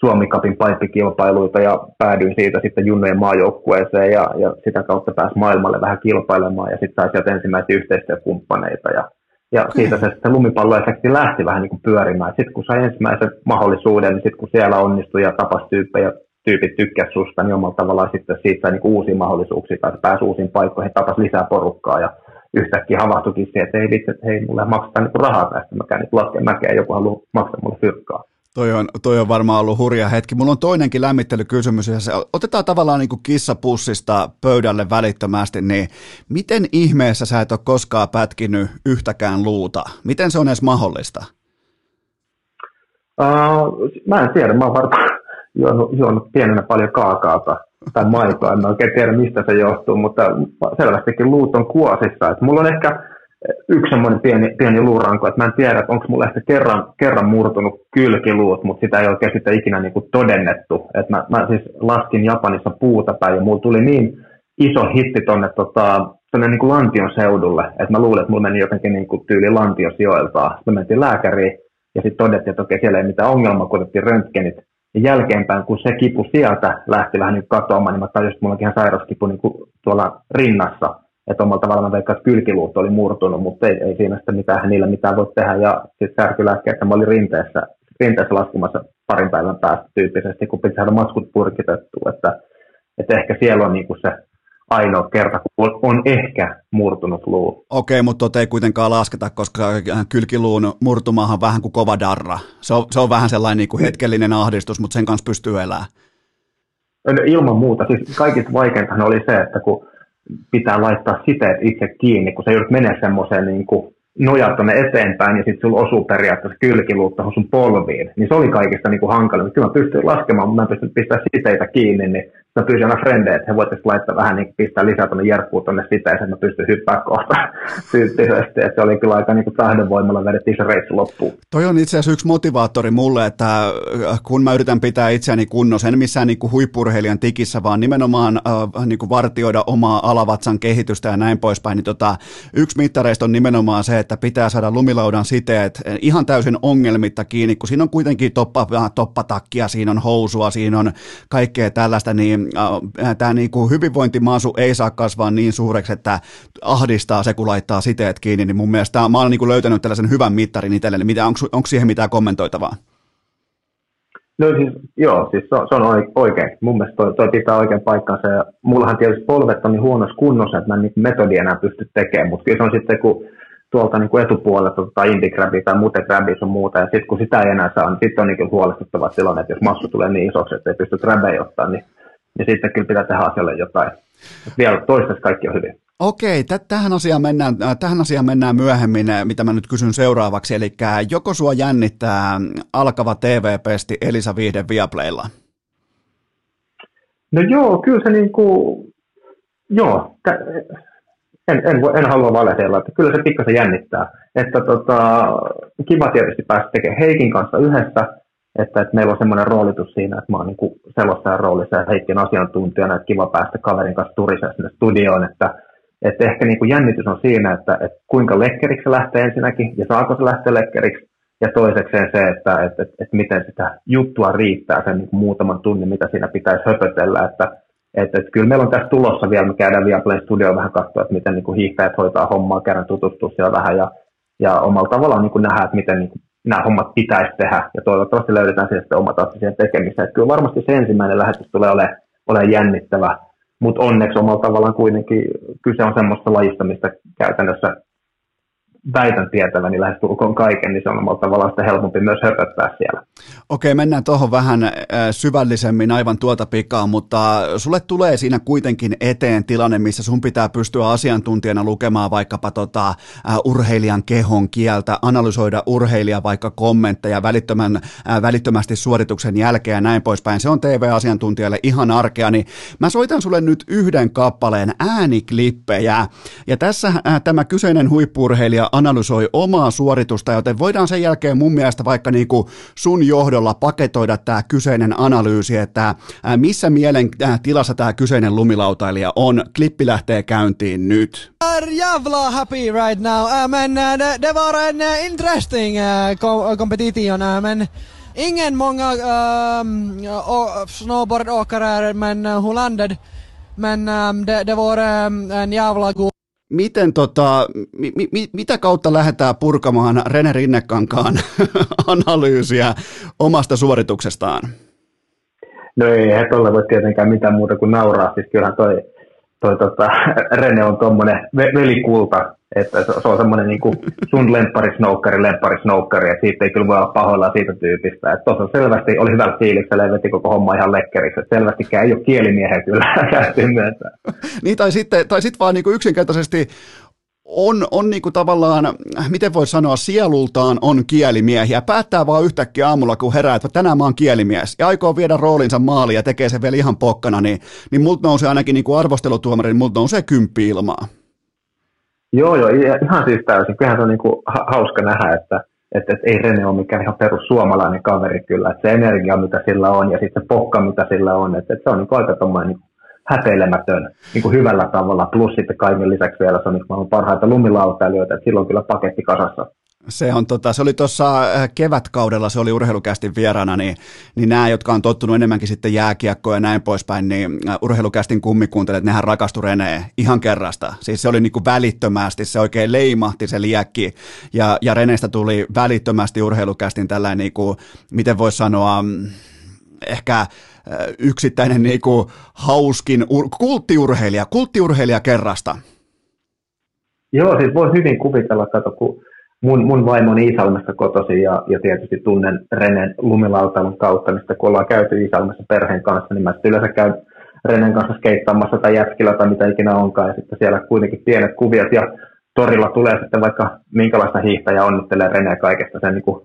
Suomi-Cupin paippikilpailuita ja päädyin siitä sitten junnojen maajoukkueeseen ja, ja sitä kautta pääsi maailmalle vähän kilpailemaan ja sitten sai sieltä ensimmäisiä yhteistyökumppaneita. Ja, ja okay. Siitä se sitten lumipalloefekti lähti vähän niin kuin pyörimään. Sitten kun sai ensimmäisen mahdollisuuden, niin sitten kun siellä onnistui ja tapasi tyyppejä, tyypit tykkäs susta, niin omalla tavallaan sitten siitä sai niinku uusia mahdollisuuksia, tai pääsi uusiin paikkoihin, tapas lisää porukkaa, ja yhtäkkiä havahtuikin siihen, että hei, vitsi, että hei, mulle maksetaan niinku rahaa tästä, mä käyn nyt lasken mäkeä, joku haluaa maksaa mulle fyrkkaa. Toi on, toi on varmaan ollut hurja hetki. Mulla on toinenkin lämmittelykysymys. Ja se otetaan tavallaan niin kuin kissapussista pöydälle välittömästi. Niin miten ihmeessä sä et ole koskaan pätkinyt yhtäkään luuta? Miten se on edes mahdollista? Uh, mä en tiedä. Mä oon varmaan juonut, juonut pienenä paljon kaakaata tai maitoa. En oikein tiedä, mistä se johtuu, mutta selvästikin luut on kuosissa. Et mulla on ehkä yksi semmoinen pieni, pieni luuranko, että mä en tiedä, että onko mulla ehkä kerran, kerran murtunut kylkiluut, mutta sitä ei oikein sitä ikinä niin kuin todennettu. Et mä, mä siis laskin Japanissa puuta päin ja mulla tuli niin iso hitti tuonne tota, niin kuin Lantion seudulle, että mä luulin, että mulla meni jotenkin niin kuin tyyli Lantiosioiltaan. Sitten mentiin lääkäriin ja sitten todettiin, että okei, siellä ei mitään ongelmaa, kun otettiin röntgenit. Ja jälkeenpäin, kun se kipu sieltä lähti vähän niin katoamaan, niin mä tajusin, että mulla onkin ihan sairauskipu niin kuin tuolla rinnassa. Että omalla tavallaan veikkaan, että kylkiluut oli murtunut, mutta ei, ei siinä sitten mitään, niillä mitään voi tehdä. Ja sitten särkylääkkeessä mä olin rinteessä, rinteessä laskemassa parin päivän päästä tyyppisesti, kun piti saada maskut purkitettua. Että, että ehkä siellä on niin kuin se ainoa kerta, kun on ehkä murtunut luu. Okei, mutta ei kuitenkaan lasketa, koska kylkiluun murtumaahan vähän kuin kova darra. Se on, se on vähän sellainen niin kuin hetkellinen ahdistus, mutta sen kanssa pystyy elämään. Ilman muuta. Siis kaikista vaikeintahan oli se, että kun pitää laittaa siteet itse kiinni, kun sä joudut menemään semmoiseen niin nojaa tuonne eteenpäin, ja sitten sulla osuu periaatteessa kylkiluut tuohon sun polviin. Niin se oli kaikista niin hankalaa. Kyllä mä pystyn laskemaan, mutta mä pystyn pistämään siteitä kiinni, niin mä pyysin aina frendejä, että he voitaisiin laittaa vähän niin pistää lisää tuonne järkkuun tuonne siteeseen, että mä pystyn hyppää kohta tyyppisesti. Että se oli kyllä aika niin tahdonvoimalla vedettiin se reissu loppuun. Toi on itse asiassa yksi motivaattori mulle, että kun mä yritän pitää itseäni kunnossa, en missään niin huippurheilijan tikissä, vaan nimenomaan äh, niin vartioida omaa alavatsan kehitystä ja näin poispäin, niin tota, yksi mittareista on nimenomaan se, että pitää saada lumilaudan siteet ihan täysin ongelmitta kiinni, kun siinä on kuitenkin toppa, toppatakkia, siinä on housua, siinä on kaikkea tällaista, niin äh, tämä niin kuin hyvinvointimaasu ei saa kasvaa niin suureksi, että ahdistaa se, kun laittaa siteet kiinni, niin mun mielestä mä olen niin kuin löytänyt tällaisen hyvän mittarin itselleni. Mitä, onko, onko siihen mitään kommentoitavaa? No siis, joo, siis se on, se on oikein. Mun mielestä toi, toi pitää oikein paikkansa. Ja mullahan tietysti polvet on niin huonossa kunnossa, että mä en niin metodia enää pysty tekemään, mutta kyllä se on sitten, kun tuolta niin kuin etupuolelta tai indigrabi tai muuten grabi sun muuta, ja sitten kun sitä ei enää saa, niin sitten on niin huolestuttava tilanne, että jos massu tulee niin isoksi, että ei pysty grabeja ottaa, niin, niin sitten kyllä pitää tehdä asialle jotain. Vielä toistaiseksi kaikki on hyvin. Okei, tähän asiaan mennään, tähän asiaan mennään myöhemmin, mitä mä nyt kysyn seuraavaksi, eli joko sua jännittää alkava T V-pesti Elisa Viihde Viaplaylla? No joo, kyllä se niin kuin, joo, t- En, en, en halua valehdella, että kyllä se pikkasen jännittää. Että tota, kiva tietysti päästä tekemään Heikin kanssa yhdessä, että, että meillä on semmoinen roolitus siinä, että mä oon niin selostajan roolissa ja Heikin asiantuntijana, että kiva päästä kaverin kanssa turiseen sinne studioon. Että, että ehkä niin kuin jännitys on siinä, että, että kuinka lekkeriksi se lähtee ensinnäkin ja saako se lähteä lekkeriksi. Ja toisekseen se, että, että, että, että miten sitä juttua riittää sen niin kuin muutaman tunnin, mitä siinä pitäisi höpötellä, että Että, että kyllä meillä on tässä tulossa vielä, me käydään Viaplay Studioon vähän katsoa, että miten niin kuin hiihtäjät hoitaa hommaa, käydään tutustua siellä vähän ja, ja omalla tavallaan niin kuin nähdään, että miten niin kuin nämä hommat pitäisi tehdä. Ja toivottavasti löydetään sitten omat asiat tekemiseen. Että kyllä varmasti se ensimmäinen lähetys tulee olemaan, olemaan jännittävä, mutta onneksi omalla tavallaan kuitenkin kyse on semmoista lajista, mistä käytännössä väitän tietäväni niin lähestulkoon kaiken, niin se on omalla tavallaan sitä helpompi myös höpöttää siellä. Okei, mennään tuohon vähän syvällisemmin aivan tuota pikaa, mutta sulle tulee siinä kuitenkin eteen tilanne, missä sun pitää pystyä asiantuntijana lukemaan vaikkapa tota, urheilijan kehon kieltä, analysoida urheilijan vaikka kommentteja välittömän, välittömästi suorituksen jälkeen ja näin poispäin. Se on T V-asiantuntijalle ihan arkea, niin mä soitan sulle nyt yhden kappaleen ääniklippejä, ja tässä äh, tämä kyseinen huippu-urheilija analysoi omaa suoritusta, joten voidaan sen jälkeen mun mielestä vaikka niin kuin sun johdolla paketoida tämä kyseinen analyysi, että missä mielen tilassa tämä kyseinen lumilautailija on. Klippi lähtee käyntiin nyt. Jävla happy right now, men det var en interesting competition, men ingen många snowboardåkare, men hon landade, men det var en jävla god. Miten tota, mi, mi, mitä kautta lähdetään purkamaan Rene Rinnekankaan analyysiä omasta suorituksestaan? No ei he tuolla voi tietenkään mitään muuta kuin nauraa. Siis kyllähän toi, toi tota, Rene on tommonen velikulta, että se on semmoinen niinku sun lempparisnoukkari, lempparisnoukkari, ja siitä ei kyllä voi olla pahoillaan siitä tyypistä. Että tuossa selvästi oli hyvällä fiiliksellä ja veti koko homma ihan lekkeriksi, että selvästikään ei ole kielimiehen kyllä täytyy myöntää. Niin, tai sitten, tai sitten vaan niinku yksinkertaisesti on, on niinku tavallaan, miten voi sanoa, sielultaan on kielimiehiä. Päättää vaan yhtäkkiä aamulla, kun herää, että tänään mä oon kielimies ja aikoo viedä roolinsa maaliin ja tekee sen vielä ihan pokkana, niin, niin multa nousee ainakin niinku arvostelutuomari, niin multa nousee kymppi ilmaa. Joo, joo, ihan siis täysin. Kyllähän se on niinku hauska nähdä, että, että, että ei Rene ole mikään ihan perussuomalainen kaveri kyllä. Että se energia, mitä sillä on, ja sitten se pokka, mitä sillä on, että, että se on niinku aika tommoinen häpeilemätön niinku hyvällä tavalla. Plus sitten kaiken lisäksi vielä se on niinku maailman parhaita lumilautailijoita, että silloin kyllä paketti kasassa. Se on tota, se oli tuossa kevätkaudella, se oli Urheilukästin vieraana, niin, niin nämä, jotka on tottunut enemmänkin sitten jääkiekkoon ja näin poispäin, niin Urheilukästin kummikuuntelijat, nehän rakastui Reneen ihan kerrasta. Siis se oli niin kuin välittömästi, se oikein leimahti se liekki, ja, ja Reneestä tuli välittömästi Urheilukästin tällainen, niin kuin, miten voisi sanoa, ehkä yksittäinen niin kuin hauskin ur- kulttiurheilija, kulttiurheilija kerrasta. Joo, siis voi hyvin kuvitella, kato, kun Mun, mun vaimoni Iisalmesta kotoisin ja, ja tietysti tunnen Renen lumilautailun kautta, mistä kun ollaan käyty Iisalmessa perheen kanssa, niin mä sitten yleensä käyn Renen kanssa skeittaamassa tai jätkillä tai mitä ikinä onkaan. Ja sitten siellä kuitenkin pienet kuviot ja torilla tulee sitten vaikka minkälaista hiihtäjä onnittelee Reneä kaikesta sen niin kuin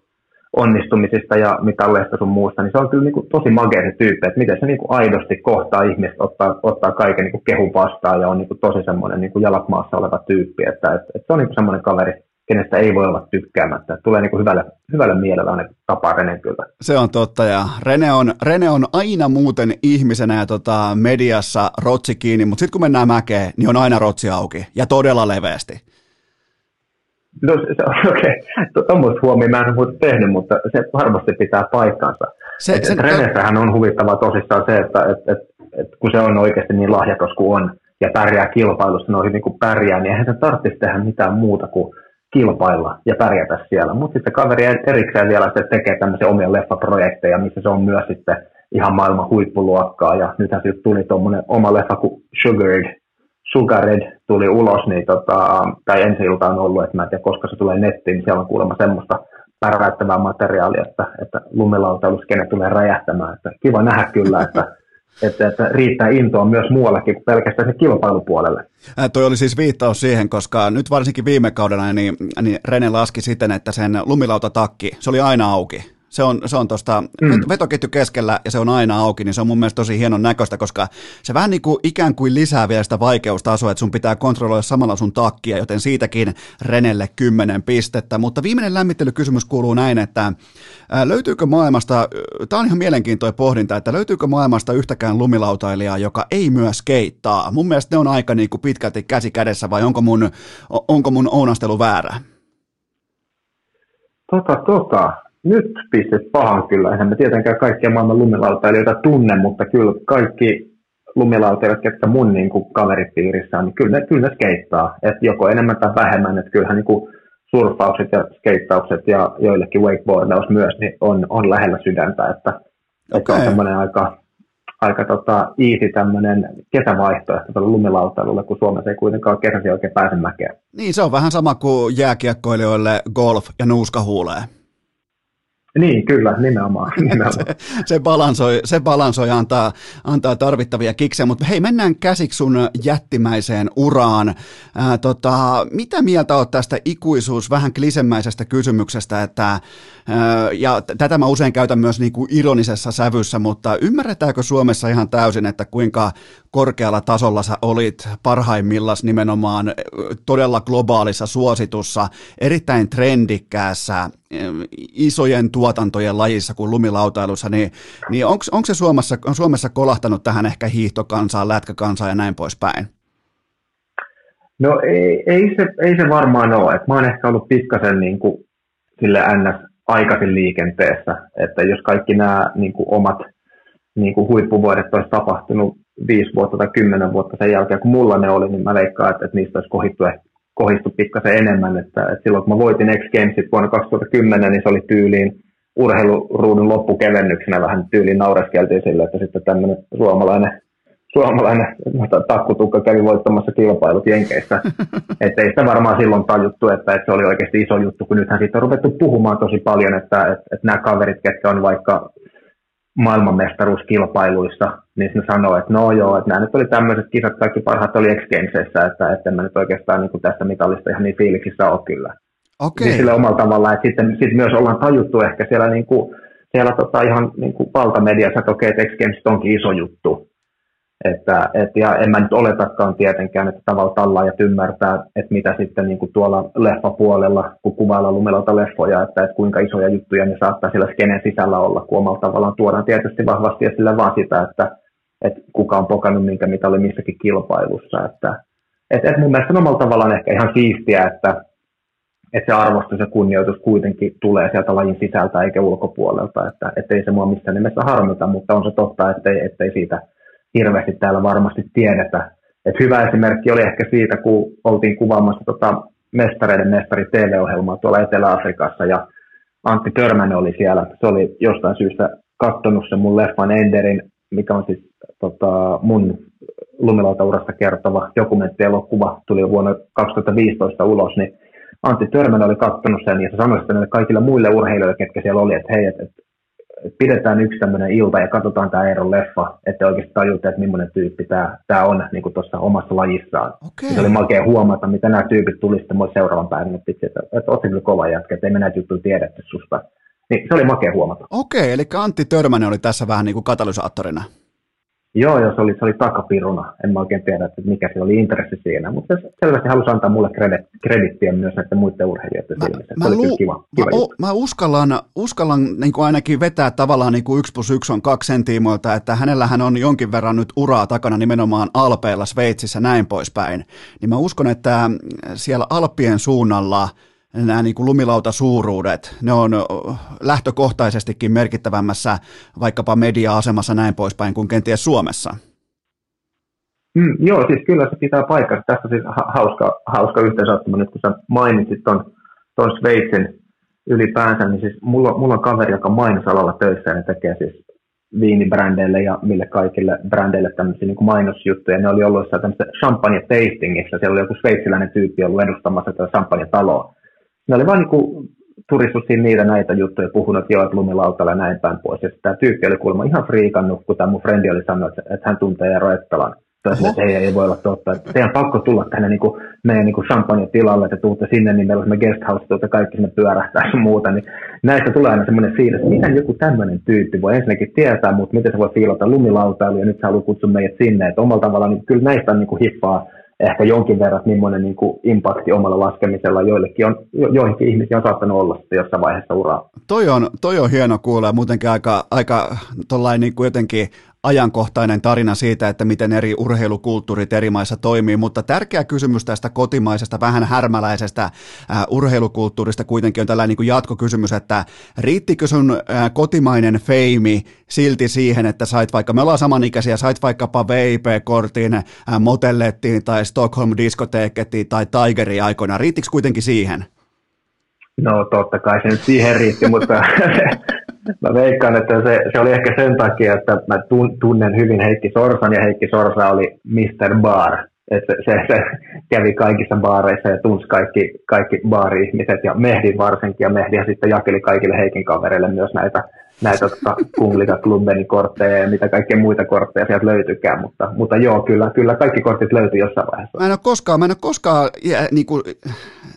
onnistumisista ja mitalleista sun muusta. Niin se on kyllä niin kuin tosi magea se tyyppi, että miten se niin kuin aidosti kohtaa ihmistä, ottaa, ottaa kaiken niin kuin kehun vastaan ja on niin kuin tosi semmoinen niin kuin jalat maassa oleva tyyppi. Että, että, että se on niin kuin semmoinen kaveri, kenestä ei voi olla tykkäämättä. Tulee niin kuin hyvällä, hyvällä mielellä ainakin tapaa Renen kyllä. Se on totta, ja Rene on, Rene on aina muuten ihmisenä ja tota mediassa rotsi kiinni, mutta sitten kun mennään mäkeen, niin on aina rotsi auki, ja todella leveästi. No okei, okay. Tuommoista huomioon mä en ole tehnyt, mutta se varmasti pitää paikkansa. Se, et, sen... Renessähän on huvittavaa tosissaan se, että et, et, et, kun se on oikeasti niin lahjakas kuin on, ja pärjää kilpailussa, no hyvin kuin pärjää, niin eihän se tarvitsisi tehdä mitään muuta kuin kilpailla ja pärjätä siellä, mutta sitten kaveri erikseen vielä sitten tekee tämmöisiä omia leffaprojekteja, missä se on myös sitten ihan maailman huippuluokkaa, ja nythän sitten tuli tuommoinen oma leffa, kun Sugared, Sugared tuli ulos, niin tota, tai ensi ilta on ollut, että mä en tiedä, koska se tulee nettiin, niin siellä on kuulemma semmoista päräyttävää materiaalia, että, että lumilauteluskene tulee räjähtämään, että kiva nähdä kyllä, että Että, että riittää intoa myös muuallakin kuin pelkästään se kilpailupuolelle. Äh, toi oli siis viittaus siihen, koska nyt varsinkin viime kaudella niin, niin Rene laski siten, että sen lumilautatakki, se oli aina auki. Se on, se on tuosta mm. vetoketju keskellä ja se on aina auki, niin se on mun mielestä tosi hienon näköistä, koska se vähän niin kuin ikään kuin lisää vielä sitä vaikeustasoa, että sun pitää kontrolloida samalla sun takkia, joten siitäkin Renelle kymmenen pistettä. Mutta viimeinen lämmittelykysymys kuuluu näin, että löytyykö maailmasta, tämä on ihan mielenkiintoinen pohdinta, että löytyykö maailmasta yhtäkään lumilautailijaa, joka ei myös keittaa? Mun mielestä ne on aika niin kuin pitkälti käsi kädessä, vai onko mun, onko mun ounastelu väärä? Tota, tota. Nyt pistet pahan kyllä. Eihän me tietenkään kaikkia maailman lumilautailijoita tunne, mutta kyllä kaikki lumilautailijat, jotka mun niin kuin kaveripiirissä on, niin kyllä ne, kyllä ne skeittaa. Et joko enemmän tai vähemmän, että kyllähän niin kuin surfaukset ja skeittaukset ja joillekin wakeboardaus myös niin on, on lähellä sydäntä. Että, okay. Että on tämmöinen aika, aika tota easy tämmöinen kesävaihtoehto tällä lumilautailulla, kun Suomessa ei kuitenkaan kesäsi oikein pääse mäkeä. Niin, se on vähän sama kuin jääkiekkoilijoille golf ja nuuskahuulee. Niin, kyllä, nimenomaan. nimenomaan. Se, se balansoi, se balansoi antaa, antaa tarvittavia kiksejä, mutta hei, mennään käsiksi sun jättimäiseen uraan. Ää, tota, mitä mieltä oot tästä ikuisuus vähän klisemäisestä kysymyksestä, että, ää, ja tätä mä usein käytän myös niinku ironisessa sävyssä, mutta ymmärretäänkö Suomessa ihan täysin, että kuinka korkealla tasolla sä olit parhaimmillaan nimenomaan todella globaalissa suositussa, erittäin trendikkäässä, isojen tuotantojen lajissa kuin lumilautailussa, niin, niin onko se Suomessa, Suomessa kolahtanut tähän ehkä hiihtokansaan, lätkäkansaan ja näin poispäin? No ei, ei, se, ei se varmaan ole. Et mä oon ehkä ollut pikkasen niin kuin sille ns. Aikaisin liikenteessä, että jos kaikki nämä niin kuin omat niin kuin huippuvuodet olisi tapahtunut viisi vuotta tai kymmenen vuotta sen jälkeen, kun mulla ne oli, niin mä leikkaan, että, että niistä olisi kohittu ehkä kohistui pikkasen enemmän, että, että silloin kun mä voitin X Gamesit vuonna kaksituhattakymmenen, niin se oli tyyliin urheiluruudun loppukevennyksenä, vähän tyyliin naureskeltiin sille, että sitten tämmöinen suomalainen suomalainen takkutukka kävi voittamassa kilpailut Jenkeissä. Että ei sitä varmaan silloin tajuttu, että, että se oli oikeasti iso juttu, kun nythän siitä on ruvettu puhumaan tosi paljon, että, että, että nämä kaverit, ketkä on vaikka maailmanmestaruuskilpailuissa, niin ne sanoo, että no joo, että nämä nyt oli tämmöiset kisat, kaikki parhaat oli X Gamesissa, että, että en mä nyt oikeastaan niin tästä mitallista ihan niin fiiliksissä ole kyllä. Okay. Niin sillä omalla tavalla, että sitten sit myös ollaan tajuttu ehkä siellä, niin kuin, siellä tota ihan niin kuin valtamediassa, että okei, okay, että X Games onkin iso juttu. Että, et, ja en mä nyt oletakaan tietenkään, että tavallaan tallaajat ymmärtää, että mitä sitten niin kuin tuolla leffapuolella, kun kuvaillaan lumelauta leffoja, että, että kuinka isoja juttuja ne saattaa siellä skenen sisällä olla, kun omalla tavallaan tuodaan tietysti vahvasti esille vaan sitä, että, että kuka on pokannut minkä mitali missäkin kilpailussa. Että, et, et mun mielestä on omalla tavallaan ehkä ihan siistiä, että, että se arvostus ja kunnioitus kuitenkin tulee sieltä lajin sisältä eikä ulkopuolelta, että, että ei se mua missään nimessä harmita, mutta on se totta, ettei, ettei siitä hirveästi täällä varmasti tiedetä. Et hyvä esimerkki oli ehkä siitä, kun oltiin kuvaamassa tota mestareiden mestari T V-ohjelmaa tuolla Etelä-Afrikassa, ja Antti Törmänen oli siellä. Se oli jostain syystä katsonut sen mun leffan Enderin, mikä on siis tota, mun lumilautaurasta kertova dokumenttielokuva, tuli vuonna kaksituhattaviisitoista ulos, niin Antti Törmänen oli katsonut sen, ja se sanoi sitten kaikille muille urheilijoille, ketkä siellä oli, että hei, että pidetään yksi tämmöinen ilta ja katsotaan tämä Eeron leffa, että oikeasti tajutaan, että millainen tyyppi tämä, tämä on niin tuossa omassa lajissaan. Okay. Se oli makea huomata, mitä nämä tyypit tuli sitten seuraavan päivänä, että, että, että oot kyllä kova jätkä, että ei me näitä juttuja tiedetty susta. Niin se oli makea huomata. Okei, okay, eli Antti Törmänen oli tässä vähän niin kuin katalysaattorina. Joo, joo, se oli, se oli takapiruna. En mä oikein tiedä, että mikä se oli intressi siinä, mutta selvästi halusi antaa mulle kredittiä myös näiden muiden urheilijoiden silmissä. Mä, mä, lu- kiva, kiva mä, o, mä uskallan, uskallan niin kuin ainakin vetää tavallaan niin kuin yksi plus yksi on kaksi sen tiimoilta, että hänellähän on jonkin verran nyt uraa takana nimenomaan Alpeilla, Sveitsissä, näin poispäin. Niin mä uskon, että siellä Alppien suunnalla nämä niin kuin lumilautasuuruudet, ne on lähtökohtaisestikin merkittävämmässä vaikkapa media-asemassa näin poispäin kuin kenties Suomessa. Mm, joo, siis kyllä se pitää paikkaa. Tässä on siis hauska, hauska yhteensattuma nyt, kun sä mainitsit ton, ton Sveitsin ylipäänsä, niin siis mulla, mulla on kaveri, joka mainosalalla töissä, ja ne tekee siis viinibrändeille ja mille kaikille brändeille tämmöisiä niin kuin mainosjuttuja. Ne oli ollut jossain tämmöisessä champagne-tastingissa, siellä oli joku sveitsiläinen tyyppi ollut edustamassa tätä champagne-taloa. Ne oli vaan niin turistussiin niitä näitä juttuja, puhunut joo, että lumilautalla ja näin päin pois. Ja tämä tyyppi oli kuulemma ihan friikannut, kun tämä mun frendi oli sanonut, että hän tuntee Eero Ettalan. Että ei, ei voi olla totta. Että teidän on pakko tulla tänne niin kuin, meidän niin champagne-tilalle, että tuutte sinne, niin meillä on semmoinen guesthouse, tuolta kaikki sinne pyörähtää ja muuta. Niin näistä tulee aina semmoinen fiilis, että miten joku tämmöinen tyyppi voi ensinnäkin tietää, mutta miten se voi fiilata lumilautailu ja nyt sä haluaa kutsua meidät sinne. Että omalla tavallaan niin kyllä näistä on niin hippaa. Ehkä jonkin verran, että millainen niin kuin impakti omalla laskemisella joillekin on, jo, joihinkin ihmisiä on saattanut olla sitten jossain vaiheessa uraa. Toi on, toi on hieno kuulla, muutenkin aika, aika tollain niin kuin jotenkin ajankohtainen tarina siitä, että miten eri urheilukulttuurit eri maissa toimii, mutta tärkeä kysymys tästä kotimaisesta, vähän härmäläisestä äh, urheilukulttuurista kuitenkin on tällainen niin kuin jatkokysymys, että riittikö sun äh, kotimainen feimi silti siihen, että sait vaikka, me ollaan samanikäisiä, sait vaikkapa V I P-kortin, äh, motellettiin tai Stockholm-diskoteekettiin tai Tigeriin aikoina, riittikö kuitenkin siihen? No totta kai se nyt siihen riitti, mutta mä veikkaan, että se, se oli ehkä sen takia, että mä tunnen hyvin Heikki Sorsan, ja Heikki Sorsa oli mister Bar. Että se, se kävi kaikissa baareissa ja tunsi kaikki, kaikki baari-ihmiset, ja Mehdin varsinkin, ja Mehdihän sitten jakeli kaikille Heikin kavereille myös näitä, näitä Kunglika Klubbeni kortteja ja mitä kaikkea muita kortteja sieltä löytyykään, mutta, mutta joo, kyllä, kyllä kaikki kortit löytyy jossain vaiheessa. Mä en ole koskaan, mä en ole koskaan, ja, niin kuin,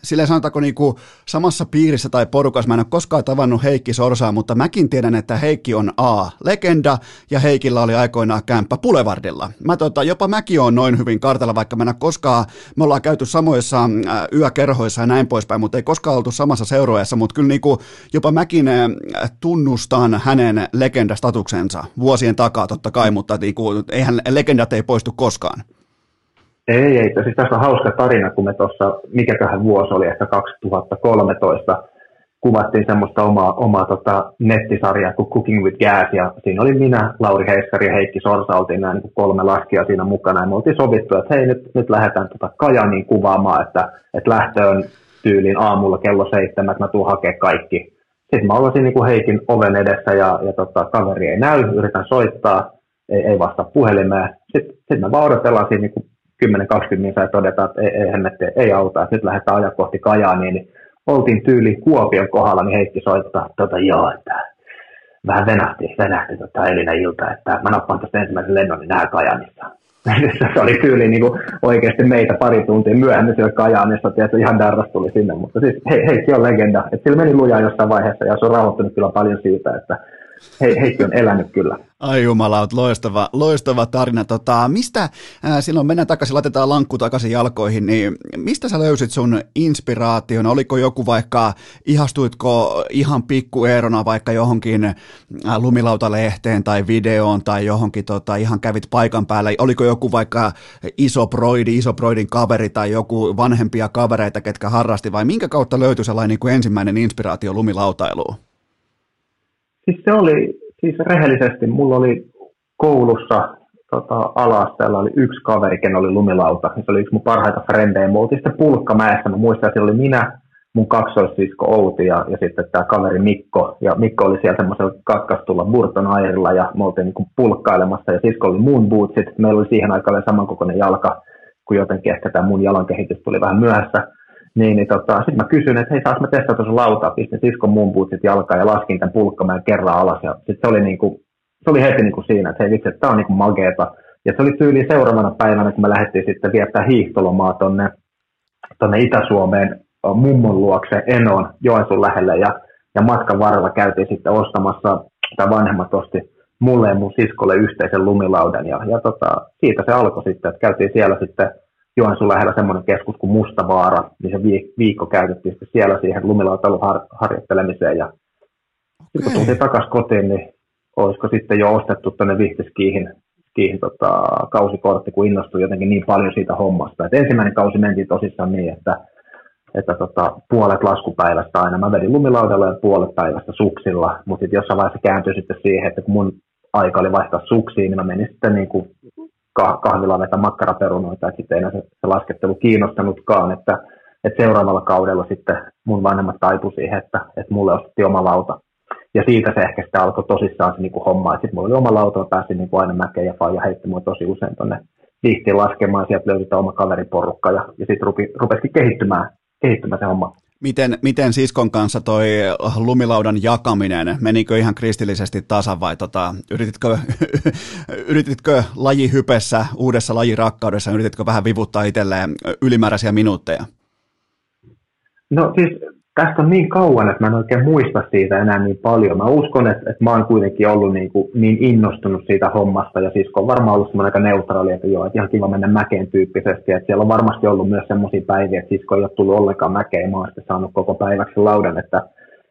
silleen sanotaanko niin kuin samassa piirissä tai porukassa, mä en ole koskaan tavannut Heikki Sorsaa, mutta mäkin tiedän, että Heikki on A, legenda, ja Heikillä oli aikoinaan kämppä Boulevardilla. Mä tota, jopa mäkin on noin hyvin kartalla, vaikka mä en ole koskaan, me ollaan käyty samoissa äh, yökerhoissa ja näin poispäin, mutta ei koskaan oltu samassa seurueessa, mutta kyllä niin kuin, jopa mäkin äh, tunnustan hänen legendastatuksensa vuosien takaa totta kai, mutta niinku, eihän legendat ei poistu koskaan. Ei, ei. Siis tässä on hauska tarina, kun me tuossa, mikäköhän vuosi oli, ehkä kaksituhattakolmetoista, kuvattiin semmoista omaa, omaa tota nettisarjaa kuin Cooking with Gas, ja siinä oli minä, Lauri Heiskari ja Heikki Sorsa, oltiin nämä niin kolme laskia siinä mukana, ja me oltiin sovittu, että hei, nyt, nyt lähdetään tota Kajaniin kuvaamaan, että, että lähtöön tyyliin aamulla kello seitsemän, että mä tuun hakemaan kaikki. Sitten mä olisin niin kuin Heikin oven edessä ja, ja tota, kaveri ei näy, yritän soittaa, ei, ei vastaa puhelimeen. Sitten, sitten me vaan odotellaan siinä niin kymmenen kaksikymmentä minuuttia ja todetaan, että ei, ei hemmettiä, ei auta, että nyt lähdetään ajaa kohti Kajaaniin. Niin oltiin tyyli Kuopion kohdalla, niin Heikki soittaa, tota, joo, että vähän venähti, venähti tota, eilinen ilta, että mä nappaan tästä ensimmäisen lennon, niin nähdään Kajaanissa. Se oli tyyli niin kuin oikeasti meitä pari tuntia myöhemmin siellä Kajaanissa, tietysti ihan darras tuli sinne, mutta siis hei, Heikki on legenda, että sillä meni lujaa jossain vaiheessa ja se on rauhoittunut kyllä paljon siitä, että hei, Heikki on elänyt kyllä. Ai jumalaut, loistava, loistava tarina. Tota, mistä, ää, silloin mennään takaisin, laitetaan lankku takaisin jalkoihin, niin mistä sä löysit sun inspiraation? Oliko joku vaikka, ihastuitko ihan pikkueerona vaikka johonkin lumilautalehteen tai videoon tai johonkin, tota, ihan kävit paikan päällä? Oliko joku vaikka iso broidi, iso broidin kaveri tai joku vanhempia kavereita, ketkä harrasti, vai minkä kautta löytyi sellainen niin kuin ensimmäinen inspiraatio lumilautailuun? Siis se oli, siis rehellisesti, mulla oli koulussa tota, ala-asteella oli yksi kaveri, ken oli lumilauta. Se oli yksi mun parhaita frendejä. Me oltiin sitten Pulkkamäessä. Mä muistan, että siellä oli minä, mun kaksoissisko Outi ja, ja sitten tämä kaveri Mikko. Ja Mikko oli siellä semmoisella kakkastulla Burton Airilla ja me oltiin niin kuin pulkkailemassa. Ja sisko oli mun bootsit. Meillä oli siihen aikaan samankokoinen jalka, kun jotenkin ehkä tämä mun jalan kehitys tuli vähän myöhässä. Niin, niin tota, sitten mä kysyin, että hei, saas mä testata sun lautaa, pistin siskon mun bootsit jalkaan ja laskin tämän Pulkkamäen kerran alas. Ja sit se oli, niinku, se oli heti niinku siinä, että hei vitsi, että tää on niinku mageeta. Ja se oli tyyli seuraavana päivänä, kun me lähdettiin sitten viettää hiihtolomaa tonne, tonne Itä-Suomeen mummon luokse, Enoon, Joensuun lähelle. Ja, ja matkan varrella käytiin sitten ostamassa, tai vanhemmat osti mulle ja mun siskolle yhteisen lumilaudan. Ja, ja tota, siitä se alkoi sitten, että käytiin siellä sitten Joensuun lähellä semmoinen keskus kuin Mustavaara, niin se viikko käytettiin siellä siihen lumilautailun harjoittelemiseen. Ja okay. Kun tultiin takaisin kotiin, niin olisiko sitten jo ostettu tuonne vihtiskiihin kiihin, tota, kausikortti, kun innostui jotenkin niin paljon siitä hommasta. Et ensimmäinen kausi mentiin tosissaan niin, että, että tota, puolet laskupäivästä aina. Mä vedin lumilaudalla ja puolet päivästä suksilla, mutta jossain vaiheessa kääntyi sitten siihen, että kun mun aika oli vaihtaa suksiin, niin mä menin sitten niin kuin kahvilaan vetää makkaraperunoita, että sitten ei enää se, se laskettelu kiinnostanutkaan, että, että seuraavalla kaudella sitten mun vanhemmat taipui siihen, että, että mulle ostettiin oma lauta. Ja siitä se ehkä sitä alkoi tosissaan se niin kuin homma, että sitten mulla oli oma lauta, mä pääsin niin kuin aina mäkeen ja faija heitti mua tosi usein tuonne vihtiin laskemaan, sieltä löydetään oma kaveriporukka ja, ja sitten rupesikin kehittymään, kehittymään se homma. Miten, miten siskon kanssa toi lumilaudan jakaminen, menikö ihan kristillisesti tasan vai tota, yrititkö, yrititkö lajihypessä, uudessa lajirakkaudessa, yrititkö vähän vivuttaa itselleen ylimääräisiä minuutteja? No siis tästä on niin kauan, että mä en oikein muista siitä enää niin paljon. Mä uskon, että, että mä oon kuitenkin ollut niin, kuin, niin innostunut siitä hommasta ja sisko on varmaan ollut semmoinen aika neutraali, että joo, että ihan kiva mennä mäkeen tyyppisesti. Että siellä on varmasti ollut myös semmoisia päiviä, että sisko ei ole tullut ollenkaan mäkeen, mä oon sitten saanut koko päiväksi laudan, että,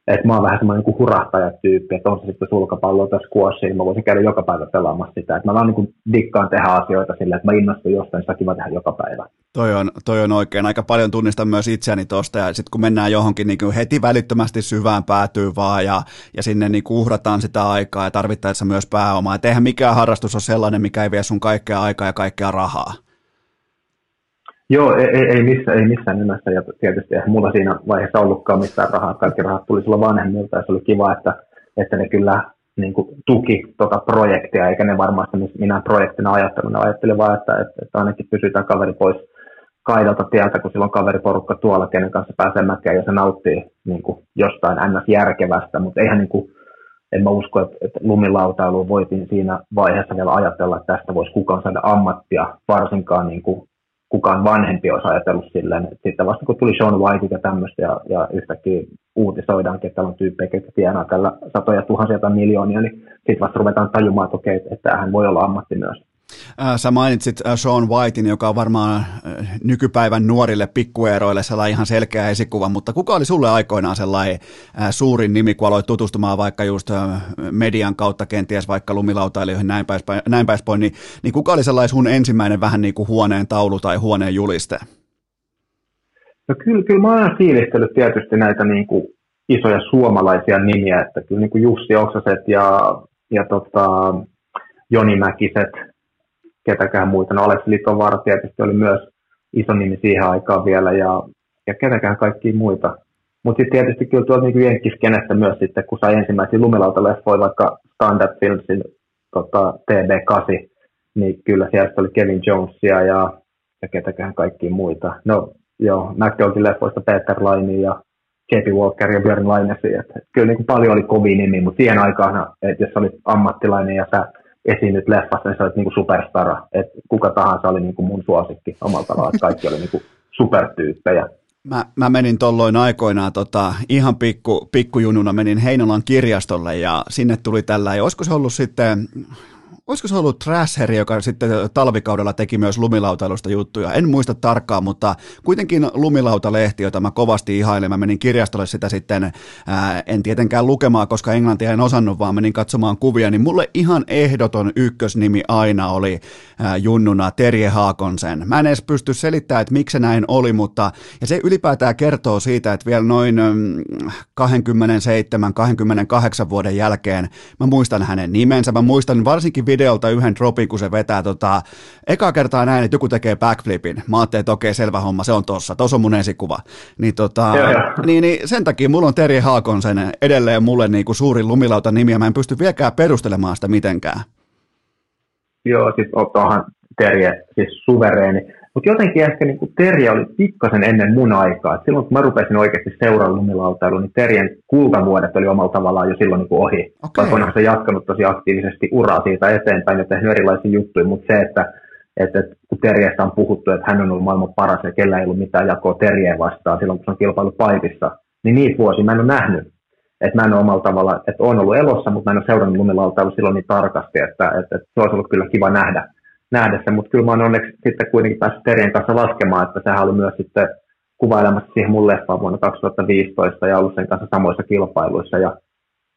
että mä oon vähän semmoinen niin hurahtajatyyppi, että on se sitten sulkapallo tai squash, niin mä voisin käydä joka päivä pelaamassa sitä. Että mä vaan niin kuin dikkaan tehdä asioita sillä, että mä innostun jostain, sitä kiva tehdä joka päivä. Toi on, toi on oikein. Aika paljon tunnistan myös itseäni tuosta, ja sitten kun mennään johonkin, niin heti välittömästi syvään päätyy vaan, ja, ja sinne niin uhrataan sitä aikaa, ja tarvittaessa myös pääomaa. Et eihän mikään harrastus ole sellainen, mikä ei vie sun kaikkea aikaa ja kaikkea rahaa. Joo, ei, ei, ei, missään, ei missään nimessä, ja tietysti eihän mulla siinä vaiheessa ollutkaan mitään rahaa. Kaikki rahat tuli sulla vanhemmilta, ja se oli kiva, että, että ne kyllä niin kuin tuki tuota projektia, eikä ne varmaan sitä minä projektina ajattelun. Ne ajattelin vaan, että, että ainakin pysytään kaveri pois kaidalta tieltä, kun silloin kaveriporukka tuolla, kenen kanssa pääsee mäkeen ja se nauttii niin kuin jostain ns. Järkevästä, mutta eihän niin kuin, en mä usko, että, että lumilautailuun voitiin siinä vaiheessa vielä ajatella, että tästä voisi kukaan saada ammattia, varsinkaan niin kuin kukaan vanhempi olisi ajatellut silleen. Sitten vasta kun tuli Sean White ja tämmöistä ja, ja yhtäkkiä uutisoidaankin, että täällä on tyyppejä, jotka tienaa tällä satoja tuhansia tai miljoonia, niin sitten vasta ruvetaan tajumaan, että okei, että tämähän voi olla ammatti myös. Sä mainitsit Sean Whitein, joka on varmaan nykypäivän nuorille pikkueeroille sellainen ihan selkeä esikuva, mutta kuka oli sulle aikoinaan sellainen suurin nimi, kun aloit tutustumaan vaikka just median kautta kenties vaikka lumilautailijoihin näin päin, näin päin poin, niin, niin kuka oli sellainen sun ensimmäinen vähän niin kuin huoneen taulu tai huoneen juliste? No kyllä, kyllä mä oon aina fiilistellyt tietysti näitä niin kuin isoja suomalaisia nimiä, että kyllä niin kuin Jussi Oksaset ja, ja tota, Joni Mäkiset, ketäkään muita. No Aleksi Litovaara tietysti oli myös iso nimi siihen aikaan vielä ja, ja ketäkään kaikkia muita. Mutta sitten tietysti kyllä tuolta niin jenkkiskenestä myös sitten, kun sai ensimmäisiä lumilautalefoja, vaikka Standard Filmsin tota, T D kahdeksan, niin kyllä sieltä oli Kevin Jonesia ja, ja ketäköhän kaikkia muita. No joo, McDonaldin leffoista Peter Laine ja J P Walker ja Björn Lainesi. Että kyllä niin kuin paljon oli kovia nimiä, mutta siihen aikaan, että jos olit ammattilainen ja sä esiinnyt leffassa, niin sä olit niin kuin superstara. Että kuka tahansa oli niin kuin mun suosikki omalla tavallaan, että kaikki oli niin kuin supertyyppejä. Mä, mä menin tolloin aikoinaan, tota, ihan pikku, pikkujununa menin Heinolan kirjastolle ja sinne tuli tällainen, olisiko se ollut sitten, olisiko se ollut Trasheri, joka sitten talvikaudella teki myös lumilautailusta juttuja, en muista tarkkaan, mutta kuitenkin lumilautalehti, jota mä kovasti ihailin, mä menin kirjastolle sitä sitten, ää, en tietenkään lukemaan, koska englantia en osannut, vaan menin katsomaan kuvia, niin mulle ihan ehdoton ykkösnimi aina oli ää, junnuna Terje Håkonsen. Mä en edes pysty selittämään, että miksi se näin oli, mutta ja se ylipäätään kertoo siitä, että vielä noin kaksikymmentäseitsemän kaksikymmentäkahdeksan vuoden jälkeen mä muistan hänen nimensä, mä muistan varsinkin videolta yhden dropin, kun se vetää tota, ekaa kertaa näin, että joku tekee backflipin. Mä ajattelin, että okei, selvä homma, se on tossa. Tossa on mun esikuva. Niin, tota, niin, niin sen takia mulla on Terje Håkonsen edelleen mulle niinku suurin lumilauta nimi, ja mä en pysty vieläkään perustelemaan sitä mitenkään. Joo, siis onhan Terje siis suvereeni. Mutta jotenkin ehkä niinku Terje oli pikkasen ennen mun aikaa. Et silloin kun mä rupesin oikeasti seuraamaan lumilautailua, niin Terjen kultavuodet oli omalla tavallaan jo silloin niinku ohi. Okay. Vaikka onhan se jatkanut tosi aktiivisesti uraa siitä eteenpäin ja tehnyt erilaisia juttuja, mutta se, että et, et, kun Terjestä on puhuttu, että hän on ollut maailman paras ja kellä ei ollut mitään jakoa Terjeen vastaan silloin, kun se on kilpailu paitissa, niin niitä vuosia mä en ole nähnyt. Että mä en ole omalla tavalla, että olen ollut elossa, mutta mä en ole seurannut lumilautailua silloin niin tarkasti, että et, et, se olisi ollut kyllä kiva nähdä. nähdä sen, mutta kyllä mä oon onneksi sitten kuitenkin päässyt Terjen kanssa laskemaan, että sehän oli myös sitten kuvailemassa siihen mun leffaan vuonna kaksituhattaviisitoista ja ollut sen kanssa samoissa kilpailuissa ja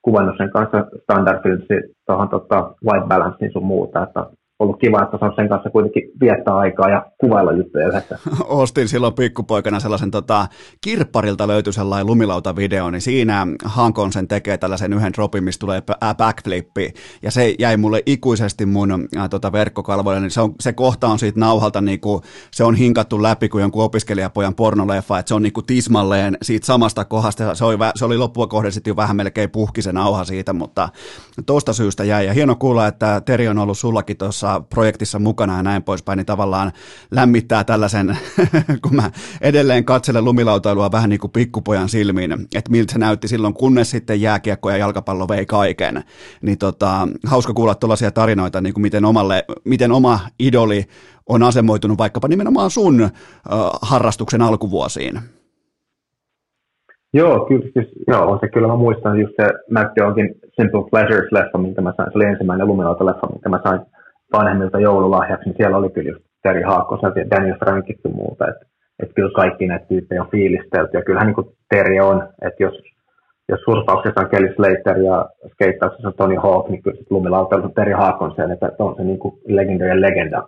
kuvannut sen kanssa Standard Filmsin tuohon tota, White Balancein sun muuta, että ollut kiva, että saanut sen kanssa kuitenkin viettää aikaa ja kuvailla juttuja yhdessä. Ostin silloin pikkupoikana sellaisen, tota, kirpparilta löytyi sellainen lumilautavideo, niin siinä Håkonsen tekee tällaisen yhden dropin, missä tulee backflippi, ja se jäi mulle ikuisesti mun ää, tota, verkkokalvoille, niin se, on, se kohta on siitä nauhalta, niin kuin, se on hinkattu läpi kuin jonkun opiskelijapojan pornoleffa, että se on niin kuin tismalleen siitä samasta kohdasta, se oli, se oli loppua kohden sitten jo vähän melkein puhki se nauha siitä, mutta tosta syystä jäi, ja hieno kuulla, että Terje on ollut sullakin tuossa projektissa mukana ja näin poispäin, niin tavallaan lämmittää tällaisen, kun mä edelleen katselen lumilautailua vähän niin kuin pikkupojan silmiin, että miltä se näytti silloin, kunnes sitten jääkiekko ja jalkapallo vei kaiken. Niin tota, hauska kuulla tuollaisia tarinoita, niin kuin miten, omalle, miten oma idoli on asemoitunut vaikkapa nimenomaan sun äh, harrastuksen alkuvuosiin. Joo, kyllä, siis, joo, se kyllä mä muistan just se McDonaldin Simple Pleasures-leffa, minkä mä sain, se oli ensimmäinen lumilautaleffa, minkä mä sain vanhemmilta joululahjaksi, niin siellä oli kyllä just Terje Håkonselta ja Daniel Frankittu muuta, että et kyllä kaikki näitä tyyppejä on fiilistelty, ja kyllähän niin kuin Terje on, että jos, jos surfauksessa on Kelly Slater ja skeittauksessa on Tony Hawk, niin kyllä sitten lumilautailussa on Terje Håkonsen, että on se niin kuin legendojen legenda.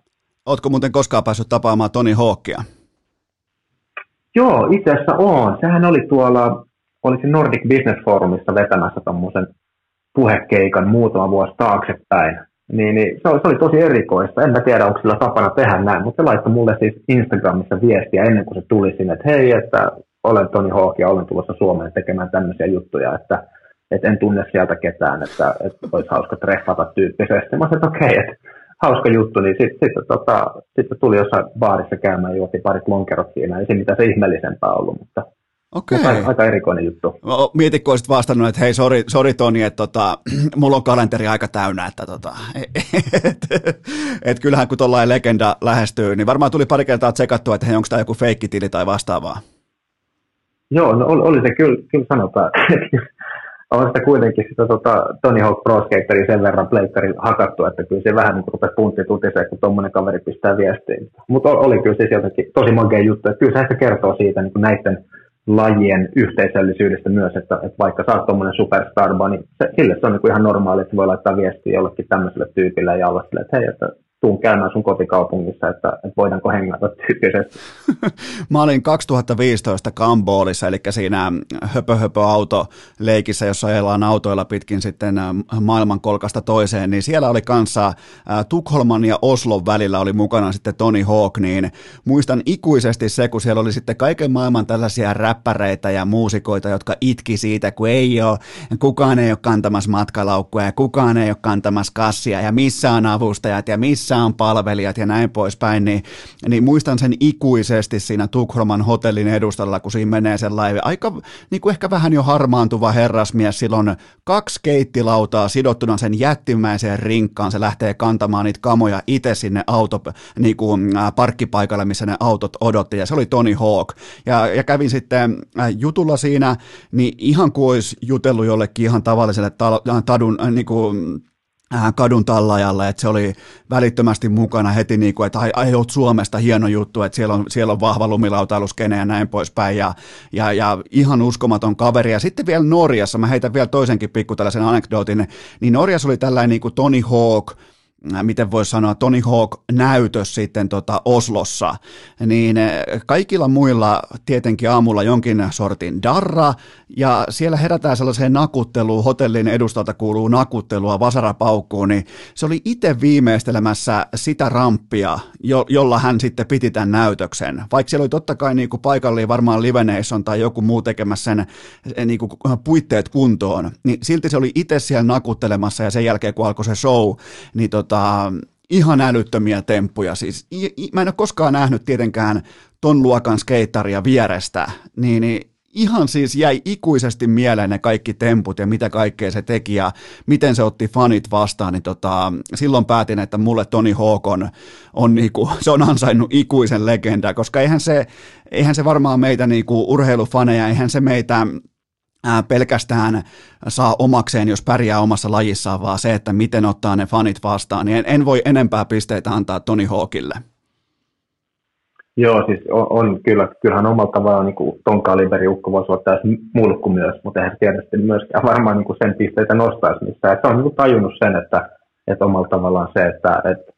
Ootko muuten koskaan päässyt tapaamaan Tony Hawkia? Joo, itse asiassa on. Sehän oli tuolla, oli se Nordic Business Forumissa vetämässä tommosen puhekeikan muutama vuosi taaksepäin. Niin, niin se, oli, se oli tosi erikoista. En mä tiedä, onko sillä tapana tehdä näin, mutta se laittoi mulle siis Instagramissa viestiä ennen kuin se tuli sinne, että hei, että olen Tony Hawk ja olen tulossa Suomeen tekemään tämmöisiä juttuja, että, että en tunne sieltä ketään, että, että olisi hauska treffata tyyppisesti. Mä sanoin, että okei, okay, että hauska juttu, niin sitten sit, tota, sit tuli jossain baarissa käymään ja juotin parit lonkerot siinä, ei se mitään se ihmeellisempää ollut, mutta okei. Aika, aika erikoinen juttu. Mietin, kun olisit vastannut, että hei, sori, sori Toni, että tota, mulla on kalenteri aika täynnä, että tota, et, et, et kyllähän kun tollainen legenda lähestyy, niin varmaan tuli pari kertaa tsekattua, että hei, onko tämä joku feikkitili tai vastaavaa. Joo, no oli, oli se kyllä, kyllä sanotaan. On sitä kuitenkin sitä tota, Tony Hawk Pro Skateria sen verran pleikkarin hakattu, että kyllä se vähän niin kuin rupesi punttiin tutiseen, kun tuommoinen kaveri pistää viestiin. Mutta oli kyllä siis jotenkin tosi makea juttu, että kyllä se kertoo siitä niin kuin näiden lajien yhteisöllisyydestä myös, että, että vaikka sä oot tuommoinen superstarba, niin se, sille se on niin kuin ihan normaali, että voi laittaa viestiä jollekin tämmöiselle tyypille ja olla silleen, että hei, että tuun käymään sun kotikaupungissa, että, että voidaanko hengätä tyyppisesti. Mä olin kaksituhattaviisitoista Kamboolissa, eli siinä höpö-höpö-autoleikissä, jossa ajellaan autoilla pitkin sitten maailmankolkasta toiseen, niin siellä oli kanssa Tukholman ja Oslon välillä oli mukana sitten Tony Hawk, niin muistan ikuisesti se, kun siellä oli sitten kaiken maailman tällaisia räppäreitä ja muusikoita, jotka itki siitä, kun ei ole, kukaan ei ole kantamassa matkalaukkuja ja kukaan ei ole kantamassa kassia ja missä on avustajat ja missä on palvelijat ja näin poispäin, niin, niin muistan sen ikuisesti siinä Tukholman hotellin edustalla, kun siinä menee sellainen aika niin kuin ehkä vähän jo harmaantuva herrasmies, silloin kaksi keittilautaa sidottuna sen jättimäiseen rinkkaan, se lähtee kantamaan niitä kamoja itse sinne auto, niin kuin, äh, parkkipaikalle, missä ne autot odotti, ja se oli Tony Hawk, ja, ja kävin sitten äh, jutulla siinä, niin ihan kuin olisi jutellut jollekin ihan tavalliselle tal- tadun, äh, niin kuin, kadun tallajalle, että se oli välittömästi mukana heti niin kuin, että ai, ai oot Suomesta, hieno juttu, että siellä on, siellä on vahva lumilautailuskene ja näin poispäin ja, ja, ja ihan uskomaton kaveri. Ja sitten vielä Norjassa, mä heitän vielä toisenkin pikku tällaisen anekdootin, niin Norjassa oli tällainen niin kuin Tony Hawk, miten voisi sanoa, Tony Hawk-näytös sitten tota Oslossa, niin kaikilla muilla tietenkin aamulla jonkin sortin darra, ja siellä herätään sellaiseen nakutteluun, hotellin edustalta kuuluu nakuttelua vasarapaukkuun, niin se oli itse viimeistelemässä sitä ramppia, jo- jolla hän sitten piti tämän näytöksen, vaikka siellä oli totta kai niinku paikallinen varmaan Liveneison tai joku muu tekemässä sen niinku puitteet kuntoon, niin silti se oli itse siellä nakuttelemassa, ja sen jälkeen kun alkoi se show, niin tota Tota, ihan älyttömiä temppuja. Siis, i, i, mä en ole koskaan nähnyt tietenkään ton luokan skeittaria vierestä, niin, niin ihan siis jäi ikuisesti mieleen ne kaikki temput ja mitä kaikkea se teki ja miten se otti fanit vastaan. Niin tota, silloin päätin, että mulle Tony Hawk on, on niinku, se on ansainnut ikuisen legendaa, koska eihän se, eihän se varmaan meitä niinku urheilufaneja, eihän se meitä pelkästään saa omakseen, jos pärjää omassa lajissaan, vaan se, että miten ottaa ne fanit vastaan, niin en, en voi enempää pisteitä antaa Tony Hawkille. Joo, siis on, on kyllä, kyllähän omalla tavallaan niin ton kaliberin ukko voisi olla täysin mulkku myös, mutta eihän tietysti myöskään varmaan niin sen pisteitä nostaisi missään. Että on niin tajunnut sen, että, että omalla tavallaan se, että, että,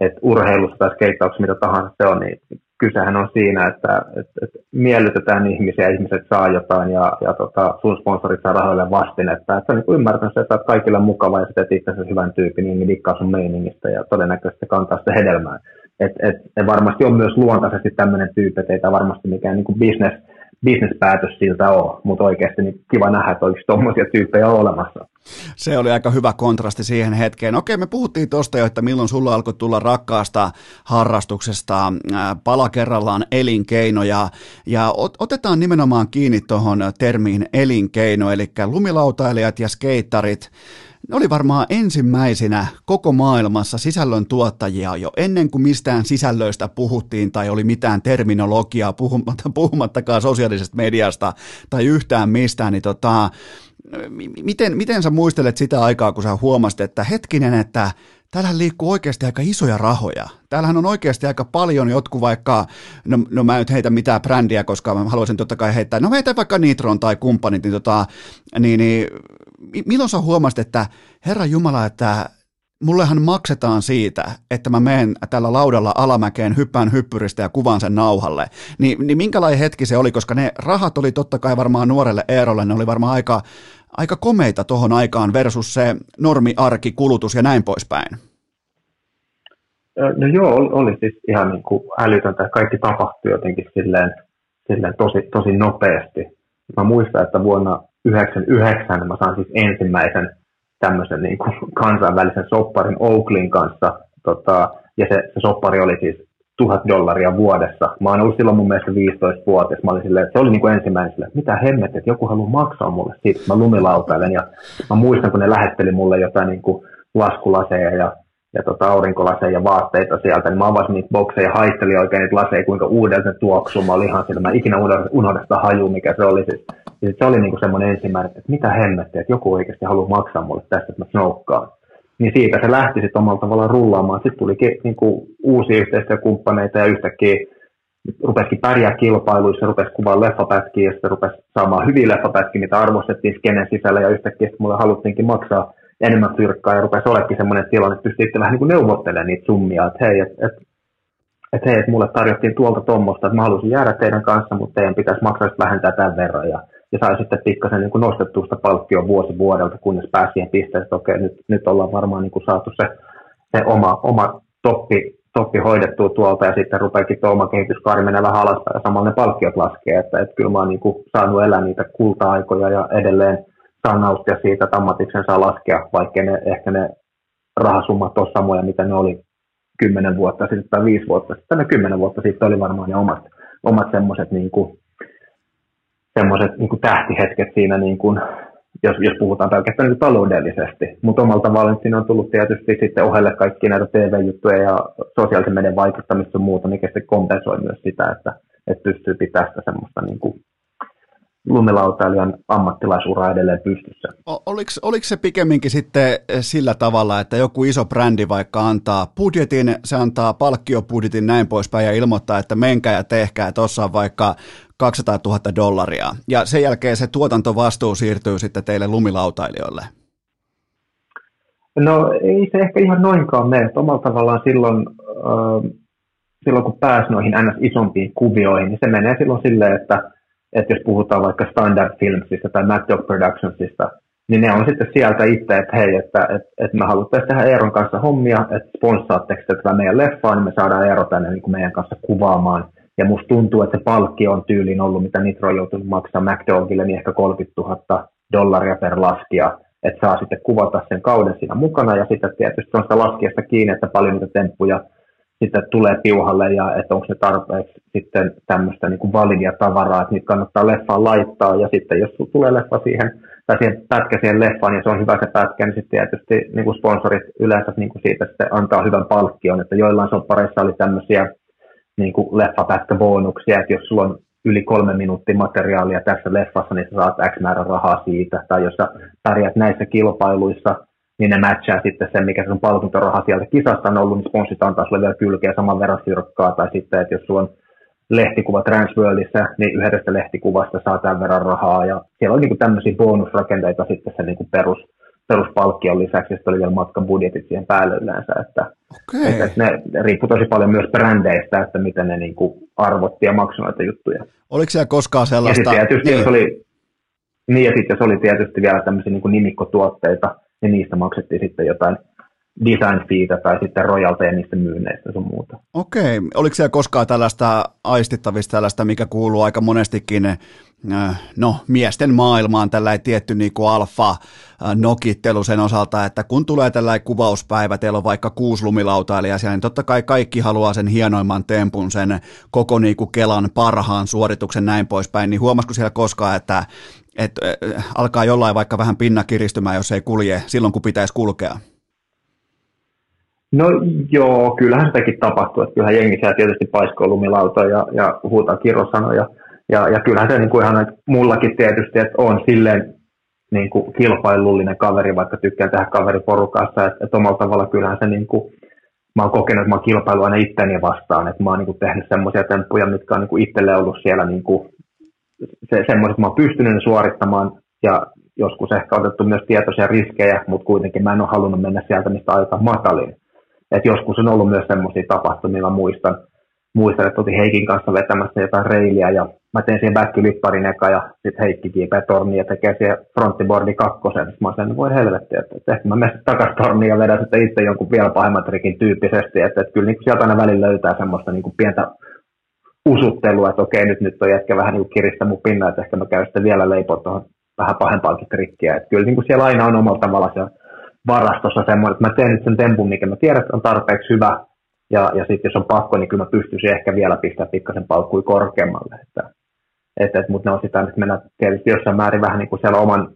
että urheilussa tai skeittauksessa mitä tahansa se on, niin kysehän on siinä, että, että, että miellytetään ihmisiä, ihmiset saa jotain ja, ja tota, sun sponsorit saa rahoille vastinetta. Että niin ymmärtänyt se, että olet kaikille mukava ja sitten itse asiassa hyvän tyypin, niin dikkaa sun meiningistä ja todennäköisesti kantaa sitä hedelmää. Et, et, et varmasti on myös luontaisesti tämmöinen tyyppi, että ei tämä varmasti mikään niin kuin business, businesspäätös siltä ole, mutta oikeasti niin kiva nähdä, että oikeasti tuommoisia tyyppejä on olemassa. Se oli aika hyvä kontrasti siihen hetkeen. Okei, me puhuttiin tuosta jo, että milloin sulla alkoi tulla rakkaasta harrastuksesta pala kerrallaan elinkeino, ja, ja ot, otetaan nimenomaan kiinni tuohon termiin elinkeino, eli lumilautailijat ja skeittarit, ne oli varmaan ensimmäisenä koko maailmassa sisällöntuottajia jo ennen kuin mistään sisällöistä puhuttiin tai oli mitään terminologiaa, puhumatta, puhumattakaan sosiaalisesta mediasta tai yhtään mistään, niin tota, miten, miten sä muistelet sitä aikaa, kun sä huomasit, että hetkinen, että täällähän liikkuu oikeasti aika isoja rahoja. Täällähän on oikeasti aika paljon jotkut vaikka, no, no mä en nyt heitä mitään brändiä, koska mä haluaisin totta kai heittää, no heitä vaikka Nitron tai kumppanit, niin, tota, niin, niin milloin sä huomasit, että herra Jumala, että mullehan maksetaan siitä, että mä menen tällä laudalla alamäkeen, hyppään hyppyristä ja kuvaan sen nauhalle. Niin, niin minkälainen hetki se oli, koska ne rahat oli totta kai varmaan nuorelle Eerolle, ne oli varmaan aika, aika komeita tohon aikaan versus se normiarki, kulutus ja näin poispäin. No joo, oli siis ihan niin kuin älytöntä, että kaikki tapahtui jotenkin silleen, silleen tosi, tosi nopeasti. Mä muistan, että vuonna yhdeksänkymmentäyhdeksän mä saan siis ensimmäisen tämmöisen niin kuin kansainvälisen sopparin Oaklin kanssa, tota, ja se, se soppari oli siis tuhat dollaria vuodessa. Mä oon ollut silloin mun mielestä viisitoistavuotias. Mä olin silleen, että se oli niin kuin ensimmäinen silleen, mitä hemmet, että joku haluaa maksaa mulle siitä. Mä lumilautailen, ja mä muistan, kun ne lähetteli mulle jotain niin kuin laskulaseja ja, ja tota, aurinkolaseja ja vaatteita sieltä, niin mä avasin niitä bokseja ja haistelin oikein niitä laseja, kuinka uudelta ne tuoksuu. Mä olin ihan silleen, mä ikinä unohdin sitä hajua, mikä se oli siis. Ja se oli niinku semmoinen ensimmäinen, että mitä hemmettiä, että joku oikeasti haluaa maksaa mulle tästä, että mä snoukkaan. Niin siitä se lähti sitten omalla tavallaan rullaamaan. Sitten tulikin niinku uusia yhteistyökumppaneita ja yhtäkkiä rupesikin pärjää kilpailuissa, rupesi kuvaa leffapätkiä ja sitten rupesi saamaan hyviä leffapätkiä, mitä arvostettiin skenen sisällä ja yhtäkkiä sitten mulle haluttiinkin maksaa enemmän fyrkkaa ja rupesi olekin semmoinen tilanne, että pystyy itse vähän niin kuin neuvottelemaan niitä summia, että hei, että et, et, hei, et mulle tarjottiin tuolta tuommoista, että mä halusin jäädä teidän kanssa, mutta teidän pitäisi maksaa vähentää tämän verran, ja, ja sai sitten pikkasen niin kuin nostettua sitä palkkion vuosi vuodelta, kunnes pääsi siihen pisteeseen, että okei, nyt, nyt ollaan varmaan niin kuin saatu se, se oma, oma toppi, toppi hoidettua tuolta, ja sitten rupeekin tuo oma kehityskaari menee vähän alaspäin, ja samalla ne palkkiot laskee, että et, kyllä mä oon niin kuin saanut elää niitä kulta-aikoja, ja edelleen saa nauttia siitä, että ammatiksen saa laskea, vaikka ne, ehkä ne rahasummat on samoja, mitä ne oli kymmenen vuotta sitten tai viisi vuotta sitten. Ne kymmenen vuotta sitten oli varmaan ne omat, omat semmoiset niin niin tähtihetket siinä, niin kuin, jos, jos puhutaan pelkästään niin taloudellisesti. Mutta omalla tavalla siinä on tullut tietysti sitten ohelle kaikki näitä T V-juttuja ja sosiaalisen median vaikuttamista ja muuta, mikä sitten kompensoi myös sitä, että, että pystyy pitämään sitä semmoista niin kuin lumilautailijan ammattilaisura edelleen pystyssä. Oliko, oliko se pikemminkin sitten sillä tavalla, että joku iso brändi vaikka antaa budjetin, se antaa palkkiobudjetin näin poispäin ja ilmoittaa, että menkää ja tehkää, tuossa on vaikka kaksisataatuhatta dollaria. Ja sen jälkeen se tuotantovastuu siirtyy sitten teille lumilautailijoille. No ei se ehkä ihan noinkaan mene. Omalla tavallaan silloin, äh, silloin kun pääsi noihin ns. Isompiin kuvioihin, niin se menee silloin silleen, että että jos puhutaan vaikka Standard Filmsista tai Mad Dog Productionsista, niin ne on sitten sieltä itse, että hei, että et, et me haluttaisiin tehdä Eeron kanssa hommia, että sponssaatteko tätä meidän leffaa, niin me saadaan Eero tänne niin kuin meidän kanssa kuvaamaan. Ja musta tuntuu, että se palkki on tyyliin ollut, mitä Nitro on joutunut maksaa McDowellille, niin ehkä kolmekymmentätuhatta dollaria per laskija, että saa sitten kuvata sen kauden siinä mukana. Ja sitten tietysti se on sitä laskijasta kiinni, että paljon niitä temppuja sitten tulee piuhalle ja että onko ne tarpeeksi sitten tämmöistä niin kuin validia tavaraa, että niitä kannattaa leffaan laittaa ja sitten jos tulee leffa siihen tai siihen pätkä siihen leffaan ja se on hyvä se pätkä, niin sitten tietysti niin kuin sponsorit yleensä niin kuin siitä sitten antaa hyvän palkkion, että joillain se on parissa oli tämmöisiä niin kuin leffapätkäbonuksia, että jos sulla on yli kolme minuuttia materiaalia tässä leffassa, niin sä saat X määrän rahaa siitä, tai jos sä pärjät näissä kilpailuissa, niin ne matchaa sitten sen, mikä sun palkintoraha sieltä kisasta on ollut, niin sponssit antaa sulle vielä kylkeä saman verran syrkkaa, tai sitten, että jos sulla on lehtikuva Transworldissa, niin yhdestä lehtikuvasta saa tämän verran rahaa, ja siellä on niin kuin tämmöisiä bonusrakenteita sitten sen niin kuin perus, peruspalkkion lisäksi, ja sitten oli vielä matkabudjetit siihen päälle yleensä, että, okay. että, että ne riippuu tosi paljon myös brändeistä, että miten ne niin kuin arvotti ja maksoi näitä juttuja. Oliko siellä koskaan sellaista? Ja sitten niin. oli, niin, ja sitten oli tietysti vielä tämmöisiä niin kuin nimikkotuotteita, ja niistä maksettiin sitten jotain design feetä tai sitten rojalteja niistä myynneistä sun muuta. Okei, oliko siellä koskaan tällaista aistittavista, tällaista, mikä kuuluu aika monestikin no, miesten maailmaan, tällainen tietty niin kuin alfa-nokittelu sen osalta, että kun tulee tällainen kuvauspäivä, teillä on vaikka kuusi lumilautailijaa siellä, niin totta kai kaikki haluaa sen hienoimman tempun, sen koko niin kuin Kelan parhaan suorituksen näin poispäin, niin huomasiko siellä koskaan, että että alkaa jollain vaikka vähän pinna kiristymään, jos ei kulje silloin, kun pitäisi kulkea? No joo, kyllähän sitäkin tapahtuu. Että kyllähän jengi siellä tietysti paiskoo lumilautaa ja, ja huutaa kirosanoja. Ja, ja kyllähän se niin kuin ihan, että mullakin tietysti, että on silleen niin kuin kilpailullinen kaveri, vaikka tykkään tehdä kaveriporukassa. Että, että omalla tavalla kyllähän se, niin kuin, mä oon kokenut, että mä oon kilpailu aina itteni vastaan. Että mä oon niin kuin tehnyt semmoisia temppuja, mitkä on niin kuin itselle ollut siellä niin kuin se, semmoiset mä oon pystynyt suorittamaan ja joskus ehkä otettu myös tietoisia riskejä, mutta kuitenkin mä en ole halunnut mennä sieltä, mistä aika matalin. Et joskus on ollut myös semmoisia tapahtumia, mä muistan, muistan, että oltiin Heikin kanssa vetämässä jotain reiliä ja mä tein siihen backylipparin eka ja sitten Heikki kiipee torniin ja tekee siihen fronttiboardi kakkosen. Sitten mä oon sen, voi helvetti, että, että ehkä mä menen takas torniin ja vedän sitten itse jonkun vielä pahemman trikin tyyppisesti. Että, että kyllä niin sieltä aina välillä löytää semmoista niin kuin pientä usuttelua, että okei, nyt, nyt on jätkä vähän niin kuin kiristä mun pinnan, että ehkä mä käyn sitten vielä leipoa tuohon vähän pahempaakin trikkiä. Että kyllä niin kuin siellä aina on omalla tavalla siellä varastossa semmoinen, että mä teen nyt sen tempun, mikä mä tiedän, että on tarpeeksi hyvä, ja, ja sitten jos on pakko, niin kyllä mä pystyisin ehkä vielä pistää pikkasen palkkuja korkeammalle. Että, että, että, mutta ne on sitä, että mennään tietysti jossain määrin vähän niin kuin siellä oman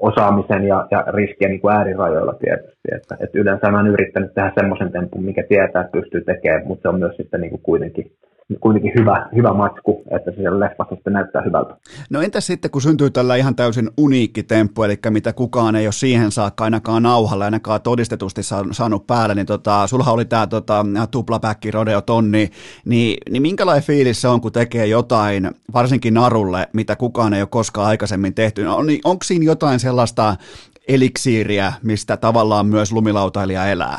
osaamisen ja, ja riskien niin kuin äärirajoilla tietysti. Että, että yleensä mä oon yrittänyt tehdä semmoisen tempun, mikä tietää, että pystyy tekemään, mutta se on myös sitten niin kuin kuitenkin kuitenkin hyvä, hyvä matsku, että se leffassa sitten näyttää hyvältä. No entäs sitten, kun syntyy tällä ihan täysin uniikki temppu, eli mitä kukaan ei ole siihen saakka ainakaan nauhalla, ainakaan todistetusti saanut päälle, niin tota, sulhan oli tämä tota, tuplapäkki rodeo tonni, niin, niin minkälainen fiilis se on, kun tekee jotain, varsinkin narulle, mitä kukaan ei ole koskaan aikaisemmin tehty? On, onko siinä jotain sellaista eliksiiriä, mistä tavallaan myös lumilautailija elää?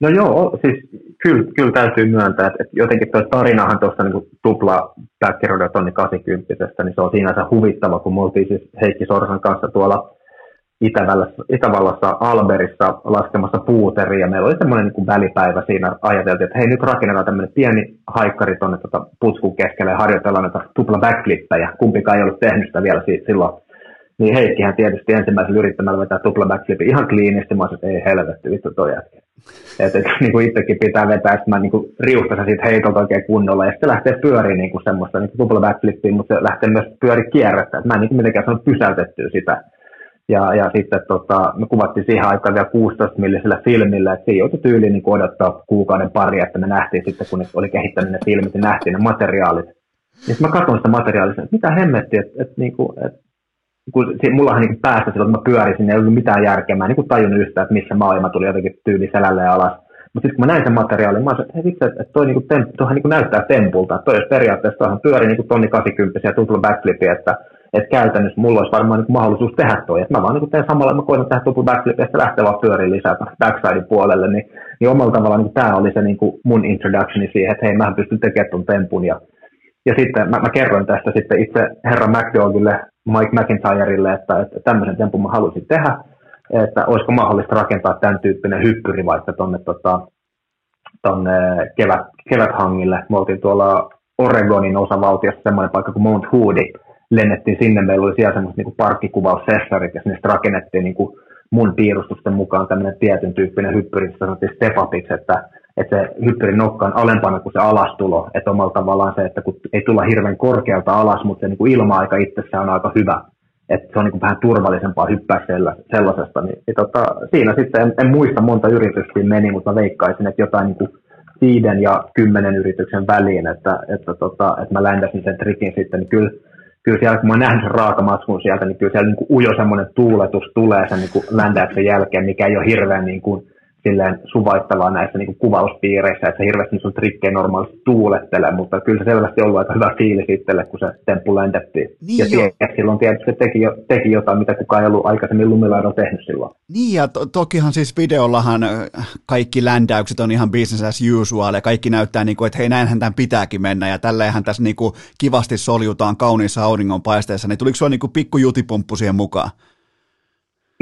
No joo, siis kyllä, kyllä täytyy myöntää, että jotenkin tuo tarinahan tuosta niin tupla backroda tonni kahdeksankymmentä, niin se on sinänsä huvittava, kun me oltiin siis Heikki Sorsan kanssa tuolla Itävallassa, Itävallassa Alberissa laskemassa puuteria, ja meillä oli semmoinen niin välipäivä siinä, ajateltiin, että hei, nyt rakennetaan tämmöinen pieni haikkari tuonne tuota putkun keskelle ja harjoitellaan näitä tupla backflippejä, kumpikaan ei ollut tehnyt sitä vielä siitä silloin. Niin Heikkihän tietysti ensimmäisellä yrittämällä vetää tupla backflipin ihan kliinisti, mä olisin, että ei helvetti, vittu toi jätkä. Että et, niin kuin itsekin pitää vetää, että mä niin kuin riuhtasen siitä heitolta oikein kunnolla, ja sitten lähtee pyöriin niin kuin semmoista niin kuin tupla backflippiin, mutta se lähtee myös pyöri kierrättää. Mä en niin kuin mitenkään saanut pysäytettyä sitä. Ja, ja sitten tota, me kuvattiin siihen aikaan vielä kuusitoista millisellä filmillä, että siinä joutui tyyliin niin kuin odottaa kuukauden pari, että me nähtiin sitten, kun oli kehittänyt ne filmit, niin nähtiin ne materiaalit. Ja sitten mä katson sitä materiaalista, että mitä hemmettiin, että, että, että, että kun mullahan niin päästä silloin, että mä pyörisin, ei ollut mitään järkeä, mä en niin tajunnut yhtään, että missä maailma tuli jotenkin tyyli selälle ja alas. Mutta sitten kun mä näin sen materiaalin, mä sanoin, että hei vitsi, että toi niin temp, toihan niin näyttää tempulta, että toi jos periaatteessa toihan pyöri niin tonni kahdeksankymmentä ja tupla backflipi, että että käytännössä mulla olisi varmaan niin mahdollisuus tehdä toi, että mä vaan niin teen samalla, mä koitan tehdä tupla backflipia, että lähtee vaan pyöriin lisää backsidin puolelle, niin, niin omalla tavallaan niin tämä oli se niin mun introductioni siihen, että hei, mähän pystyn tekemään ton tempun, ja, ja sitten mä, mä kerroin tästä sitten itse herra McDougallille, Mike McIntyrelle, että, että tämmöisen tempun mä halusin tehdä, että olisiko mahdollista rakentaa tämän tyyppinen hyppyri vaikka tonne, tota, tonne kevät, keväthangille. Me oltiin tuolla Oregonin osavaltiossa semmoinen paikka kuin Mount Hoodi, lennettiin sinne, meillä oli siellä semmoiset niin parkkikuvaussessarit, ja sinne rakennettiin niin mun piirustusten mukaan tämmöinen tietyn tyyppinen hyppyri, se sanottiin step-upiksi, että, että se hyppyrin nokka on alempana kuin se alastulo, että omalla tavallaan se, että kun ei tulla hirveän korkealta alas, mutta se niin ilma-aika itsessään on aika hyvä, että se on niin vähän turvallisempaa hyppää sellaisesta, niin ja tota, siinä sitten en, en muista monta yritystä meni, mutta mä veikkaisin, että jotain niin viiden ja kymmenen yrityksen väliin, että, että, tota, että mä ländäsin sen trikin sitten, niin kyllä Kyllä siellä, kun mä oon nähnyt sen raakamatskun sieltä, niin kyllä siellä niin kuin ujo semmoinen tuuletus tulee sen niin ländäyksen jälkeen, mikä ei ole hirveän niin kuin, silleen, suvaittavaa näissä niin kuin kuvauspiireissä, että se hirveästi sun trikkejä normaalisti tuulettelee, mutta kyllä se selvästi on ollut aika hyvä fiilis itselle, kun se temppu ländettiin. Niin ja tiedät, silloin tietysti se teki, teki jotain, mitä kukaan ei ollut aikaisemmin lumilaudalla tehnyt silloin. Niin ja to- tokihan siis videollahan kaikki ländäykset on ihan business as usual ja kaikki näyttää niin kuin, että hei näinhän tämän pitääkin mennä ja tälleenhän tässä niin kuin kivasti soljutaan kauniissa auringonpaisteessa, niin tuliko sulla niin kuin pikku jutipumppu siihen mukaan?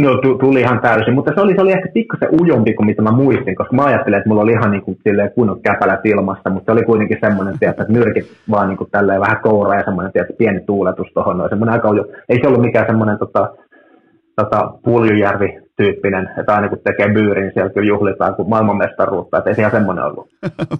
No tuli ihan täysin, mutta se oli, se oli ehkä pikkasen ujompi kuin mitä mä muistin, koska mä ajattelin, että mulla oli ihan niin kuin kunnon käpälät ilmassa, mutta se oli kuitenkin semmoinen, että nyrkit vaan niin kuin tälleen vähän kouraa ja semmoinen tietysti, pieni tuuletus tuohon noin, semmoinen aika ujo. Ei se ollut mikään semmoinen tota, tota, Puljujärvi-tyyppinen, että aina kun tekee byyrin, niin siellä kyllä juhlitaan kuin maailmanmestaruutta, että ei se ihan semmoinen ollut.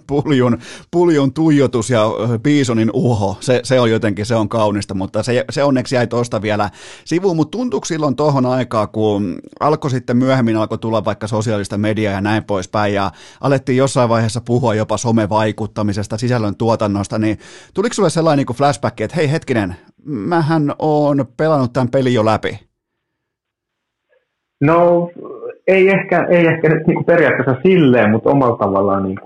Puljun, puljun tuijotus ja piisonin uho, se, se on jotenkin, se on kaunista, mutta se, se onneksi jäi tuosta vielä sivuun, mutta tuntuiko silloin tuohon aikaan, kun alkoi sitten myöhemmin alkoi tulla vaikka sosiaalista mediaa ja näin poispäin, ja alettiin jossain vaiheessa puhua jopa somevaikuttamisesta, sisällön tuotannosta, niin tuliko sulle sellainen niin flashback, että hei hetkinen, mähän oon pelannut tämän pelin jo läpi? No ei ehkä, ei ehkä niin periaatteessa silleen, mutta omalla tavallaan niin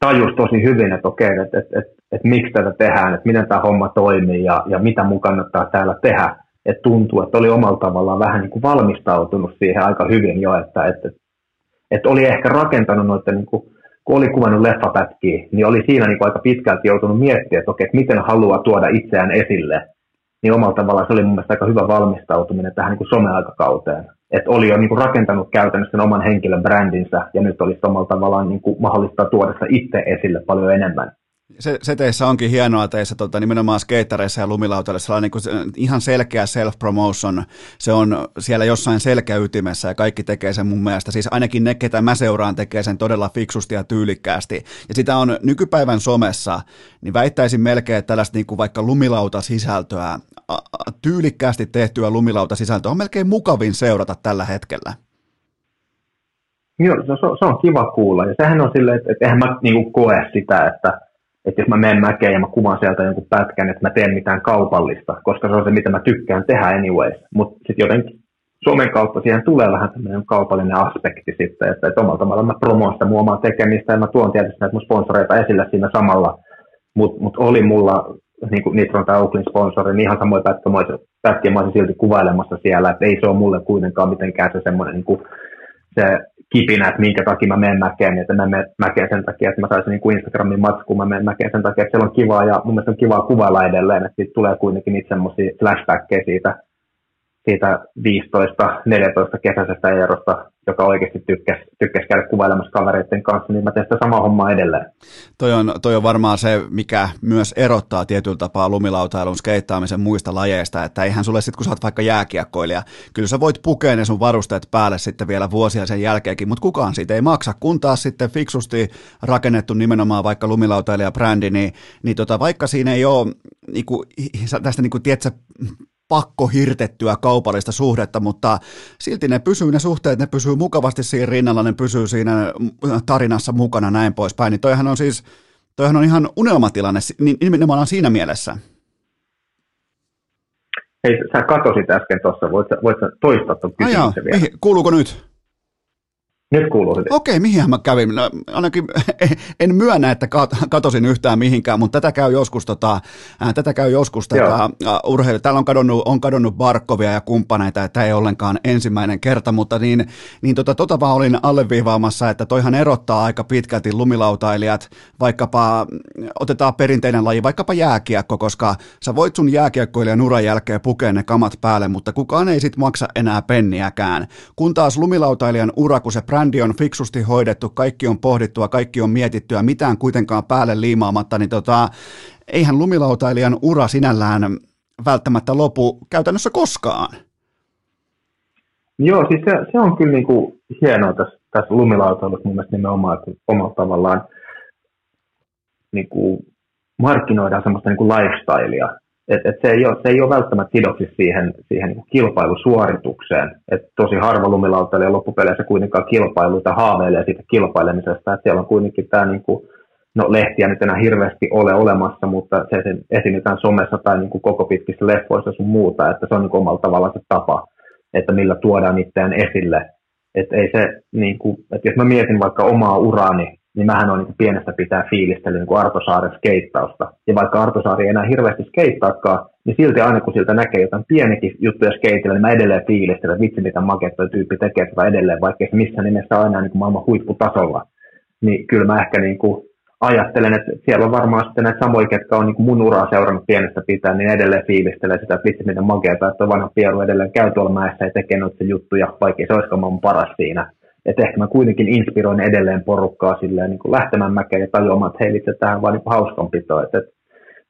tajus tosi hyvin, että okei, että, että, että, että miksi tätä tehdään, että miten tämä homma toimii ja, ja mitä mun kannattaa täällä tehdä. Että tuntuu, että oli omalla tavallaan vähän niin valmistautunut siihen aika hyvin jo, että, että, että oli ehkä rakentanut noita, niin kuin, kun oli kuvannut leffapätkiä, niin oli siinä niin aika pitkälti joutunut miettimään, että okei, että miten haluaa tuoda itseään esille. Niin omalla tavallaan se oli mun mielestä aika hyvä valmistautuminen tähän niin someaikakauteen. Että oli jo niin kuin rakentanut käytännössä sen oman henkilön brändinsä, ja nyt olisi omalla tavallaan niin kuin mahdollista tuoda sitä itse esille paljon enemmän. Se, se teissä onkin hienoa teissä tota, nimenomaan skeittareissa ja lumilautailussa sellainen niin ihan selkeä self-promotion, se on siellä jossain selkäytimessä ja kaikki tekee sen mun mielestä, siis ainakin ne, ketä mä seuraan, tekee sen todella fiksusti ja tyylikkäästi. Ja sitä on nykypäivän somessa, niin väittäisin melkein, että tällaista niin kuin vaikka lumilautasisältöä, tyylikkäästi tehtyä lumilautasisältöä on melkein mukavin seurata tällä hetkellä. Joo, se on kiva kuulla ja sehän on silleen, että eihän mä niin kuin koe sitä, että että jos mä menen mäkeen ja mä kuvaan sieltä jonkun pätkän, että mä teen mitään kaupallista, koska se on se, mitä mä tykkään tehdä anyways. Mutta sitten jotenkin Suomen kautta siihen tulee vähän tämmöinen kaupallinen aspekti sitten, että, että omalla tavalla mä promoon sitä mun omaa tekemistä ja mä tuon tietysti näitä mun sponsoreita esille siinä samalla. Mutta mut oli mulla niin niitä on tämä Oaklin sponsori, niin ihan samoin pätkiä mä olisin silti kuvailemassa siellä, että ei se ole mulle kuitenkaan mitenkään se semmoinen niin se kipinä, että minkä takia mä menen mäkeen, niin että mä menen mäkeen sen takia, että mä saisin niin Instagramin matkuun, mä menen mäkeen sen takia, että siellä on kivaa, ja mun mielestä on kivaa kuvailla edelleen, että siitä tulee kuitenkin niitä semmoisia flashbackkejä siitä, siitä viisitoista neljätoista kesäisestä Eerosta, joka oikeasti tykkäsi, tykkäsi käydä kuvailemassa kavereiden kanssa, niin mä teen sitä samaa hommaa edelleen. Toi on, toi on varmaan se, mikä myös erottaa tietyllä tapaa lumilautailun skeittaamisen muista lajeista, että eihän sulle sitten, kun sä oot vaikka jääkiekkoilija, kyllä sä voit pukea ne sun varusteet päälle sitten vielä vuosia sen jälkeenkin, mutta kukaan siitä ei maksa, kun taas sitten fiksusti rakennettu nimenomaan vaikka lumilautailijabrändi, niin, niin tota, vaikka siinä ei ole niinku, tästä niinku, tietsä, pakko hirtettyä kaupallista suhdetta, mutta silti ne pysyy, ne suhteet, ne pysyy mukavasti siinä rinnalla, ne pysyy siinä tarinassa mukana, näin poispäin. Niin toihan on siis, toihan on ihan unelmatilanne, niin nimenomaan siinä mielessä. Hei, sä katosit äsken tuossa, voit, voit toistaa tuon kysymyksen vielä. Mihin, kuuluuko nyt? Nyt kuuluu sitten. Okei, mihinhän mä kävin? No, ainakin en myönnä, että katosin yhtään mihinkään, mutta tätä käy joskus, tota, tätä käy joskus tätä urheilu. Täällä on kadonnut, on kadonnut Barkovia ja kumppaneita, että ei ollenkaan ensimmäinen kerta, mutta niin, niin tota, tota vaan olin alleviivaamassa, että toihan erottaa aika pitkälti lumilautailijat, vaikkapa otetaan perinteinen laji, vaikkapa jääkiekko, koska sä voit sun jääkiekkoilijan uran jälkeen pukea ne kamat päälle, mutta kukaan ei sit maksa enää penniäkään. Kun taas lumilautailijan ura, kun se brändi on fiksusti hoidettu, kaikki on pohdittua, kaikki on mietittyä, mitään kuitenkaan päälle liimaamatta, niin tota, eihän lumilautailijan ura sinällään välttämättä lopu käytännössä koskaan. Joo, siis se, se on kyllä niin kuin hienoa tässä, tässä lumilautailussa mun mielestä nimenomaan, että omalla tavallaan niin kuin markkinoidaan semmoista niin kuin lifestylea. Et, et se, ei ole, se ei ole välttämättä sidoksi siihen, siihen niin kilpailusuoritukseen. Et tosi harva lumilautailija loppupeleissä kuitenkaan kilpailu tai haaveilee siitä kilpailemisesta. Et siellä on kuitenkin tämä, niin no lehtiä nyt enää hirveästi ole olemassa, mutta se esitetään somessa tai niin koko pitkissä leffoissa sun muuta. Että se on niin omalla tavallaan se tapa, että millä tuodaan itseään esille. Et ei se, niin kuin, et jos mä mietin vaikka omaa uraani, niin mähän on niin pienestä pitää fiilistelyä niin Arto Saaren skeittausta. Ja vaikka Arto Saari ei enää hirveästi skeittaakaan, niin silti aina kun siltä näkee jotain pienikin juttuja skeitillä, niin mä edelleen fiilistelen, että vitsi mitä makeaa tyyppi tekee tätä edelleen, vaikka se missään nimessä on aina niin maailman huipputasolla. Niin kyllä mä ehkä niin kuin ajattelen, että siellä on varmaan sitten näitä samoja, jotka on niin mun uraa seurannut pienestä pitää, niin edelleen fiilistelee sitä, että vitsi mitä makeaa, että on vanha pieru edelleen käy tuolla mäessä ja tekee noita juttuja, vaikka se olisikaan maailman paras siinä. Että ehkä mä kuitenkin inspiroin edelleen porukkaa silleen, niin kuin lähtemään mäkeen ja tajuamaan, että hei itse tähän vaan niin kuin hauskanpitoa. Et, et,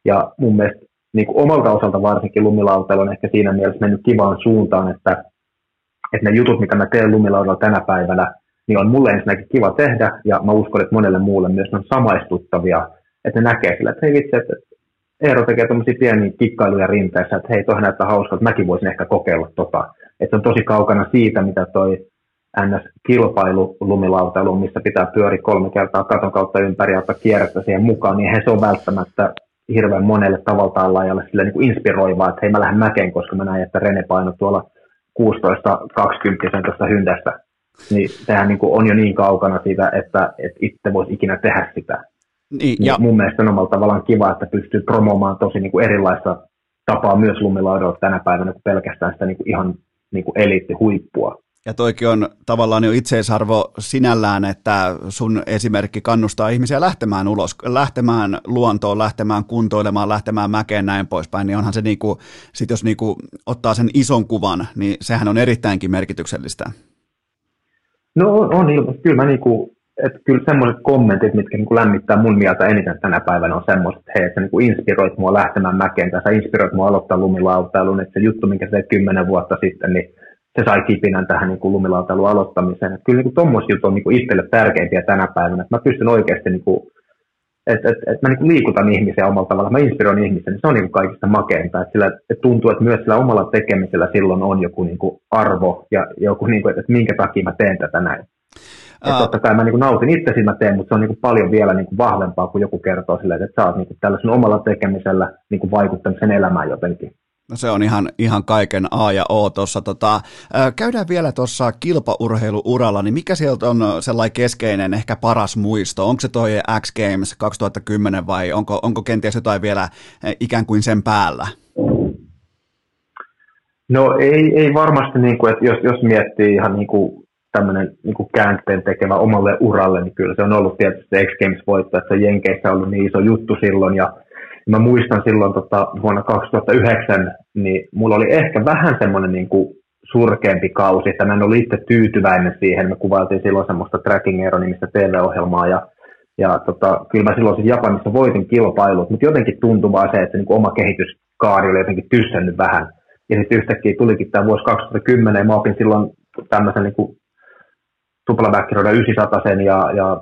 ja mun mielestä niin kuin omalta osalta varsinkin lumilautailu on ehkä siinä mielessä mennyt kivaan suuntaan, että, että ne jutut, mitä mä teen lumilaudalla tänä päivänä, niin on mulle ensinnäkin kiva tehdä, ja mä uskon, että monelle muulle myös on samaistuttavia, että ne näkee sillä, että hei vitsi, että Eero tekee tämmöisiä pieniä kikkailuja rinteessä, että hei, toihan näyttää hauskaa, että mäkin voisin ehkä kokeilla tota. Että se on tosi kaukana siitä, mitä toi N S-kilpailu lumilautailuun, missä pitää pyöri kolme kertaa katon kautta ympäri ja ottaa kierrettä siihen mukaan, niin eihän se on välttämättä hirveän monelle tavaltaan lajalle sille niin kuin inspiroivaa, että hei mä lähden mäkeen, koska mä näin, että Rene paino tuolla kuusitoista kaksikymmentä tuosta hyndästä. Niin sehän niin kuin on jo niin kaukana siitä, että, että itse voisi ikinä tehdä sitä. Niin, ja mun mielestä on omalla tavallaan kiva, että pystyy promomaan tosi niin kuin erilaista tapaa myös lumilaudalla tänä päivänä, kuin pelkästään sitä niin kuin ihan niin kuin eliittihuippua. Ja toikin on tavallaan jo itseisarvo sinällään, että sun esimerkki kannustaa ihmisiä lähtemään ulos, lähtemään luontoon, lähtemään kuntoilemaan, lähtemään mäkeen, näin poispäin, niin onhan se niinku, sit jos niinku ottaa sen ison kuvan, niin sehän on erittäinkin merkityksellistä. No on, on kyllä mä niinku, että kyllä semmoiset kommentit, mitkä niinku lämmittää mun mieltä eniten tänä päivänä on semmoiset, että hei, että sä niinku inspiroit mua lähtemään mäkeen, tai sä inspiroit mua aloittaa lumilautailun, että se juttu, minkä sä teet kymmenen vuotta sitten, niin se sai kipinän tähän niin kuin lumilautailun aloittamiseen. Et kyllä niin tuommoiset jutut on niin kuin itselle tärkeimpiä tänä päivänä. Et mä pystyn oikeasti, niin että et, et mä niin kuin liikutan ihmisiä omalla tavalla, mä inspiroin ihmisiä, niin se on niin kuin kaikista makeinta. Et sillä, et tuntuu, että myös sillä omalla tekemisellä silloin on joku niin kuin arvo ja joku, niin kuin, että et minkä takia mä teen tätä näin. Ah. Totta kai mä niin kuin nautin itse siitä mä teen, mutta se on niin kuin paljon vielä niin kuin vahvempaa, kun joku kertoo silleen, että sä oot niin kuin tällä sun omalla tekemisellä niin kuin vaikuttanut sen elämään jotenkin. No se on ihan, ihan kaiken A ja O tuossa. Tota, käydään vielä tuossa kilpaurheiluuralla, niin mikä sieltä on sellainen keskeinen, ehkä paras muisto? Onko se toi X Games kaksituhattakymmenen vai onko, onko kenties jotain vielä ikään kuin sen päällä? No ei, ei varmasti, niin kuin, että jos, jos miettii ihan niin kuin tämmöinen niin käänteen tekevä omalle uralle, niin kyllä se on ollut tietysti X Games voitto, että se Jenkeissä on ollut niin iso juttu silloin ja mä muistan silloin tota, vuonna kaksituhattayhdeksän, niin mulla oli ehkä vähän semmoinen niin kuin surkeampi kausi, että mä en ollut itse tyytyväinen siihen. Me kuvailtiin silloin semmoista Tracking Aero-nimistä T V-ohjelmaa, ja, ja tota, kyllä mä silloin siis Japanissa voitin kilpailut, mutta jotenkin tuntui vaan se, että niin kuin oma kehityskaari oli jotenkin tyssännyt vähän. Ja sitten yhtäkkiä tulikin tämä vuosi kaksituhattakymmenen, ja mä opin silloin tämmöisen niin tuplaväkkiroidan yhdeksänsatasen ja, ja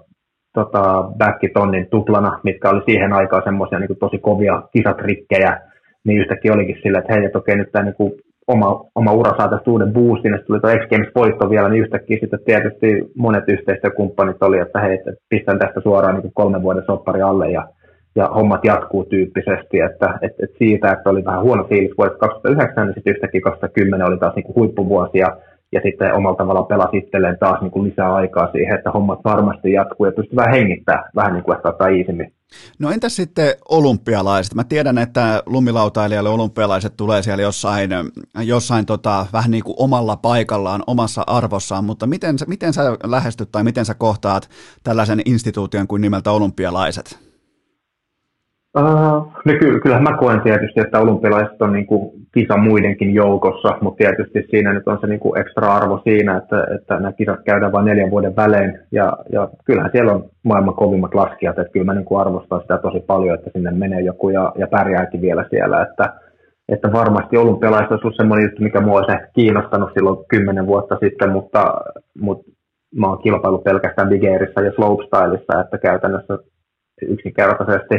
Tota, back-tonnin tuplana, mitkä oli siihen aikaan semmoisia niin tosi kovia kisatrikkejä, niin yhtäkkiä olikin sillä, että hei, että okei, nyt tämä niin kuin oma, oma ura saa tästä uuden boostin, ja sitten tuli tuo X Games-voitto vielä, niin yhtäkkiä sitten tietysti monet yhteistyökumppanit oli, että hei, että pistän tästä suoraan niin kuin kolmen vuoden soppari alle, ja, ja hommat jatkuu tyyppisesti, että et, et siitä, että oli vähän huono fiilis vuodesta kaksituhattayhdeksän, niin sitten yhtäkkiä kaksituhattakymmenen oli taas niin kuin huippuvuosi, ja ja sitten omalla tavallaan pelasi itselleen taas niin kuin lisää aikaa siihen, että hommat varmasti jatkuu ja pystyy vähän hengittämään, vähän niin kuin saattaa iisimmin. No entäs sitten olympialaiset? Mä tiedän, että lumilautailijalle olympialaiset tulee siellä jossain, jossain tota, vähän niin kuin omalla paikallaan, omassa arvossaan, mutta miten, miten sä lähestyt tai miten sä kohtaat tällaisen instituution kuin nimeltä olympialaiset? Uh, no ky- kyllähän mä koen tietysti, että olympialaiset on niin kuin kisa muidenkin joukossa, mutta tietysti siinä nyt on se niin kuin ekstra arvo siinä, että, että nämä kisat käydään vain neljän vuoden välein, ja, ja kyllähän siellä on maailman kovimmat laskijat, että kyllä mä niin kuin arvostan sitä tosi paljon, että sinne menee joku ja, ja pärjääkin vielä siellä, että, että varmasti olympialaiset on ollut semmoinen juttu, mikä mua olisi ehkä kiinnostanut silloin kymmenen vuotta sitten, mutta, mutta mä oon kilpailu pelkästään Big Airissa ja Slopestyleissa, että käytännössä yksinkertaisesti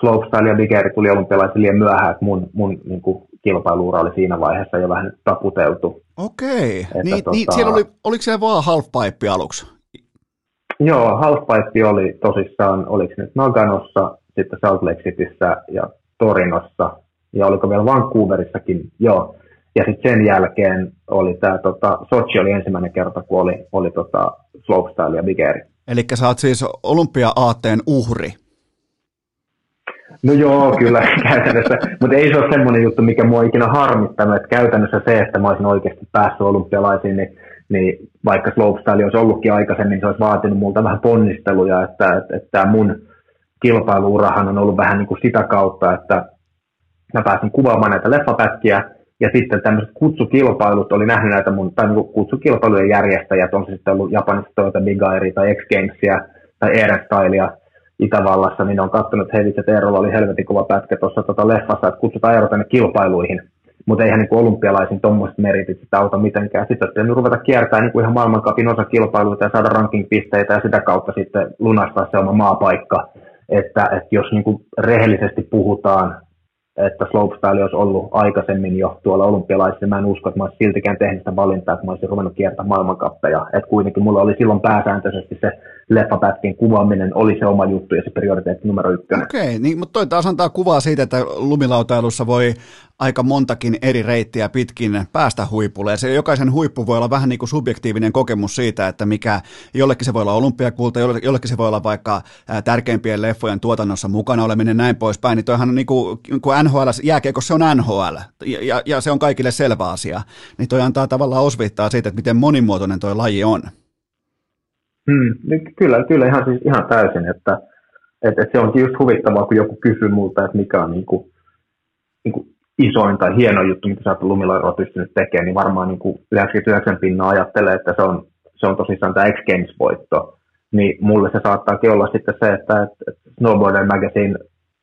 Slopestyle ja Big Air tuli olympialaisiin liian myöhään, että mun, mun niin kuin kilpailuura oli siinä vaiheessa jo vähän taputeltu. Okei, niin, tota... niin siellä oli, oliko siellä vaan halfpipe aluksi? Joo, halfpipe oli tosissaan, oliko nyt Naganossa, sitten Salt Lake Cityssä ja Torinossa, ja oliko vielä Vancouverissakin, joo. Ja sitten sen jälkeen oli tämä, tota, Sochi oli ensimmäinen kerta, kun oli, oli tota Slopestyle ja Big Air. Eli sä oot siis olympia-aatteen uhri? No joo, kyllä käytännössä, mutta ei se ole semmoinen juttu, mikä mua on ikinä harmittanut, että käytännössä se, että mä olisin oikeasti päässyt olympialaisiin, niin, niin vaikka slopestyle olisi ollutkin aikaisemmin, niin se olisi vaatinut multa vähän ponnisteluja, että tämä että, että mun kilpailuurahan on ollut vähän niin kuin sitä kautta, että mä pääsin kuvaamaan näitä leffapätkiä, ja sitten tämmöiset kutsukilpailut, oli nähnyt näitä mun, tai niin kutsukilpailujen järjestäjät, on se sitten ollut Japanissa Toyota Big Airia tai X Gamesia tai Airstylea Itävallassa, niin on katsonut, että hei vitsi, että Eerolla oli helvetin kova pätkä tuossa tota leffassa, että kutsutaan Eero tänne kilpailuihin. Mutta eihän niin olympialaisiin tuommoiset meritit sitä auta mitenkään. Sitten olisi nyt ruveta kiertämään niin kuin ihan maailmancupin osakilpailuita ja saada ranking-pisteitä ja sitä kautta sitten lunastaa se oma maapaikka. Että, että jos niin kuin rehellisesti puhutaan, että slopestyle olisi ollut aikaisemmin jo tuolla olympialaisissa, mä en usko, että mä olisin siltikään tehnyt sitä valintaa, kun mä olisin ruvennut kiertämään maailmancuppeja. Että kuitenkin mulla oli silloin pääsääntöisesti se leffapätkien kuvaaminen oli se oma juttu ja se prioriteetti numero ykkönen. Okei, niin, mutta toi taas antaa kuvaa siitä, että lumilautailussa voi aika montakin eri reittiä pitkin päästä huipulle. Ja se jokaisen huippu voi olla vähän niin kuin subjektiivinen kokemus siitä, että mikä jollekin se voi olla olympiakulta, jollekin se voi olla vaikka tärkeimpien leffojen tuotannossa mukana oleminen näin poispäin. Niin toihan on niin kuin, kun N H L, jääkiekossa se on N H L ja, ja se on kaikille selvä asia. Niin toi antaa tavallaan osviittaa siitä, että miten monimuotoinen toi laji on. Hmm, kyllä, kyllä ihan, siis ihan täysin, että, että, että se onkin just huvittavaa, kun joku kysyy multa, että mikä on niin kuin, niin kuin isoin tai hieno juttu, mitä sä oot lumilautaa pystynyt tekemään, niin varmaan niin kuin yhdeksänkymmentäyhdeksän pinnaa ajattelee, että se on, se on tosissaan tämä X Games-voitto, niin mulle se saattaakin olla sitten se, että, että Snowboarder Magazine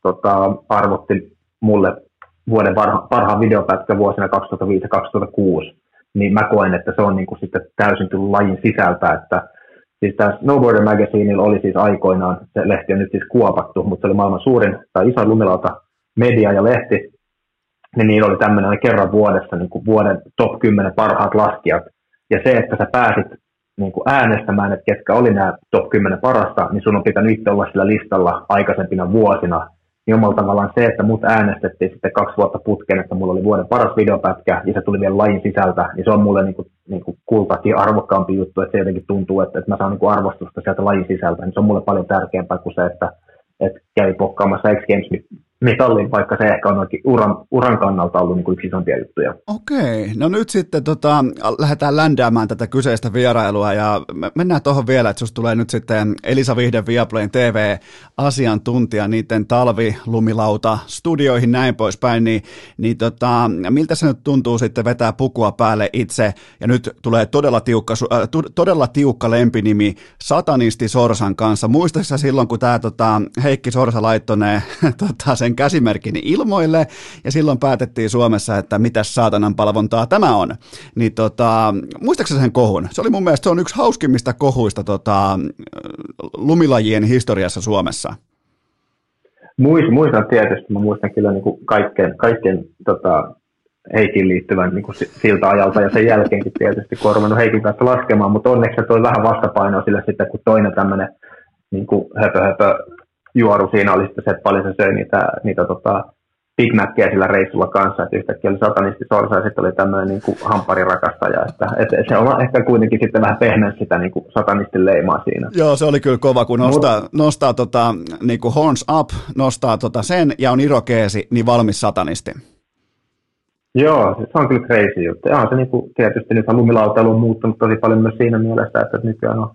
tota, arvotti mulle vuoden parha, parhaan videopätkän vuosina kaksituhattaviisi kaksituhattakuusi, niin mä koen, että se on niin kuin sitten täysin tullut lajin sisältä, että siis tämä Snowboarder Magazineilla oli siis aikoinaan, se lehti on nyt siis kuopattu, mutta se oli maailman suurin, tai iso lumilauta media ja lehti, niin niillä oli tämmöinen kerran vuodessa niin kuin vuoden top kymmenen parhaat laskijat. Ja se, että sä pääsit niin kuin äänestämään, että ketkä oli nämä top kymmenen parasta, niin sun on pitänyt itse olla sillä listalla aikaisempina vuosina. niin omalla tavallaan se, että mut äänestettiin sitten kaksi vuotta putkeen, että mulla oli vuoden paras videopätkä, ja se tuli vielä lajin sisältä, niin se on mulle niinku, niinku kultakin arvokkaampi juttu, että se jotenkin tuntuu, että, että mä saan niinku arvostusta sieltä lajin sisältä, niin se on mulle paljon tärkeämpää kuin se, että et kävi pokkaamassa X Games-mitallin, vaikka se ehkä on oikein uran, uran kannalta ollut niinku yksi isompia juttuja. Okei, no nyt sitten tota, lähdetään ländäämään tätä kyseistä vierailua, ja mennään tuohon vielä, että susta tulee nyt sitten Elisa Vihden Viaplayn T V-asiantuntija niiden talvilumilauta-studioihin näin poispäin, niin, niin tota, miltä se nyt tuntuu sitten vetää pukua päälle itse, ja nyt tulee todella tiukka, äh, todella tiukka lempinimi Satanisti Sorsan kanssa. Muistatko sä silloin, kun tämä tota, Heikki Sorsa laittoi ne, tota, sen käsimerkin ilmoille, ja silloin päätettiin Suomessa, että mitäs saatanan palvontaa tämä on. Niin, tota, muistaakseni sen kohun? Se oli mun mielestä se on yksi hauskimmista kohuista tota, lumilajien historiassa Suomessa. Muist, muistan tietysti, mä muistan kyllä niin kuin kaikkeen, kaikkeen tota, Heikin liittyvän niin kuin siltä ajalta ja sen jälkeenkin tietysti, kun on ruvennut Heikin kanssa laskemaan, mutta onneksi se toi vähän vastapainoa sillä sitten, kun toinen tämmöinen niin kuin höpö höpö juoru siinä oli sitten se, että paljon se söi niitä, niitä tota, Big Mackiä sillä reissulla kanssa, että yhtäkkiä oli Satanisti Sorsa ja sitten oli tämmöinen niin hamparirakastaja, että, että se on ehkä kuitenkin sitten vähän pehmeä sitä niin kuin satanistin leimaa siinä. Joo, se oli kyllä kova, kun nostaa, Mut... nostaa tota, niin kuin horns up, nostaa tota sen ja on irokeesi, niin valmis satanisti. Joo, se on kyllä crazy juttu. Ja se niin kuin, tietysti nyt lumilautailu on muuttunut tosi paljon myös siinä mielessä, että nykyään on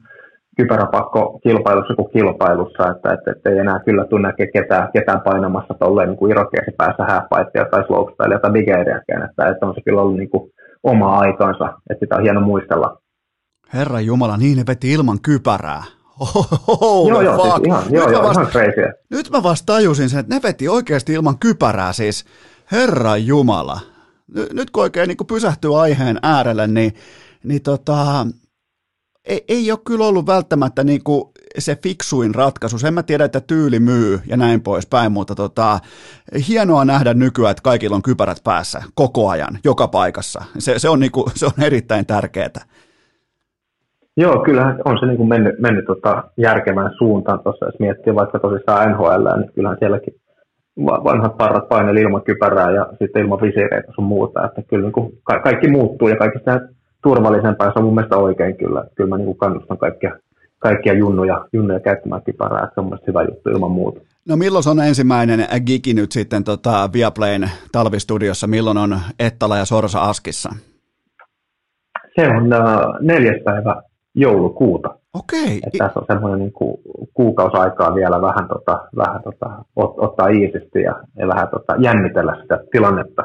kypäräpakko kilpailussa kuin kilpailussa, että, että, että ei enää kyllä tunne ketään, ketään painamassa tolleen niin irokeesi päässä halfpipeja tai slopestylea tai bigeriäkään, että, että on se kyllä ollut niin kuin omaa aikaansa, että sitä on hieno muistella. Herran Jumala, niin ne veti ilman kypärää. Ohoho, joo, joo, siis ihan, joo, joo, vasta, ihan crazy. Nyt mä vasta tajusin sen, että ne veti oikeasti ilman kypärää siis. Herran Jumala. Nyt kun oikein niin kuin pysähtyy aiheen äärelle, niin, niin tota... Ei, ei ole kyllä ollut välttämättä niin kuin se fiksuin ratkaisu. Sen mä tiedän, että tyyli myy ja näin poispäin, mutta tota, hienoa nähdä nykyään, että kaikilla on kypärät päässä koko ajan, joka paikassa. Se, se, on, niin kuin, se on erittäin tärkeää. Joo, kyllähän on se niin kuin mennyt, mennyt tota järkevään suuntaan tuossa, jos miettii vaikka tosissaan N H L, niin kyllähän sielläkin vanhat parrat paineli ilman kypärää ja sitten ilman visiireitä sun muuta. Että kyllä niin kuin ka- kaikki muuttuu ja kaikista turvallisempaa, se on mun mielestä oikein kyllä. Kyllä mä niin kuin kannustan kaikkia, kaikkia junnuja, junnuja käyttämään kiparaa, että se on mun mielestä hyvä juttu ilman muuta. No milloin se on ensimmäinen gigi nyt sitten tota Viaplayn talvistudiossa, milloin on Ettala ja Sorsa askissa? Se on neljäs päivä joulukuuta. Okei. Että tässä on semmoinen niin kuin kuukausaikaa vielä vähän, tota, vähän tota, ot, ottaa iisisti ja, ja vähän tota, jännitellä sitä tilannetta.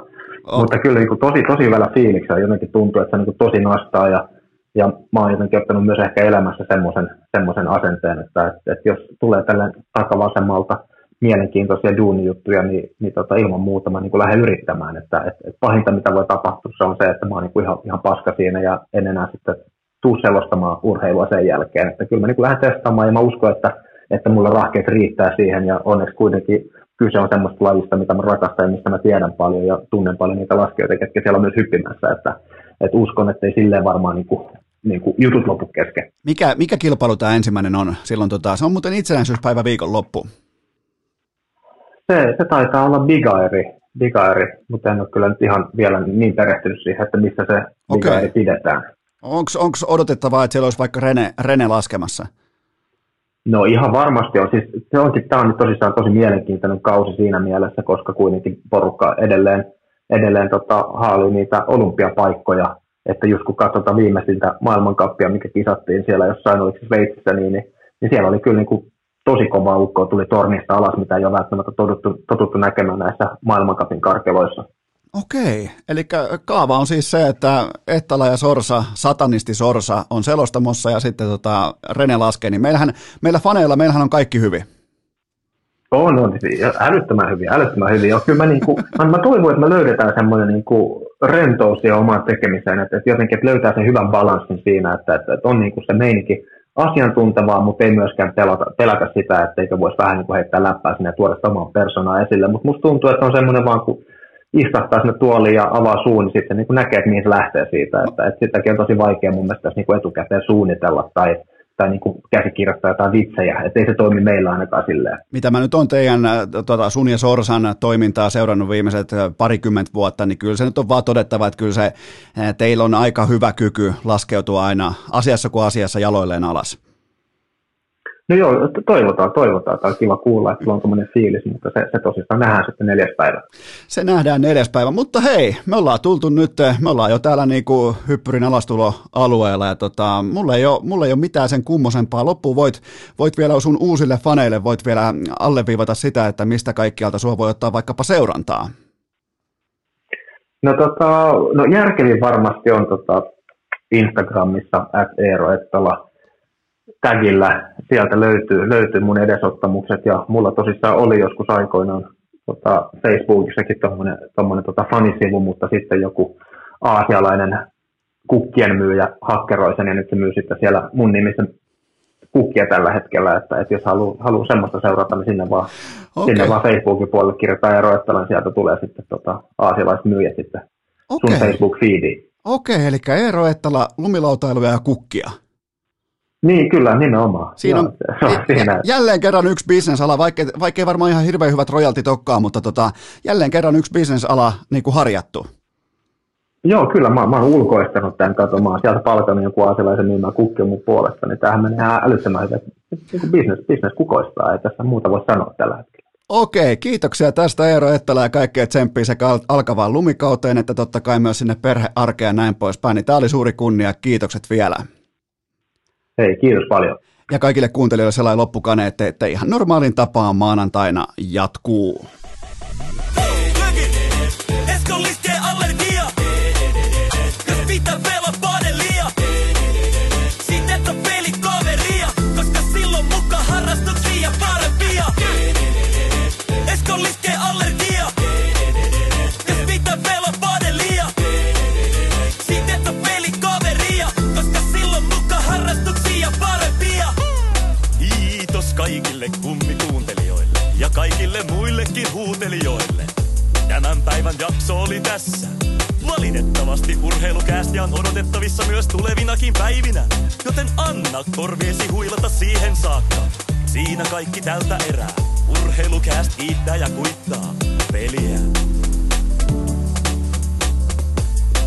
Oh. Mutta kyllä niin kuin tosi, tosi hyvällä fiiliksellä jotenkin tuntuu, että se niin kuin tosi nastaa ja, ja mä oon jotenkin ottanut myös ehkä elämässä semmoisen, semmoisen asenteen, että, että, että jos tulee tällä takavasemmalta mielenkiintoisia duunijuttuja, niin, niin tota, ilman muuta mä niin kuin lähden yrittämään. Että, että, että pahinta mitä voi tapahtua se on se, että mä oon niin kuin ihan, ihan paska siinä ja en enää sitten tuu selostamaan urheilua sen jälkeen. Että kyllä mä niin kuin lähden testaamaan ja mä uskon, että, että mulla rahkeet riittää siihen ja onneksi kuitenkin kyse on semmoista lajista, mitä mä rakastan ja mistä mä tiedän paljon ja tunnen paljon niitä laskijoita, ketkä siellä on myös hyppimässä, että, että uskon, että ei silleen varmaan niin kuin, niin kuin jutut lopu kesken. Mikä, mikä kilpailu tämä ensimmäinen on? Silloin tota, se on muuten itsenäisyyspäivä viikonloppu. Se, se taitaa olla Big Airi, Big Airi, mutta en ole kyllä nyt ihan vielä niin perehtynyt siihen, että missä se Big Airi pidetään. Onko odotettavaa, että siellä olisi vaikka Rene, Rene laskemassa? No ihan varmasti on. Siis, se onkin, tämä on nyt tosissaan tosi mielenkiintoinen kausi siinä mielessä, koska kuitenkin porukka edelleen, edelleen tota, haalii niitä olympiapaikkoja. Että just kun katsotaan viimeisintä maailmankappia, mikä kisattiin siellä jossain, oliko se Sveitsissä, niin, niin, niin siellä oli kyllä niin kuin tosi kovaa ukkoa, tuli tornista alas, mitä ei ole välttämättä totuttu, totuttu näkemään näissä maailmankapin karkeloissa. Okei, eli kaava on siis se, että Ettala ja Sorsa, Satanisti Sorsa on selostamossa ja sitten tota Rene laskee, niin meillähän, meillä faneilla meillähän on kaikki hyvin. On, on, älyttömän hyvin, älyttömän hyvin. Ja kyllä mä, niinku, mä toivon, että me löydetään semmoinen niinku rentous ja omaan tekemiseen, että jotenkin että löytää sen hyvän balanssin siinä, että, että on niinku se meininki asiantuntevaa, mutta ei myöskään pelata, pelätä sitä, että eikä voisi vähän niinku heittää läppää sinne ja tuoda omaa persoonaa esille, mutta musta tuntuu, että on semmoinen vaan kun istahtaa sinne tuoliin ja avaa suun, niin sitten niin näkee, että mihin se lähtee siitä. Että, että sitäkin on tosi vaikea mun mielestä niin etukäteen suunnitella tai, tai niin kuin käsikirjoittaa jotain vitsejä, ettei se toimi meillä ainakaan silleen. Mitä mä nyt on teidän tota, sun ja Sorsan toimintaa seurannut viimeiset parikymmentä vuotta, niin kyllä se nyt on vaan todettava, että kyllä se teillä on aika hyvä kyky laskeutua aina asiassa kuin asiassa jaloilleen alas. No joo, toivotaan, toivotaan. Tämä on kiva kuulla, että sulla on tommoinen fiilis, mutta se, se tosissaan nähdään sitten neljäs päivä. Se nähdään neljäs päivä, mutta hei, me ollaan tultu nyt, me ollaan jo täällä niin kuin hyppyrin alastuloalueella ja tota, mulla ei ole, mulla ei ole mitään sen kummosempaa. Loppuun voit, voit vielä sun uusille faneille, voit vielä alleviivata sitä, että mistä kaikkialta sua voi ottaa vaikkapa seurantaa. No, tota, no järkevin varmasti on tota Instagramissa at eero ettala tagillä, sieltä löytyy, löytyy mun edesottamukset, ja mulla tosissaan oli joskus aikoinaan tota, Facebookissakin tommonen, tommonen tota fanisivu, mutta sitten joku aasialainen kukkien myyjä hakkeroi sen, ja nyt se myy sitten siellä mun nimissä kukkia tällä hetkellä, että, että jos haluaa haluu semmoista seurata, niin sinne vaan, okay. sinne vaan Facebookin puolelle kirjoittaa Eero Ettalan, sieltä tulee sitten tota, aasialaismyyjä sitten okay. sun Facebook-feediin. Okei, okay, eli Eero Ettala, lumilautailuja ja kukkia. Niin, kyllä, nimenomaan. Siinä on, ja, siinä. Jälleen kerran yksi bisnesala, vaikkei, vaikkei varmaan ihan hirveän hyvät rojaltit olekaan, mutta tota, jälleen kerran yksi bisnesala niin kuin harjattu. Joo, kyllä, mä, mä oon ulkoistanut tämän katsomaan. Sieltä palkanut joku asialaisen niin mä kukkin mun puolesta, niin tämähän menee ihan älyttömän hyvin. Business, business kukoistaa, ei tässä muuta voi sanoa tällä hetkellä. Okei, kiitoksia tästä Eero Ettälä ja kaikkea tsemppiä sekä alkavaan lumikauteen, että totta kai myös sinne perhearkeen ja näin poispäin. Niin, tämä oli suuri kunnia, kiitokset vielä. Hei, kiitos paljon. Ja kaikille kuuntelijoille sellainen loppukane, että, että ihan normaalin tapaan maanantaina jatkuu. Kaikille kummikuuntelijoille ja kaikille muillekin huutelijoille. Tämän päivän jakso oli tässä. Valitettavasti urheilukästiä on odotettavissa myös tulevinakin päivinä, joten anna korviesi huilata siihen saakka. Siinä kaikki tältä erää. Urheilukäst kiittää ja kuittaa peliä.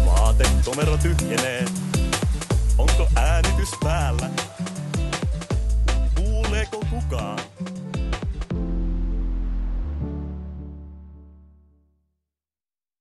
Vaatetomero tyhjenee. Onko äänitys päällä?